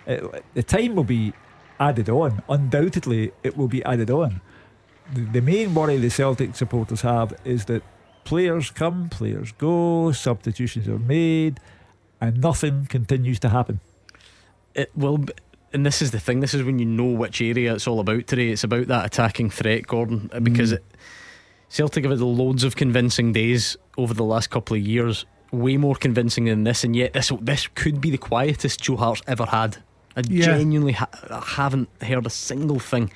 the time will be added on. Undoubtedly it will be added on. The main worry the Celtic supporters have is that players come, players go, substitutions are made, and nothing continues to happen. It will be, And this is the thing, this is when you know which area it's all about today. It's about that attacking threat, Gordon, because Celtic have had loads of convincing days over the last couple of years, way more convincing than this, and yet this could be the quietest Joe Hart's ever had. I genuinely haven't heard a single thing.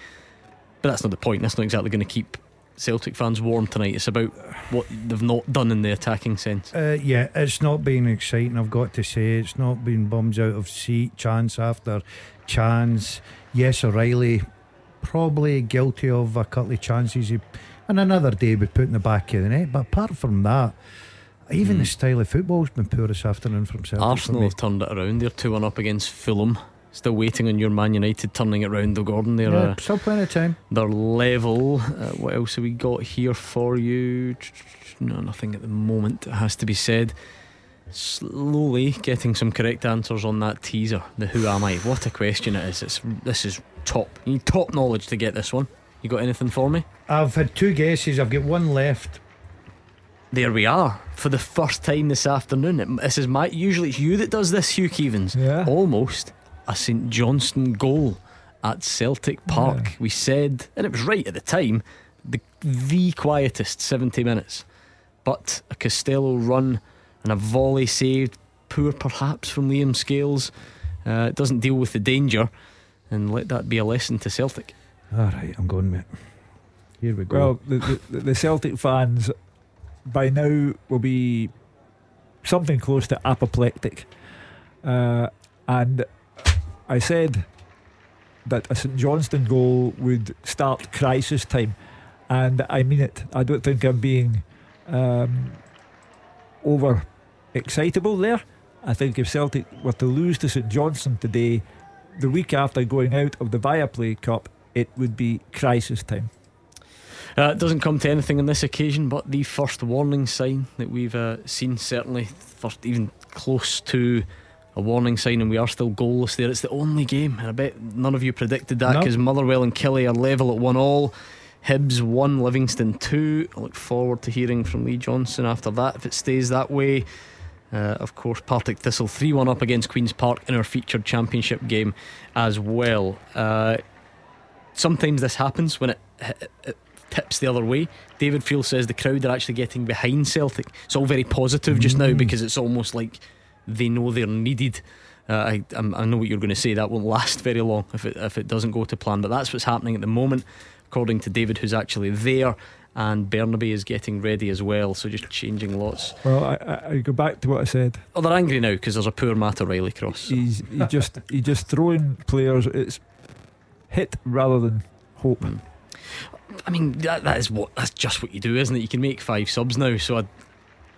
But that's not the point. That's not exactly going to keep Celtic fans warm tonight. It's about what they've not done in the attacking sense. Yeah, it's not been exciting, I've got to say. It's not been bums out of seat, chance after chance. Yes, O'Reilly probably guilty of a couple of chances and another day would put in the back of the net, but apart from that, even the style of football's been poor this afternoon from Celtic. Arsenal have turned it around. They're 2-1 up against Fulham. Still waiting on your Man United turning it round, though, Gordon. They're still plenty of time. They're level. What else have we got here for you? No, nothing at the moment, it has to be said. Slowly getting some correct answers on that teaser. The who am I? What a question it is. This is top. You need top knowledge to get this one. You got anything for me? I've had two guesses. I've got one left. There we are. For the first time this afternoon. This is my. Usually it's you that does this, Hugh Keevens. Yeah. Almost. A St Johnstone goal at Celtic Park. We said, and it was right at the time, the quietest 70 minutes. But a Costello run and a volley saved, poor perhaps from Liam Scales. It doesn't deal with the danger, and let that be a lesson to Celtic. Alright, I'm going, mate. Here we go. Well, the Celtic fans by now will be something close to apoplectic, and I said that a St Johnstone goal would start crisis time, and I mean it. I don't think I'm being over excitable there. I think if Celtic were to lose to St Johnstone today, the week after going out of the Viaplay Cup, it would be crisis time. It doesn't come to anything on this occasion, but the first warning sign that we've seen, certainly first even close to a warning sign, and we are still goalless there. It's the only game, and I bet none of you predicted that, because Motherwell and Kelly are level at 1-1. Hibs 1, Livingston 2. I look forward to hearing from Lee Johnson after that, if it stays that way. Of course, Partick Thistle 3-1 up against Queen's Park in our featured championship game as well. Sometimes this happens when it tips the other way. David Field says the crowd are actually getting behind Celtic. It's all very positive just now, because it's almost like they know they're needed. I know what you're going to say. That won't last very long if it doesn't go to plan, but that's what's happening at the moment, according to David, who's actually there, and Burnaby is getting ready as well. So just changing lots. Well, I go back to what I said. Oh, they're angry now because there's a poor Matt O'Reilly cross. He's just throwing players. It's hit rather than hope. I mean, that's just what you do, isn't it? You can make 5 subs now, so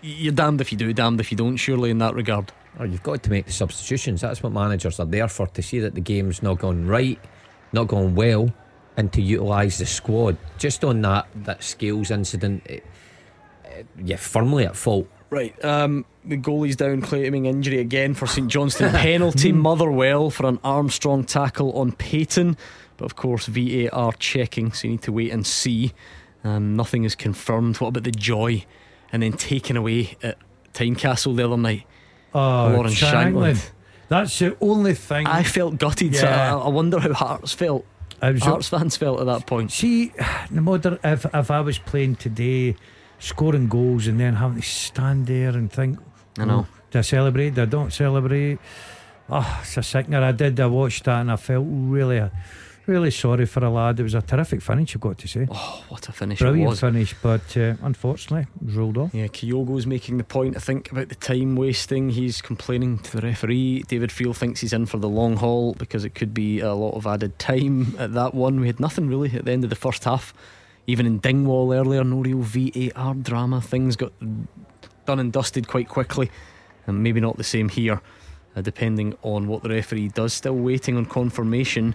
you're damned if you do, damned if you don't, surely, in that regard. Oh, you've got to make the substitutions. That's what managers are there for, to see that the game's not going right, not going well, and to utilise the squad. Just on that Scales incident, you're firmly at fault. Right, the goalie's down, claiming injury again for St Johnstone. Penalty, Motherwell for an Armstrong tackle on Payton, but of course VAR checking, so you need to wait and see. Nothing is confirmed. What about the joy? And then taken away at Tynecastle the other night. Oh, Lauren Shanklin. That's the only thing. I felt gutted. Yeah. So I wonder how Hearts fans felt at that point. See, no matter if I was playing today, scoring goals and then having to stand there and think, I know. Do I celebrate? Do I don't celebrate? Oh, it's a sickener. I watched that and I felt really sorry for a lad. It was a terrific finish, I've got to say. Oh, what a finish. Brilliant it was. Finish, but unfortunately it was rolled off. Yeah, Kyogo's making the point, I think, about the time wasting. He's complaining to the referee. David Friel thinks he's in for the long haul because it could be a lot of added time at that one. We had nothing really at the end of the first half. Even in Dingwall earlier, no real VAR drama. Things got done and dusted quite quickly, and maybe not the same here, depending on what the referee does. Still waiting on confirmation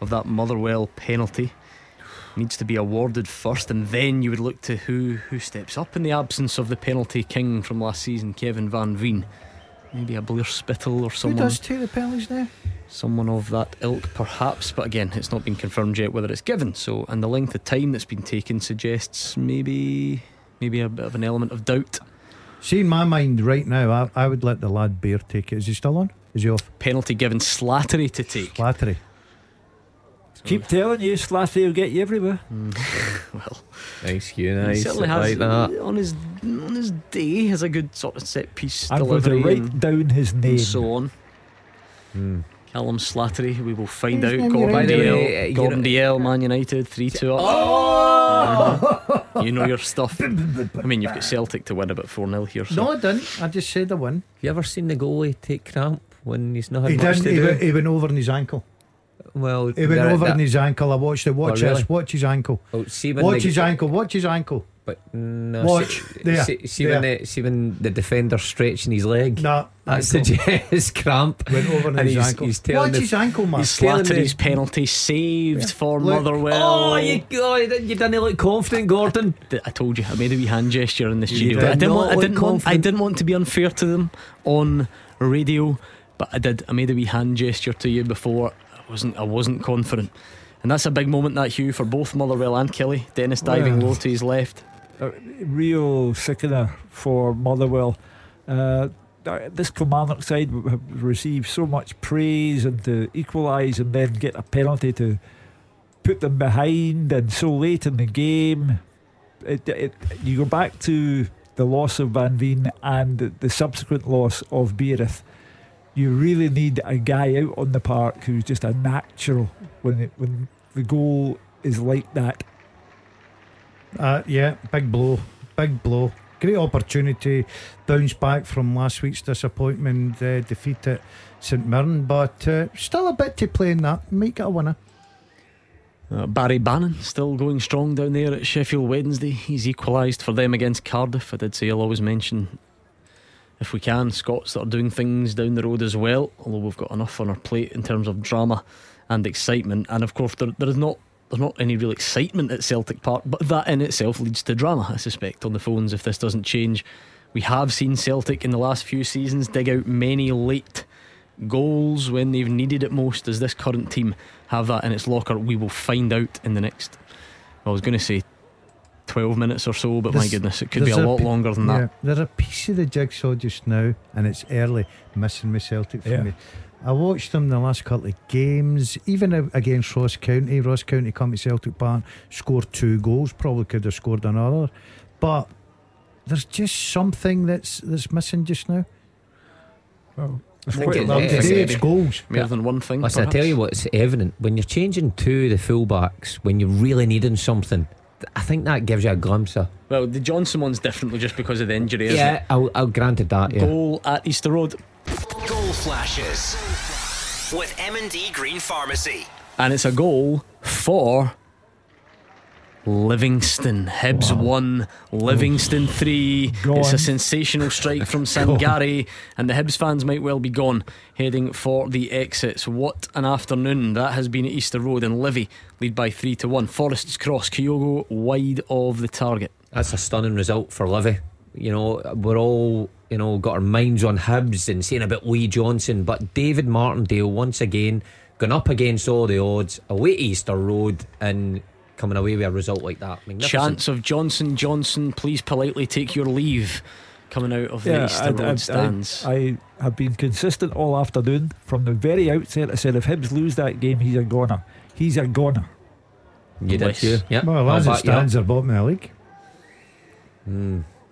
of that Motherwell penalty. Needs to be awarded first, and then you would look to who steps up in the absence of the penalty king from last season, Kevin Van Veen. Maybe a Blair Spittle or someone. Who does take the penalties now? Someone of that ilk perhaps, but again it's not been confirmed yet whether it's given. So, and the length of time that's been taken suggests maybe a bit of an element of doubt. See, in my mind right now, I would let the lad Bear take it. Is he still on? Is you off? Penalty given Slattery to take. Slattery. Keep telling you, Slattery will get you everywhere. Well, nice, you nice. He certainly has like that. On his day, has a good sort of set piece delivery. I'm going to write down his name and so on. Callum Slattery. We will find out. Gordon DL, Man United 3-2 up. You know your stuff. I mean, you've got Celtic to win about 4-0 here, so. No, I didn't. I just said I won. Have you ever seen the goalie take cramp when he's not had much to do? He went over on his ankle. Well, he went over on his ankle. I watched it. Watch this. Really? Watch his ankle. Oh, watch his ankle. Watch his ankle. But no, watch. See when the defender's stretching his leg. Nah, that suggests cramp. Went over on his ankle. Watch his ankle, man. He's Slattery's penalty saved for Motherwell. Oh, you didn't look confident, Gordon. I told you, I made a wee hand gesture in the studio. I didn't want to be unfair to them on radio, but I did. I made a wee hand gesture to you before. I wasn't confident. And that's a big moment, that, Hugh, for both Motherwell and Kelly. Dennis diving low to his left. Real sickener for Motherwell. This Kilmarnock side received so much praise, and to equalise and then get a penalty to put them behind, and so late in the game, you go back to the loss of Van Veen and the subsequent loss of Beirith. You really need a guy out on the park who's just a natural when the goal is like that. Big blow. Great opportunity. Bounce back from last week's disappointment, defeat at St Mirren, but still a bit to play in that. Might get a winner. Barry Bannon still going strong down there at Sheffield Wednesday. He's equalised for them against Cardiff. I did say I'll always mention, if we can, Scots that are doing things down the road as well, although we've got enough on our plate in terms of drama and excitement. And of course there's not any real excitement at Celtic Park, but that in itself leads to drama, I suspect, on the phones if this doesn't change. We have seen Celtic in the last few seasons dig out many late goals when they've needed it most. Does this current team have that in its locker? We will find out in the next, I was going to say 12 minutes or so, but my goodness, it could be a lot longer than that. There's a piece of the jigsaw just now, and it's early, missing with Celtic for me. I watched them the last couple of games, even against Ross County. Ross County come to Celtic Park, scored 2 goals, probably could have scored another, but there's just something that's missing just now. Well, I think it's goals more than one thing. Listen, I tell you what, it's evident when you're changing to the fullbacks when you're really needing something. I think that gives you a glimpse of. Well, the Johnson one's differently just because of the injury, isn't it? I'll granted that. Goal at Easter Road. Goal flashes with M&D Green Pharmacy, and it's a goal for Livingston. Hibs 1, Livingston 3. It's a sensational strike from Sangare, and the Hibs fans might well be gone, heading for the exits. What an afternoon that has been at Easter Road, and Livy lead by 3-1. Forest's cross, Kyogo wide of the target. That's a stunning result for Livy. You know, we're all, you know, got our minds on Hibs and saying about Lee Johnson, but David Martindale once again gone up against all the odds away to Easter Road and coming away with a result like that. Chance of Johnson, please politely take your leave, coming out of the Easter Road stands. I have been consistent all afternoon. From the very outset I said, if Hibs lose that game, he's a goner. You did too. Well, as it stands, they're bottom of the league.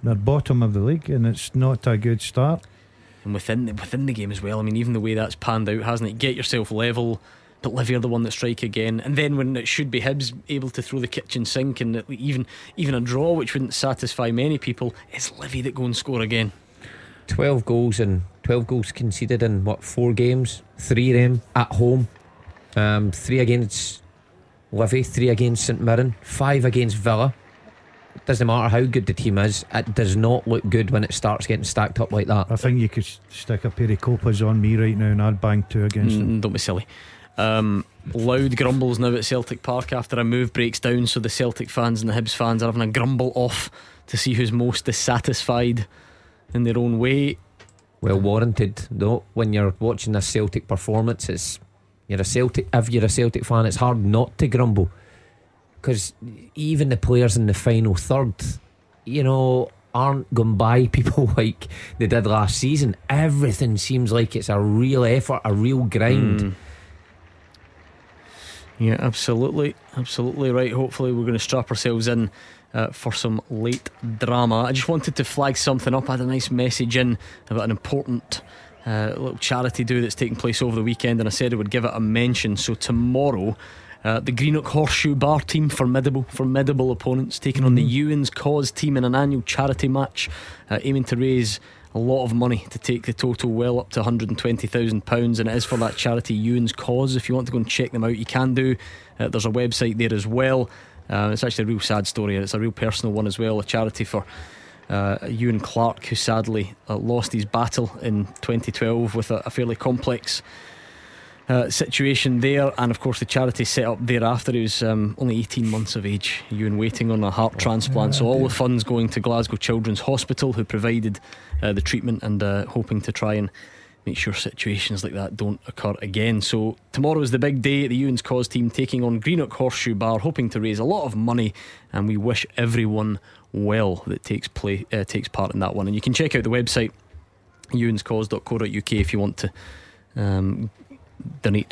They're bottom of the league, and it's not a good start. And within the game as well, I mean, even the way that's panned out, hasn't it? Get yourself level, but Livy are the one that strike again, and then when it should be Hibs able to throw the kitchen sink, and even a draw which wouldn't satisfy many people, it's Livy that go and score again. 12 goals conceded in what, 4 games? 3 of them at home, 3 against Livy, 3 against St Mirren, 5 against Villa. It doesn't matter how good the team is, it does not look good when it starts getting stacked up like that. I think you could stick a pair of copas on me right now and I'd bang 2 against them. Don't be silly. Loud grumbles now at Celtic Park after a move breaks down, so the Celtic fans and the Hibs fans are having a grumble off to see who's most dissatisfied in their own way. Well warranted though, when you're watching a Celtic performance. If you're a Celtic fan, it's hard not to grumble, because even the players in the final third, you know, aren't going by people like they did last season. Everything seems like it's a real effort, a real grind. Yeah, absolutely. Absolutely right. Hopefully we're going to strap ourselves in for some late drama. I just wanted to flag something up. I had a nice message in about an important little charity do that's taking place over the weekend, and I said I would give it a mention. So tomorrow, the Greenock Horseshoe Bar team, formidable opponents, taking on the Ewan's Cause team in an annual charity match, aiming to raise a lot of money to take the total well up to £120,000, and it is for that charity Ewan's Cause. If you want to go and check them out, you can do. There's a website there as well. It's actually a real sad story, and it's a real personal one as well. A charity for Ewan Clark, who sadly lost his battle in 2012 with a fairly complex situation there, and of course the charity set up thereafter. He was only 18 months of age, Ewan, waiting on a heart transplant. So all the funds going to Glasgow Children's Hospital, who provided the treatment, and hoping to try and make sure situations like that don't occur again. So tomorrow is the big day. The Ewan's Cause team taking on Greenock Horseshoe Bar, hoping to raise a lot of money, and we wish everyone well that takes part in that one. And you can check out the website ewanscause.co.uk if you want to donate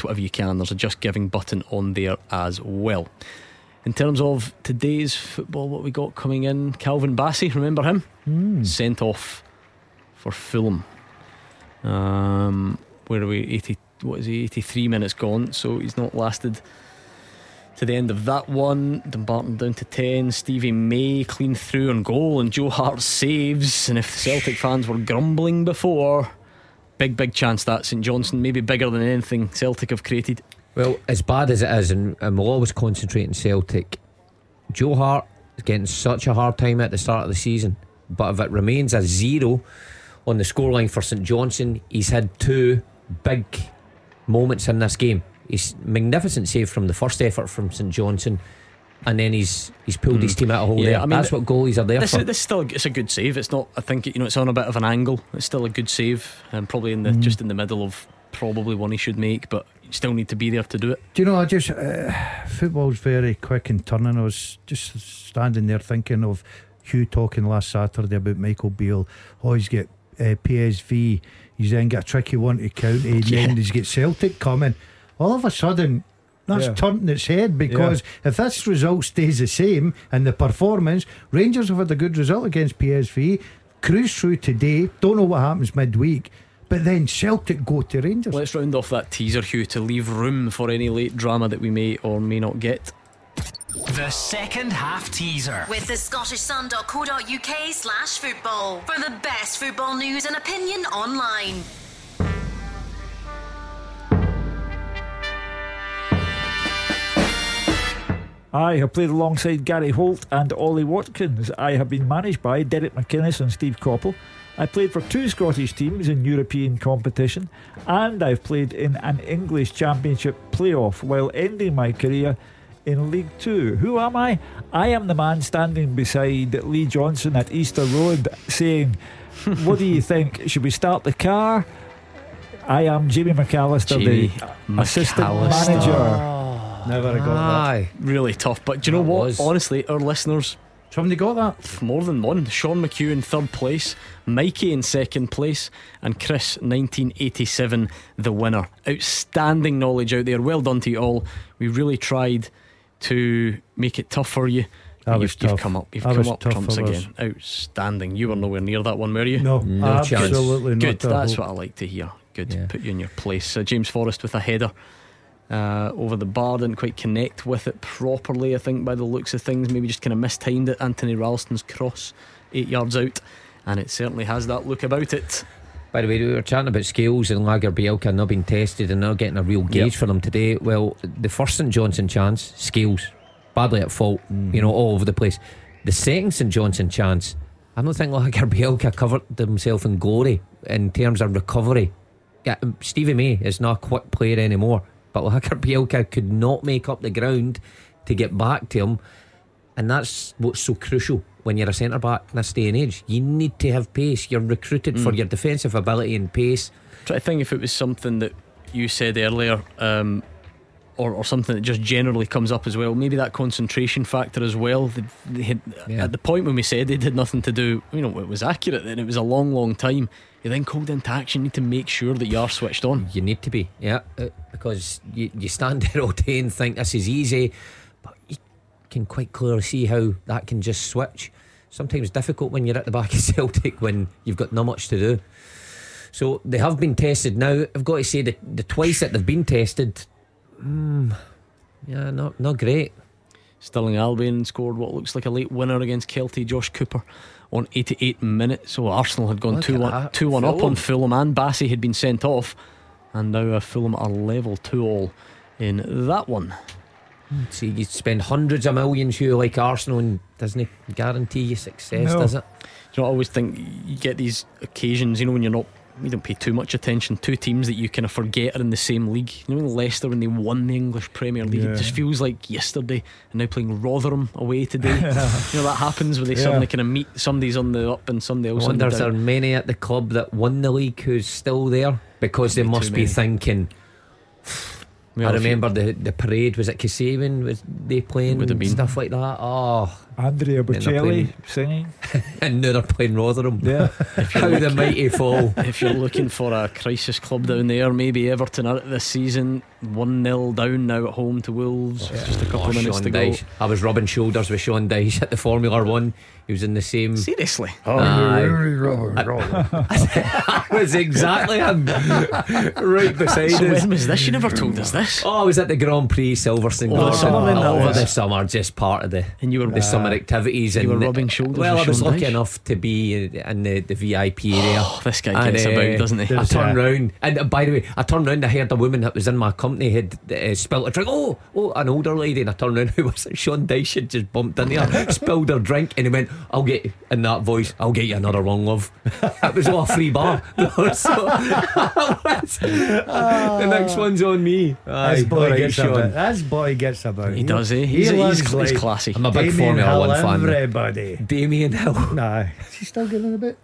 whatever you can. There's a Just Giving button on there as well. In terms of today's football, what we got coming in, Calvin Bassey, remember him? Sent off for Fulham. Where are we? 83 minutes gone, so he's not lasted to the end of that one. Dumbarton down to 10. Stevie May clean through on goal, and Joe Hart saves. And if Celtic fans were grumbling before, big chance that St Johnstone, maybe bigger than anything Celtic have created. Well, as bad as it is, and we'll always concentrate on Celtic, Joe Hart is getting such a hard time at the start of the season. But if it remains a zero on the scoreline for St Johnstone, he's had two big moments in this game. He's magnificent save from the first effort from St Johnstone, and then he's pulled his team out of hole there. I mean, that's what goalies are there for. This is still it's a good save. It's not, I think, it's on a bit of an angle. It's still a good save, and probably in the just in the middle of probably one he should make, but you still need to be there to do it. Do you know? I just football's very quick in turning. I was just standing there thinking of Hugh talking last Saturday about Michael Beale. Oh, he's got PSV. He's then got a tricky one to County, and then he's got Celtic coming. All of a sudden, that's turned its head, because if this result stays the same and the performance, Rangers have had a good result against PSV, cruise through today, don't know what happens midweek, but then Celtic go to Rangers. Let's round off that teaser, Hugh, to leave room for any late drama that we may or may not get. The second half teaser with the scottishsun.co.uk/football for the best football news and opinion online. I have played alongside Gary Holt and Ollie Watkins. I have been managed by Derek McInnes and Steve Coppell. I played for two Scottish teams in European competition, and I've played in an English Championship playoff while ending my career in League 2. Who am I? I am the man standing beside Lee Johnson at Easter Road saying, what do you think? Should we start the car? I am Jamie McAllister, the assistant manager. Never got that. Really tough. But do you know what? Honestly, our listeners, somebody got that. More than one. Sean McHugh in third place, Mikey in second place, and Chris 1987 the winner. Outstanding knowledge out there. Well done to you all. We really tried to make it tough for you. You've come up. You've come up trumps again. Outstanding. You were nowhere near that one, were you? No absolutely chance. Not. Good. That's what I like to hear. Good. Yeah. Put you in your place. James Forrest with a header over the bar, didn't quite connect with it properly, I think, by the looks of things. Maybe just kind of mistimed it. Anthony Ralston's cross 8 yards out, and it certainly has that look about it. By the way, we were chatting about Scales and Lager Bielka not being tested and not getting a real gauge for them today. Well, the first St Johnstone chance, Scales badly at fault, all over the place. The second St Johnstone chance, I don't think Lager Bielka covered himself in glory in terms of recovery. Yeah, Stevie May is not a quick player anymore, but Lager Bielka could not make up the ground to get back to him, and that's what's so crucial when you're a centre back in this day and age. You need to have pace. You're recruited for your defensive ability and pace. I think if it was something that you said earlier, or something that just generally comes up as well. Maybe that concentration factor as well. They had, at the point when we said they did nothing to do, you know, it was accurate then. It was a long, long time. You're then called into action. You need to make sure that you are switched on. You need to be, yeah, because you stand there all day and think this is easy, but you can quite clearly see how that can just switch. Sometimes difficult when you're at the back of Celtic when you've got not much to do. So they have been tested now. I've got to say the twice that they've been tested, yeah, not great. Stirling Albion scored what looks like a late winner against Kelty. Josh Cooper on 88 minutes. So Arsenal had gone 2-1 up on Fulham, and Bassey had been sent off, and now Fulham are level 2-2 in that one. See, you spend hundreds of millions, Hugh, like Arsenal, and doesn't it guarantee you success, does it? Do you know, I always think you get these occasions, you know, when you don't pay too much attention. Two teams that you kind of forget are in the same league. You know, Leicester, when they won the English Premier League, it just feels like yesterday, and now playing Rotherham away today. You know, that happens where they suddenly kind of meet. Somebody's on the up and somebody else on the down. I wonder if there are many at the club that won the league who's still there, because they must be thinking, well, I remember the parade. Was it Kasabian? Was they playing stuff like that? Oh, Andrea Bocelli singing. And now they're playing Rotherham. Yeah. How the mighty fall. If you're looking for a crisis club down there, maybe Everton are this season 1-0 down now at home to Wolves. Just a couple of minutes Sean to go. Dyche. I was rubbing shoulders with Sean Dyche at the Formula 1. He was in the same. Seriously? Oh, I was exactly him. Right beside us. So when was this? You never told us this. Oh, I was at the Grand Prix Silverstone over the summer, just part of the and you were the summer activities. You were rubbing shoulders. Well, I was lucky enough to be in the VIP area. Oh, this guy gets about, doesn't he? I turned round, and by the way, I heard a woman that was in my company had spilled a drink. Oh, an older lady, and I turned round. Who was it? Sean Dyche had just bumped in there, spilled her drink, and he went, "I'll get you," in that voice, "I'll get you another one, love." It was all a free bar. So, the next one's on me. This boy gets about. He does, eh? He's classy. I'm a big Formula 1 fan. Everybody. Damien Hill. No, is he still giving a bit?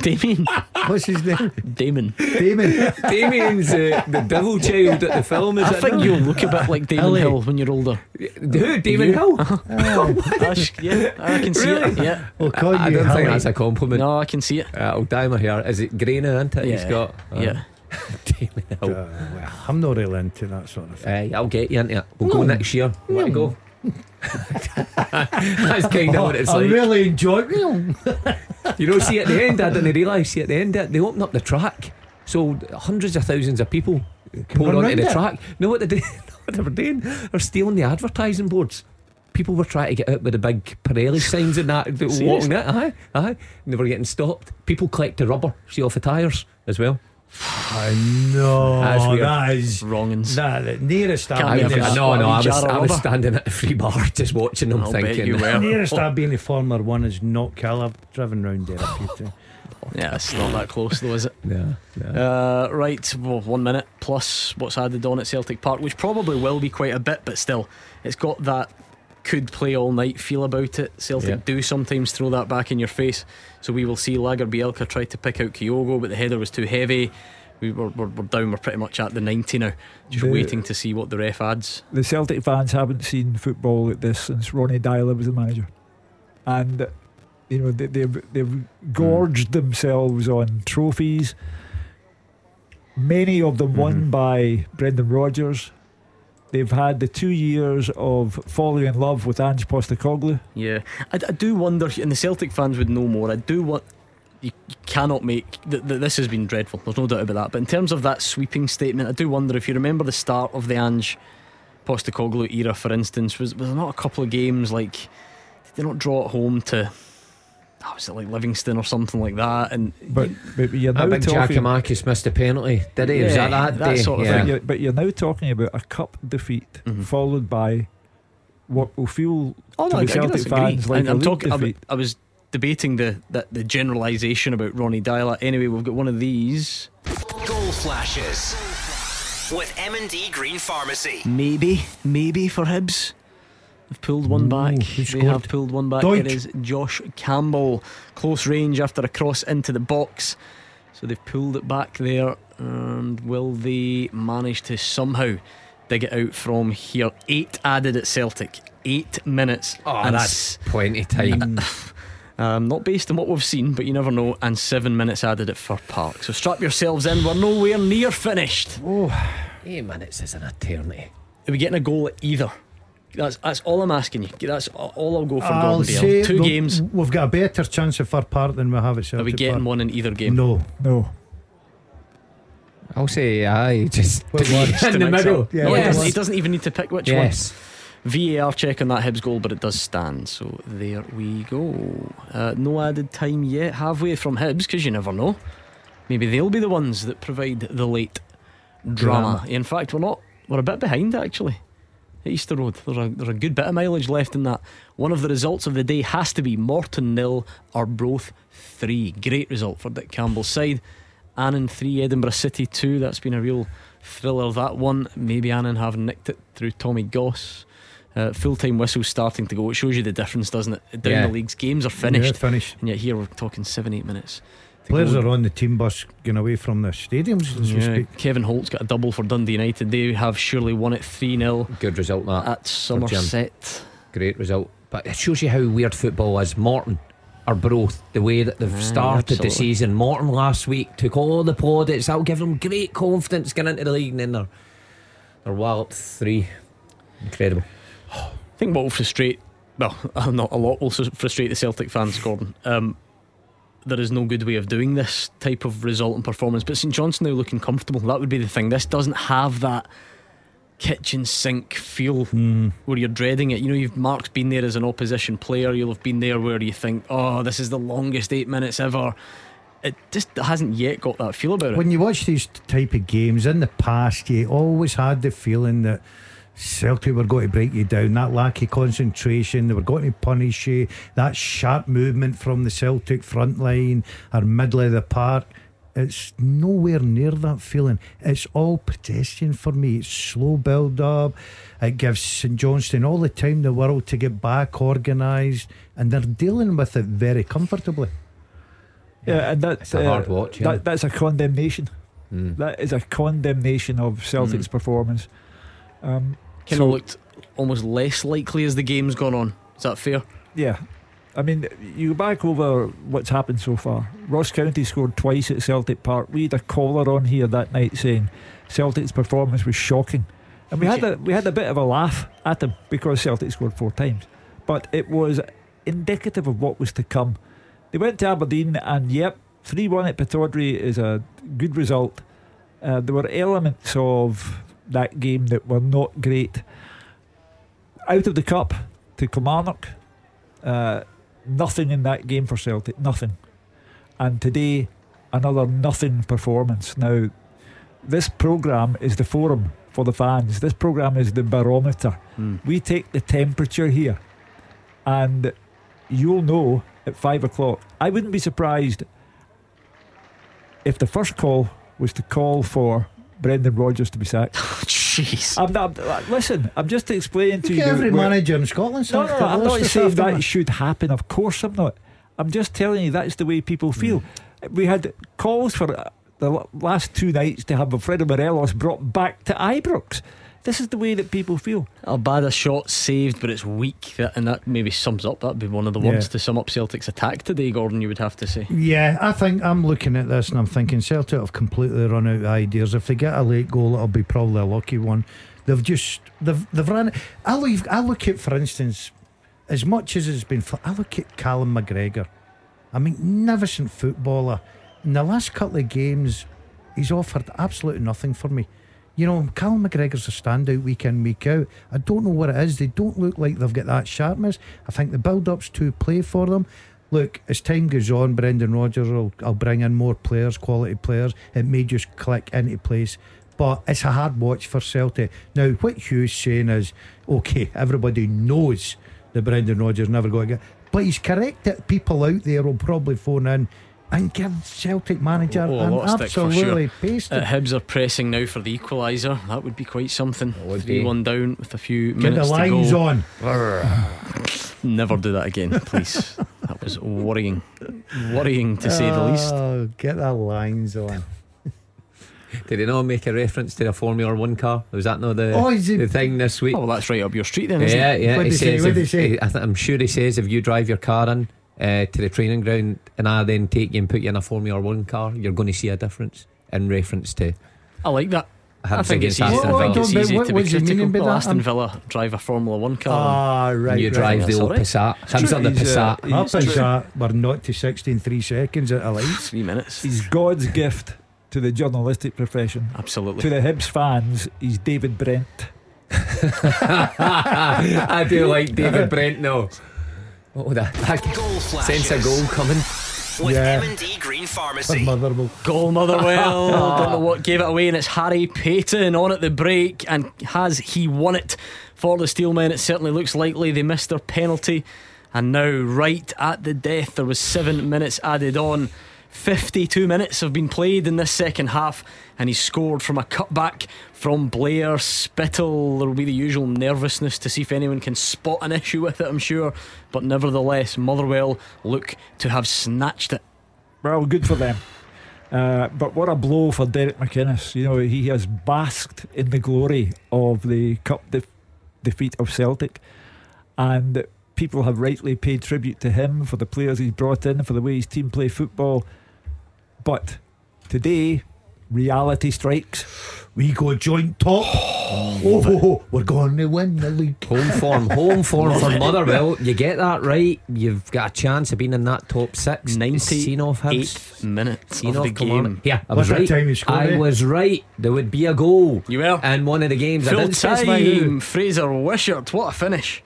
Damien. What's his name? Damon. Damien's the devil child at the film, is I think you'll look a bit like Damon Hill when you're older. Who? Damon Hill? Yeah, I can see it. Yeah. I don't think that's a compliment. No, I can see it. I'll dye my hair. Is it grey now, isn't it? Yeah. He's got Damon Hill. Well, I'm not really into that sort of thing. I'll get you into it. We'll go next year. Let it go. That's kind of what it's like. I really enjoyed it. You know, see at the end, I didn't realise. See at the end, they opened up the track, so hundreds of thousands of people poured onto the track. Know what they were doing? They're stealing the advertising boards. People were trying to get out with the big Pirelli signs and that, walking it. And they were getting stopped. People collect the rubber, see off the tyres as well. I know that is wrongins. The nearest I've been. I was standing at the free bar just watching them, thinking. The nearest I've been to Formula 1 is Knockhill. I've driven round there a few times. Yeah, it's not that close though, is it? Right, well, 1 minute plus what's added on at Celtic Park, which probably will be quite a bit, but still, it's got that could play all night feel about it. Celtic do sometimes throw that back in your face. So we will see. Lager Bielka tried to pick out Kyogo, but the header was too heavy. We're down. We're pretty much at the 90 now, just waiting to see what the ref adds. The Celtic fans haven't seen football like this since Ronnie Dyla was the manager, and you know they've gorged themselves on trophies. Many of them won by Brendan Rodgers. They've had the 2 years of falling in love with Ange Postecoglou. Yeah, I do wonder, and the Celtic fans would know more. I do want you cannot make this has been dreadful. There's no doubt about that. But in terms of that sweeping statement, I do wonder if you remember the start of the Ange Postecoglou era, for instance, was there not a couple of games like did they not draw at home to? Oh, was it like Livingston or something like that? And but you're now big Giacomakis missed a penalty, did he? Was that day? Sort of thing. But you're now talking about a cup defeat followed by what will feel to Celtic fans like a league defeat. I was debating the generalisation about Ronnie Dyla. Anyway, we've got one of these goal flashes with M&D Green Pharmacy. Maybe for Hibs have pulled one back. They have pulled one back. It is Josh Campbell, close range after a cross into the box. So they've pulled it back there, and will they manage to somehow dig it out from here. 8 added at Celtic. 8 minutes. Oh, and that's plenty time. Not based on what we've seen, but you never know. And 7 minutes added at Fir Park. So strap yourselves in, we're nowhere near finished. Oh, 8 minutes is an eternity. Are we getting a goal at either? That's all I'm asking you. That's all I'll go for. Gordon Bale. 2 games. We've got a better chance at Fir Park than we have at Celtic. Are we getting Park? One in either game? No. I'll say aye. Just in the middle. Yeah. No, yes. He doesn't even need to pick which one. VAR check on that Hibs goal, but it does stand. So there we go. No added time yet. Halfway from Hibs, because you never know. Maybe they'll be the ones that provide the late drama. In fact, we're a bit behind actually at Easter Road. There's a good bit of mileage left in that. One of the results of the day has to be Morton 0, Arbroath 3. Great result for Dick Campbell's side. Annan 3, Edinburgh City 2. That's been a real thriller, that one. Maybe Annan have nicked it through Tommy Goss. Full time whistle's starting to go. It shows you the difference, doesn't it? Down the leagues, games are finished. And yet here we're talking 7-8 minutes. Players are on the team bus going away from the stadiums as we speak. Kevin Holt's got a double for Dundee United. They have surely won it 3-0. Good result that at Somerset. Great result. But it shows you how weird football is. Morton, Arbroath, the way that they've started the season. Morton last week took all the plaudits. That'll give them great confidence going into the league, and then they're walloped 3. Incredible. I think what will frustrate, well, not a lot will frustrate the Celtic fans, Gordon. There is no good way of doing this type of result and performance, but St Johnstone now looking comfortable. That would be the thing. This doesn't have that kitchen sink feel where you're dreading it. You know, Mark's been there as an opposition player. You'll have been there where you think, oh, this is the longest 8 minutes ever. It just hasn't yet got that feel about it. When you watch these type of games in the past, you always had the feeling that Celtic were going to break you down. That lack of concentration, they were going to punish you. That sharp movement from the Celtic front line or middle of the park, it's nowhere near that feeling. It's all pedestrian for me. It's slow build up. It gives St Johnstone all the time in the world to get back organised, and they're dealing with it very comfortably. Yeah, and that's a hard watch. That's a condemnation. That is a condemnation of Celtic's performance. Kind of looked almost less likely as the game's gone on. Is that fair? Yeah, I mean, you go back over what's happened so far. Ross County scored twice at Celtic Park. We had a caller on here that night saying Celtic's performance was shocking, and we had a bit of a laugh at them because Celtic scored 4 times. But it was indicative of what was to come. They went to Aberdeen, and 3-1 at Pittodrie is a good result. There were elements of that game that were not great. Out of the cup to Kilmarnock, nothing in that game for Celtic. Nothing. And today, another nothing performance. Now, this programme is the forum for the fans. This programme is the barometer. We take the temperature here, and you'll know at 5 o'clock. I wouldn't be surprised if the first call was to call for Brendan Rodgers to be sacked. Jeez. Listen, I'm just explaining to you. Every manager in Scotland. No, I'm not saying that should happen. Of course I'm not. I'm just telling you that's the way people feel. We had calls for the last 2 nights to have Alfredo Morelos brought back to Ibrox. This is the way that people feel. A bad shot saved, but it's weak. And that maybe sums up. That'd be one of the words to sum up Celtic's attack today, Gordon, you would have to say. Yeah, I think I'm looking at this and I'm thinking Celtic have completely run out of ideas. If they get a late goal, it'll be probably a lucky one. They've run. I look at, for instance, as much as it's been, I look at Callum McGregor, a magnificent footballer. In the last couple of games, he's offered absolutely nothing for me. You know, Callum McGregor's a standout week in, week out. I don't know what it is. They don't look like they've got that sharpness. I think the build-up's too play for them. Look, as time goes on, Brendan Rodgers will bring in more players, quality players. It may just click into place, but it's a hard watch for Celtic. Now, what Hugh's saying is, okay, everybody knows that Brendan Rodgers never got to get, but he's correct that people out there will probably phone in and give Celtic manager an absolutely pasting. Hibs are pressing now for the equaliser. That would be quite something. 3-1 down with a few minutes to go. Get the lines on. Never do that again, please. That was worrying. Worrying to say the least. Get the lines on. Did he not make a reference to the Formula One car? Was that not the thing this week? Oh, well, that's right up your street then, isn't it? Yeah, What did he say? I'm sure he says if you drive your car in to the training ground and I then take you and put you in a Formula One car, you're going to see a difference. In reference to, I like that. I think it's easy. I think it's easy to be critical. But Aston Villa drive a Formula One car. Ah, right. You drive the old Passat. Ham's on the Passat. Passat. We're not to 16.3 seconds at a light. 3 minutes. He's God's gift to the journalistic profession. Absolutely. To the Hibs fans, he's David Brent. I do like David Brent though. What would sense a goal coming? With M&D Green Pharmacy. Goal Motherwell. Don't know what gave it away, and it's Harry Payton on at the break. And has he won it for the Steelmen? It certainly looks likely. They missed their penalty, and now right at the death, there was 7 minutes added on. 52 minutes have been played in this second half, and he scored from a cutback from Blair Spittle. There will be the usual nervousness to see if anyone can spot an issue with it, I'm sure, but nevertheless Motherwell look to have snatched it. Well, good for them, but what a blow for Derek McInnes. You know, he has basked in the glory of the cup defeat of Celtic, and people have rightly paid tribute to him for the players he's brought in, for the way his team play football. But today, reality strikes. We go joint top. We're going to win the league. Home form for Motherwell. You get that right, you've got a chance of being in that top six. 98th minute of the game. Yeah, I was right. I was right. There would be a goal. You were in one of the games. Full time. Fraser Wishart. What a finish!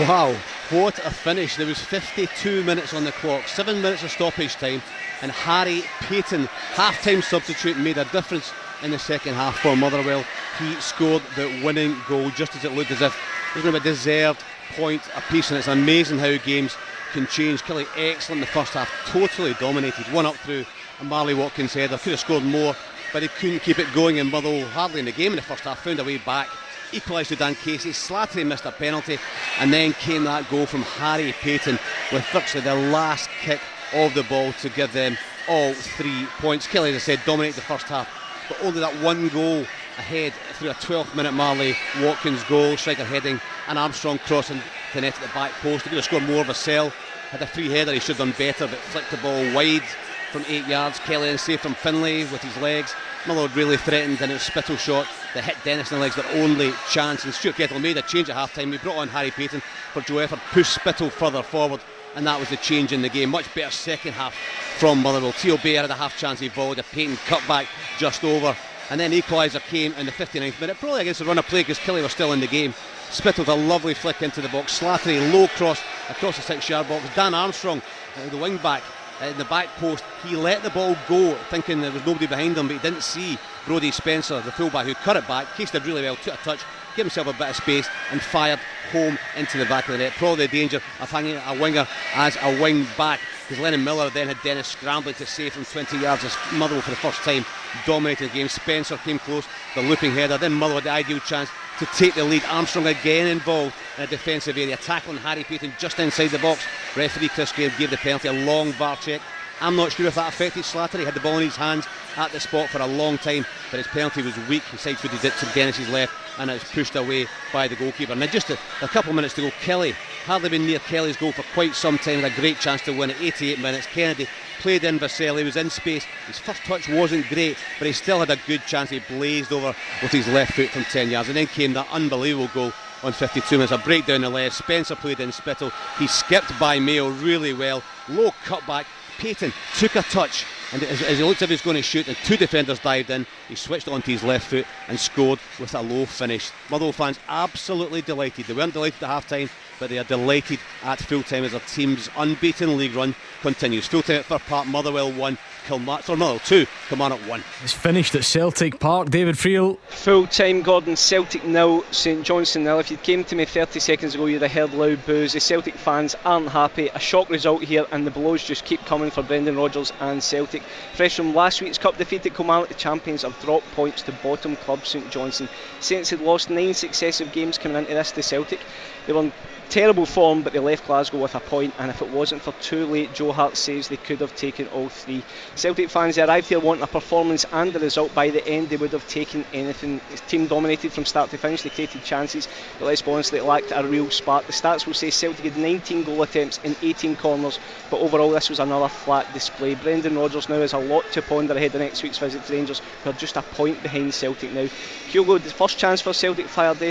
Wow, what a finish. There was 52 minutes on the clock, 7 minutes of stoppage time, and Harry Payton, half-time substitute, made a difference in the second half for Motherwell. He scored the winning goal just as it looked as if it was going to be a deserved point apiece, and it's amazing how games can change. Kelly, excellent in the first half, totally dominated, one up through a Marley Watkins header. Could have scored more, but he couldn't keep it going, and Motherwell hardly in the game in the first half, found a way back. Equalised to Dan Casey. Slattery missed a penalty, and then came that goal from Harry Payton with virtually the last kick of the ball to give them all 3 points. Kelly, as I said, dominated the first half, but only that one goal ahead through a 12th minute Marley Watkins goal, striker heading, and Armstrong crossing to net at the back post. He could have scored more of a cell, had a free header, he should have done better, but flicked the ball wide from 8 yards. Kelly and safe from Finlay with his legs. Motherwell really threatened, and it was Spittle shot that hit Dennis in the legs, their only chance. And Stuart Kettle made a change at half time. We brought on Harry Payton for Joe Efford, pushed Spittle further forward, and that was the change in the game. Much better second half from Motherwell. Theo Bayer had a half chance, he volleyed a Payton cut back just over, and then equaliser came in the 59th minute, probably against the run of play because Kelly was still in the game. Spittle with a lovely flick into the box. Slattery low cross across the 6 yard box. Dan Armstrong, the wing back, in the back post, he let the ball go thinking there was nobody behind him, but he didn't see Brodie Spencer, the fullback, who cut it back, cased it really well, took a touch, gave himself a bit of space and fired home into the back of the net. Probably the danger of hanging a winger as a wing back, because Lennon Miller then had Dennis scrambling to save from 20 yards as Motherwell for the first time dominated the game. Spencer came close, the looping header, then Motherwell had the ideal chance to take the lead. Armstrong again involved in a defensive area, tackling Harry Payton just inside the box. Referee Chris Graham gave the penalty, a long VAR check. I'm not sure if that affected Slattery. He had the ball in his hands at the spot for a long time, but his penalty was weak. He side-footed it to Dennis's left, and it was pushed away by the goalkeeper. Now just a couple of minutes to go. Kelly, hardly been near Kelly's goal for quite some time, had a great chance to win at 88 minutes. Kennedy played in Vassell, he was in space, his first touch wasn't great, but he still had a good chance. He blazed over with his left foot from 10 yards, and then came that unbelievable goal on 52 minutes, a break down the left. Spencer played in Spittle, he skipped by Mayo really well, low cutback. Payton took a touch, and as he looked as if he was going to shoot, and two defenders dived in, he switched onto his left foot and scored with a low finish. Motherwell fans absolutely delighted. They weren't delighted at half time, but they are delighted at full time as their team's unbeaten league run continues. Full time at Fir Park, Motherwell 1, Motherwell 2, Kilmarnock 1. It's finished at Celtic Park. David Friel. Full time, Gordon. Celtic nil, St Johnstone nil. If you'd came to me 30 seconds ago, you'd have heard loud boos. The Celtic fans aren't happy. A shock result here, and the blows just keep coming for Brendan Rodgers and Celtic. Fresh from last week's cup defeat at Kilmarnock, the champions have dropped points to bottom club St Johnstone. Saints had lost 9 successive games coming into this to Celtic. They were in terrible form, but they left Glasgow with a point, and if it wasn't for two late Joe Hart saves, they could have taken all three. Celtic fans, they arrived here wanting a performance and a result. By the end, they would have taken anything. This team dominated from start to finish. They created chances, but let's be honest, they lacked a real spark. The stats will say Celtic had 19 goal attempts in 18 corners, but overall this was another flat display. Brendan Rodgers now has a lot to ponder ahead of next week's visit to Rangers, who are just a point behind Celtic now. Kyogo, the first chance for Celtic, fired an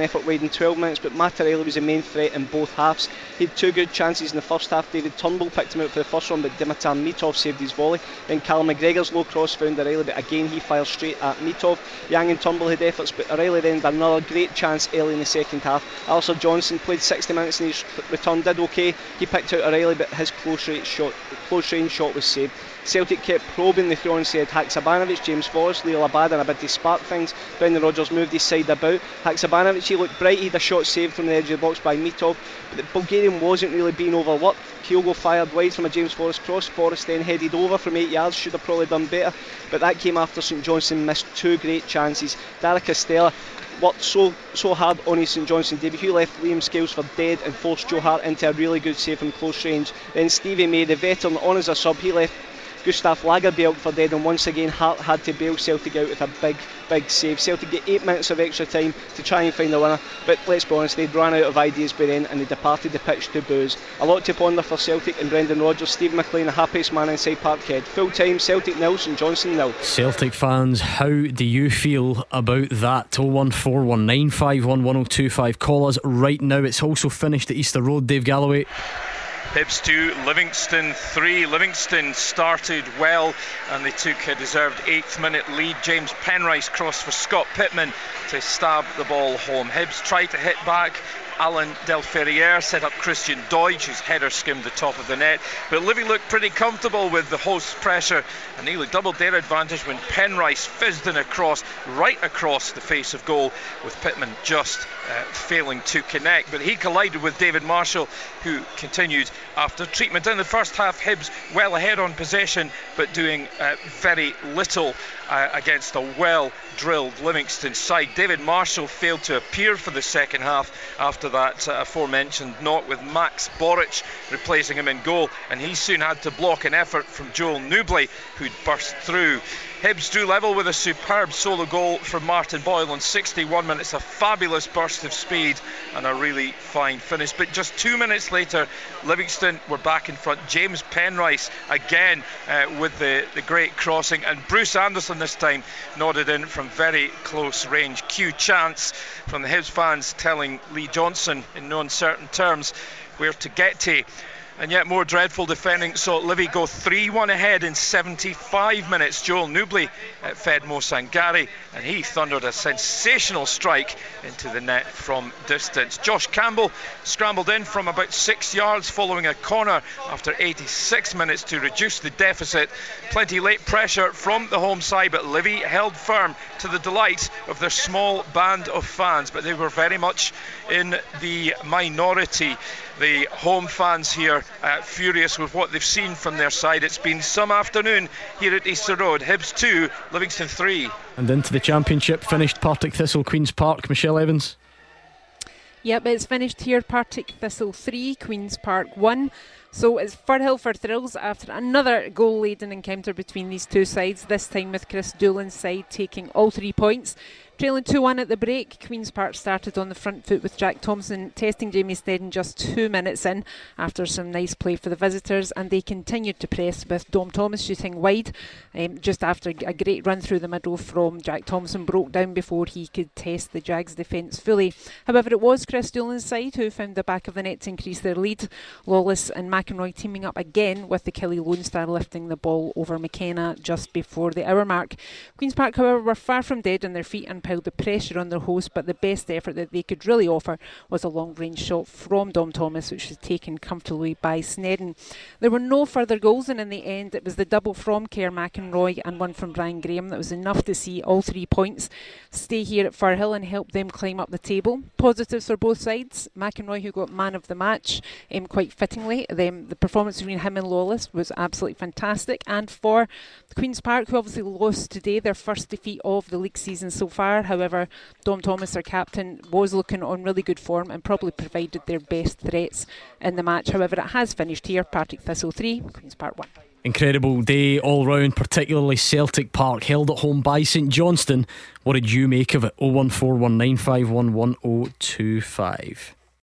effort wide in 12 minutes, but Mattarelli was a main threat in both halves. He had two good chances in the first half. David Turnbull picked him out for the first one, but Dimitar Mitov saved his volley. Then Callum McGregor's low cross found O'Reilly, but again he fired straight at Mitov. Yang and Turnbull had efforts, but O'Reilly then had another great chance early in the second half. Alistair Johnson played 60 minutes and his return did okay. He picked out O'Reilly, but his close range shot was saved. Celtic kept probing the throne, said Haksabanovic, James Voss, Leo Labad, and a bit to spark things. Brendan Rodgers moved his side about. Haksabanovic, he looked bright, he had a shot saved from the edge of the box by Mitov, but the Bulgarian wasn't really being overworked. Kyogo fired wide from a James Forrest cross. Forrest then headed over from 8 yards, should have probably done better, but that came after St Johnstone missed two great chances. Dara Castella worked so hard on his St Johnstone debut. He left Liam Scales for dead and forced Joe Hart into a really good save from close range. Then Stevie May, the veteran on as a sub, he left Gustav Lagerbielk for dead, and once again Hart had to bail Celtic out with a big save. Celtic get 8 minutes of extra time to try and find a winner, but let's be honest, they'd ran out of ideas by then and they departed the pitch to boos. A lot to ponder for Celtic and Brendan Rodgers. Steve McLean, the happiest man inside Parkhead. Full time, Celtic 0, St Johnstone 0. Celtic fans, how do you feel about that? 01419511025. Call us right now. It's also finished at Easter Road. Dave Galloway. Hibs 2, Livingston 3. Livingston started well and they took a deserved 8th minute lead. James Penrice crossed for Scott Pittman to stab the ball home. Hibs tried to hit back. Alan Delferriere set up Christian Deutsch, whose header skimmed the top of the net, but Livy looked pretty comfortable with the host's pressure and nearly doubled their advantage when Penrice fizzed in across, right across the face of goal, with Pittman just failing to connect, but he collided with David Marshall, who continued after treatment. In the first half, Hibs well ahead on possession, but doing very little against a well-drilled Livingston side. David Marshall failed to appear for the second half after that aforementioned knock, with Max Boric replacing him in goal, and he soon had to block an effort from Joel Newbley, who'd burst through. Hibs drew level with a superb solo goal from Martin Boyle on 61 minutes, a fabulous burst of speed and a really fine finish. But just 2 minutes later, Livingston were back in front. James Penrice again with the great crossing, and Bruce Anderson this time nodded in from very close range. Cue chance from the Hibs fans telling Lee Johnson in no uncertain terms where to get to. And yet more dreadful defending saw Livy go 3-1 ahead in 75 minutes. Joel Newbley fed Mo Sangare, and he thundered a sensational strike into the net from distance. Josh Campbell scrambled in from about 6 yards following a corner after 86 minutes to reduce the deficit. Plenty late pressure from the home side, but Livy held firm to the delight of their small band of fans, but they were very much in the minority. The home fans here furious with what they've seen from their side. It's been some afternoon here at Easter Road. Hibs 2, Livingston 3. And into the championship, finished Partick Thistle, Queen's Park. Michelle Evans. Yep, it's finished here. Partick Thistle 3, Queen's Park 1. So it's Firhill for thrills after another goal-laden encounter between these two sides, this time with Chris Doolan's side taking all 3 points. Trailing 2-1 at the break, Queen's Park started on the front foot with Jack Thompson testing Jamie Snedden just 2 minutes in after some nice play for the visitors, and they continued to press with Dom Thomas shooting wide just after a great run through the middle from Jack Thompson broke down before he could test the Jags defence fully. However, it was Chris Doolan's side who found the back of the net to increase their lead. Lawless and McEnroy teaming up again, with the Kelly Lone Star lifting the ball over McKenna just before the hour mark. Queen's Park, however, were far from dead on their feet and piled the pressure on their host, but the best effort that they could really offer was a long-range shot from Dom Thomas, which was taken comfortably by Snedden. There were no further goals, and in the end it was the double from Kerr McEnroy and one from Brian Graham that was enough to see all 3 points stay here at Firhill and help them climb up the table. Positives for both sides. McEnroy, who got man of the match quite fittingly. The performance between him and Lawless was absolutely fantastic, and for Queen's Park, who obviously lost today, their first defeat of the league season so far, far. However, Dom Thomas, their captain, was looking on really good form and probably provided their best threats in the match. However, it has finished here. Partick Thistle 3, Queen's Park 1. Incredible day all round, particularly Celtic Park, held at home by St Johnstone. What did you make of it? 01419511025.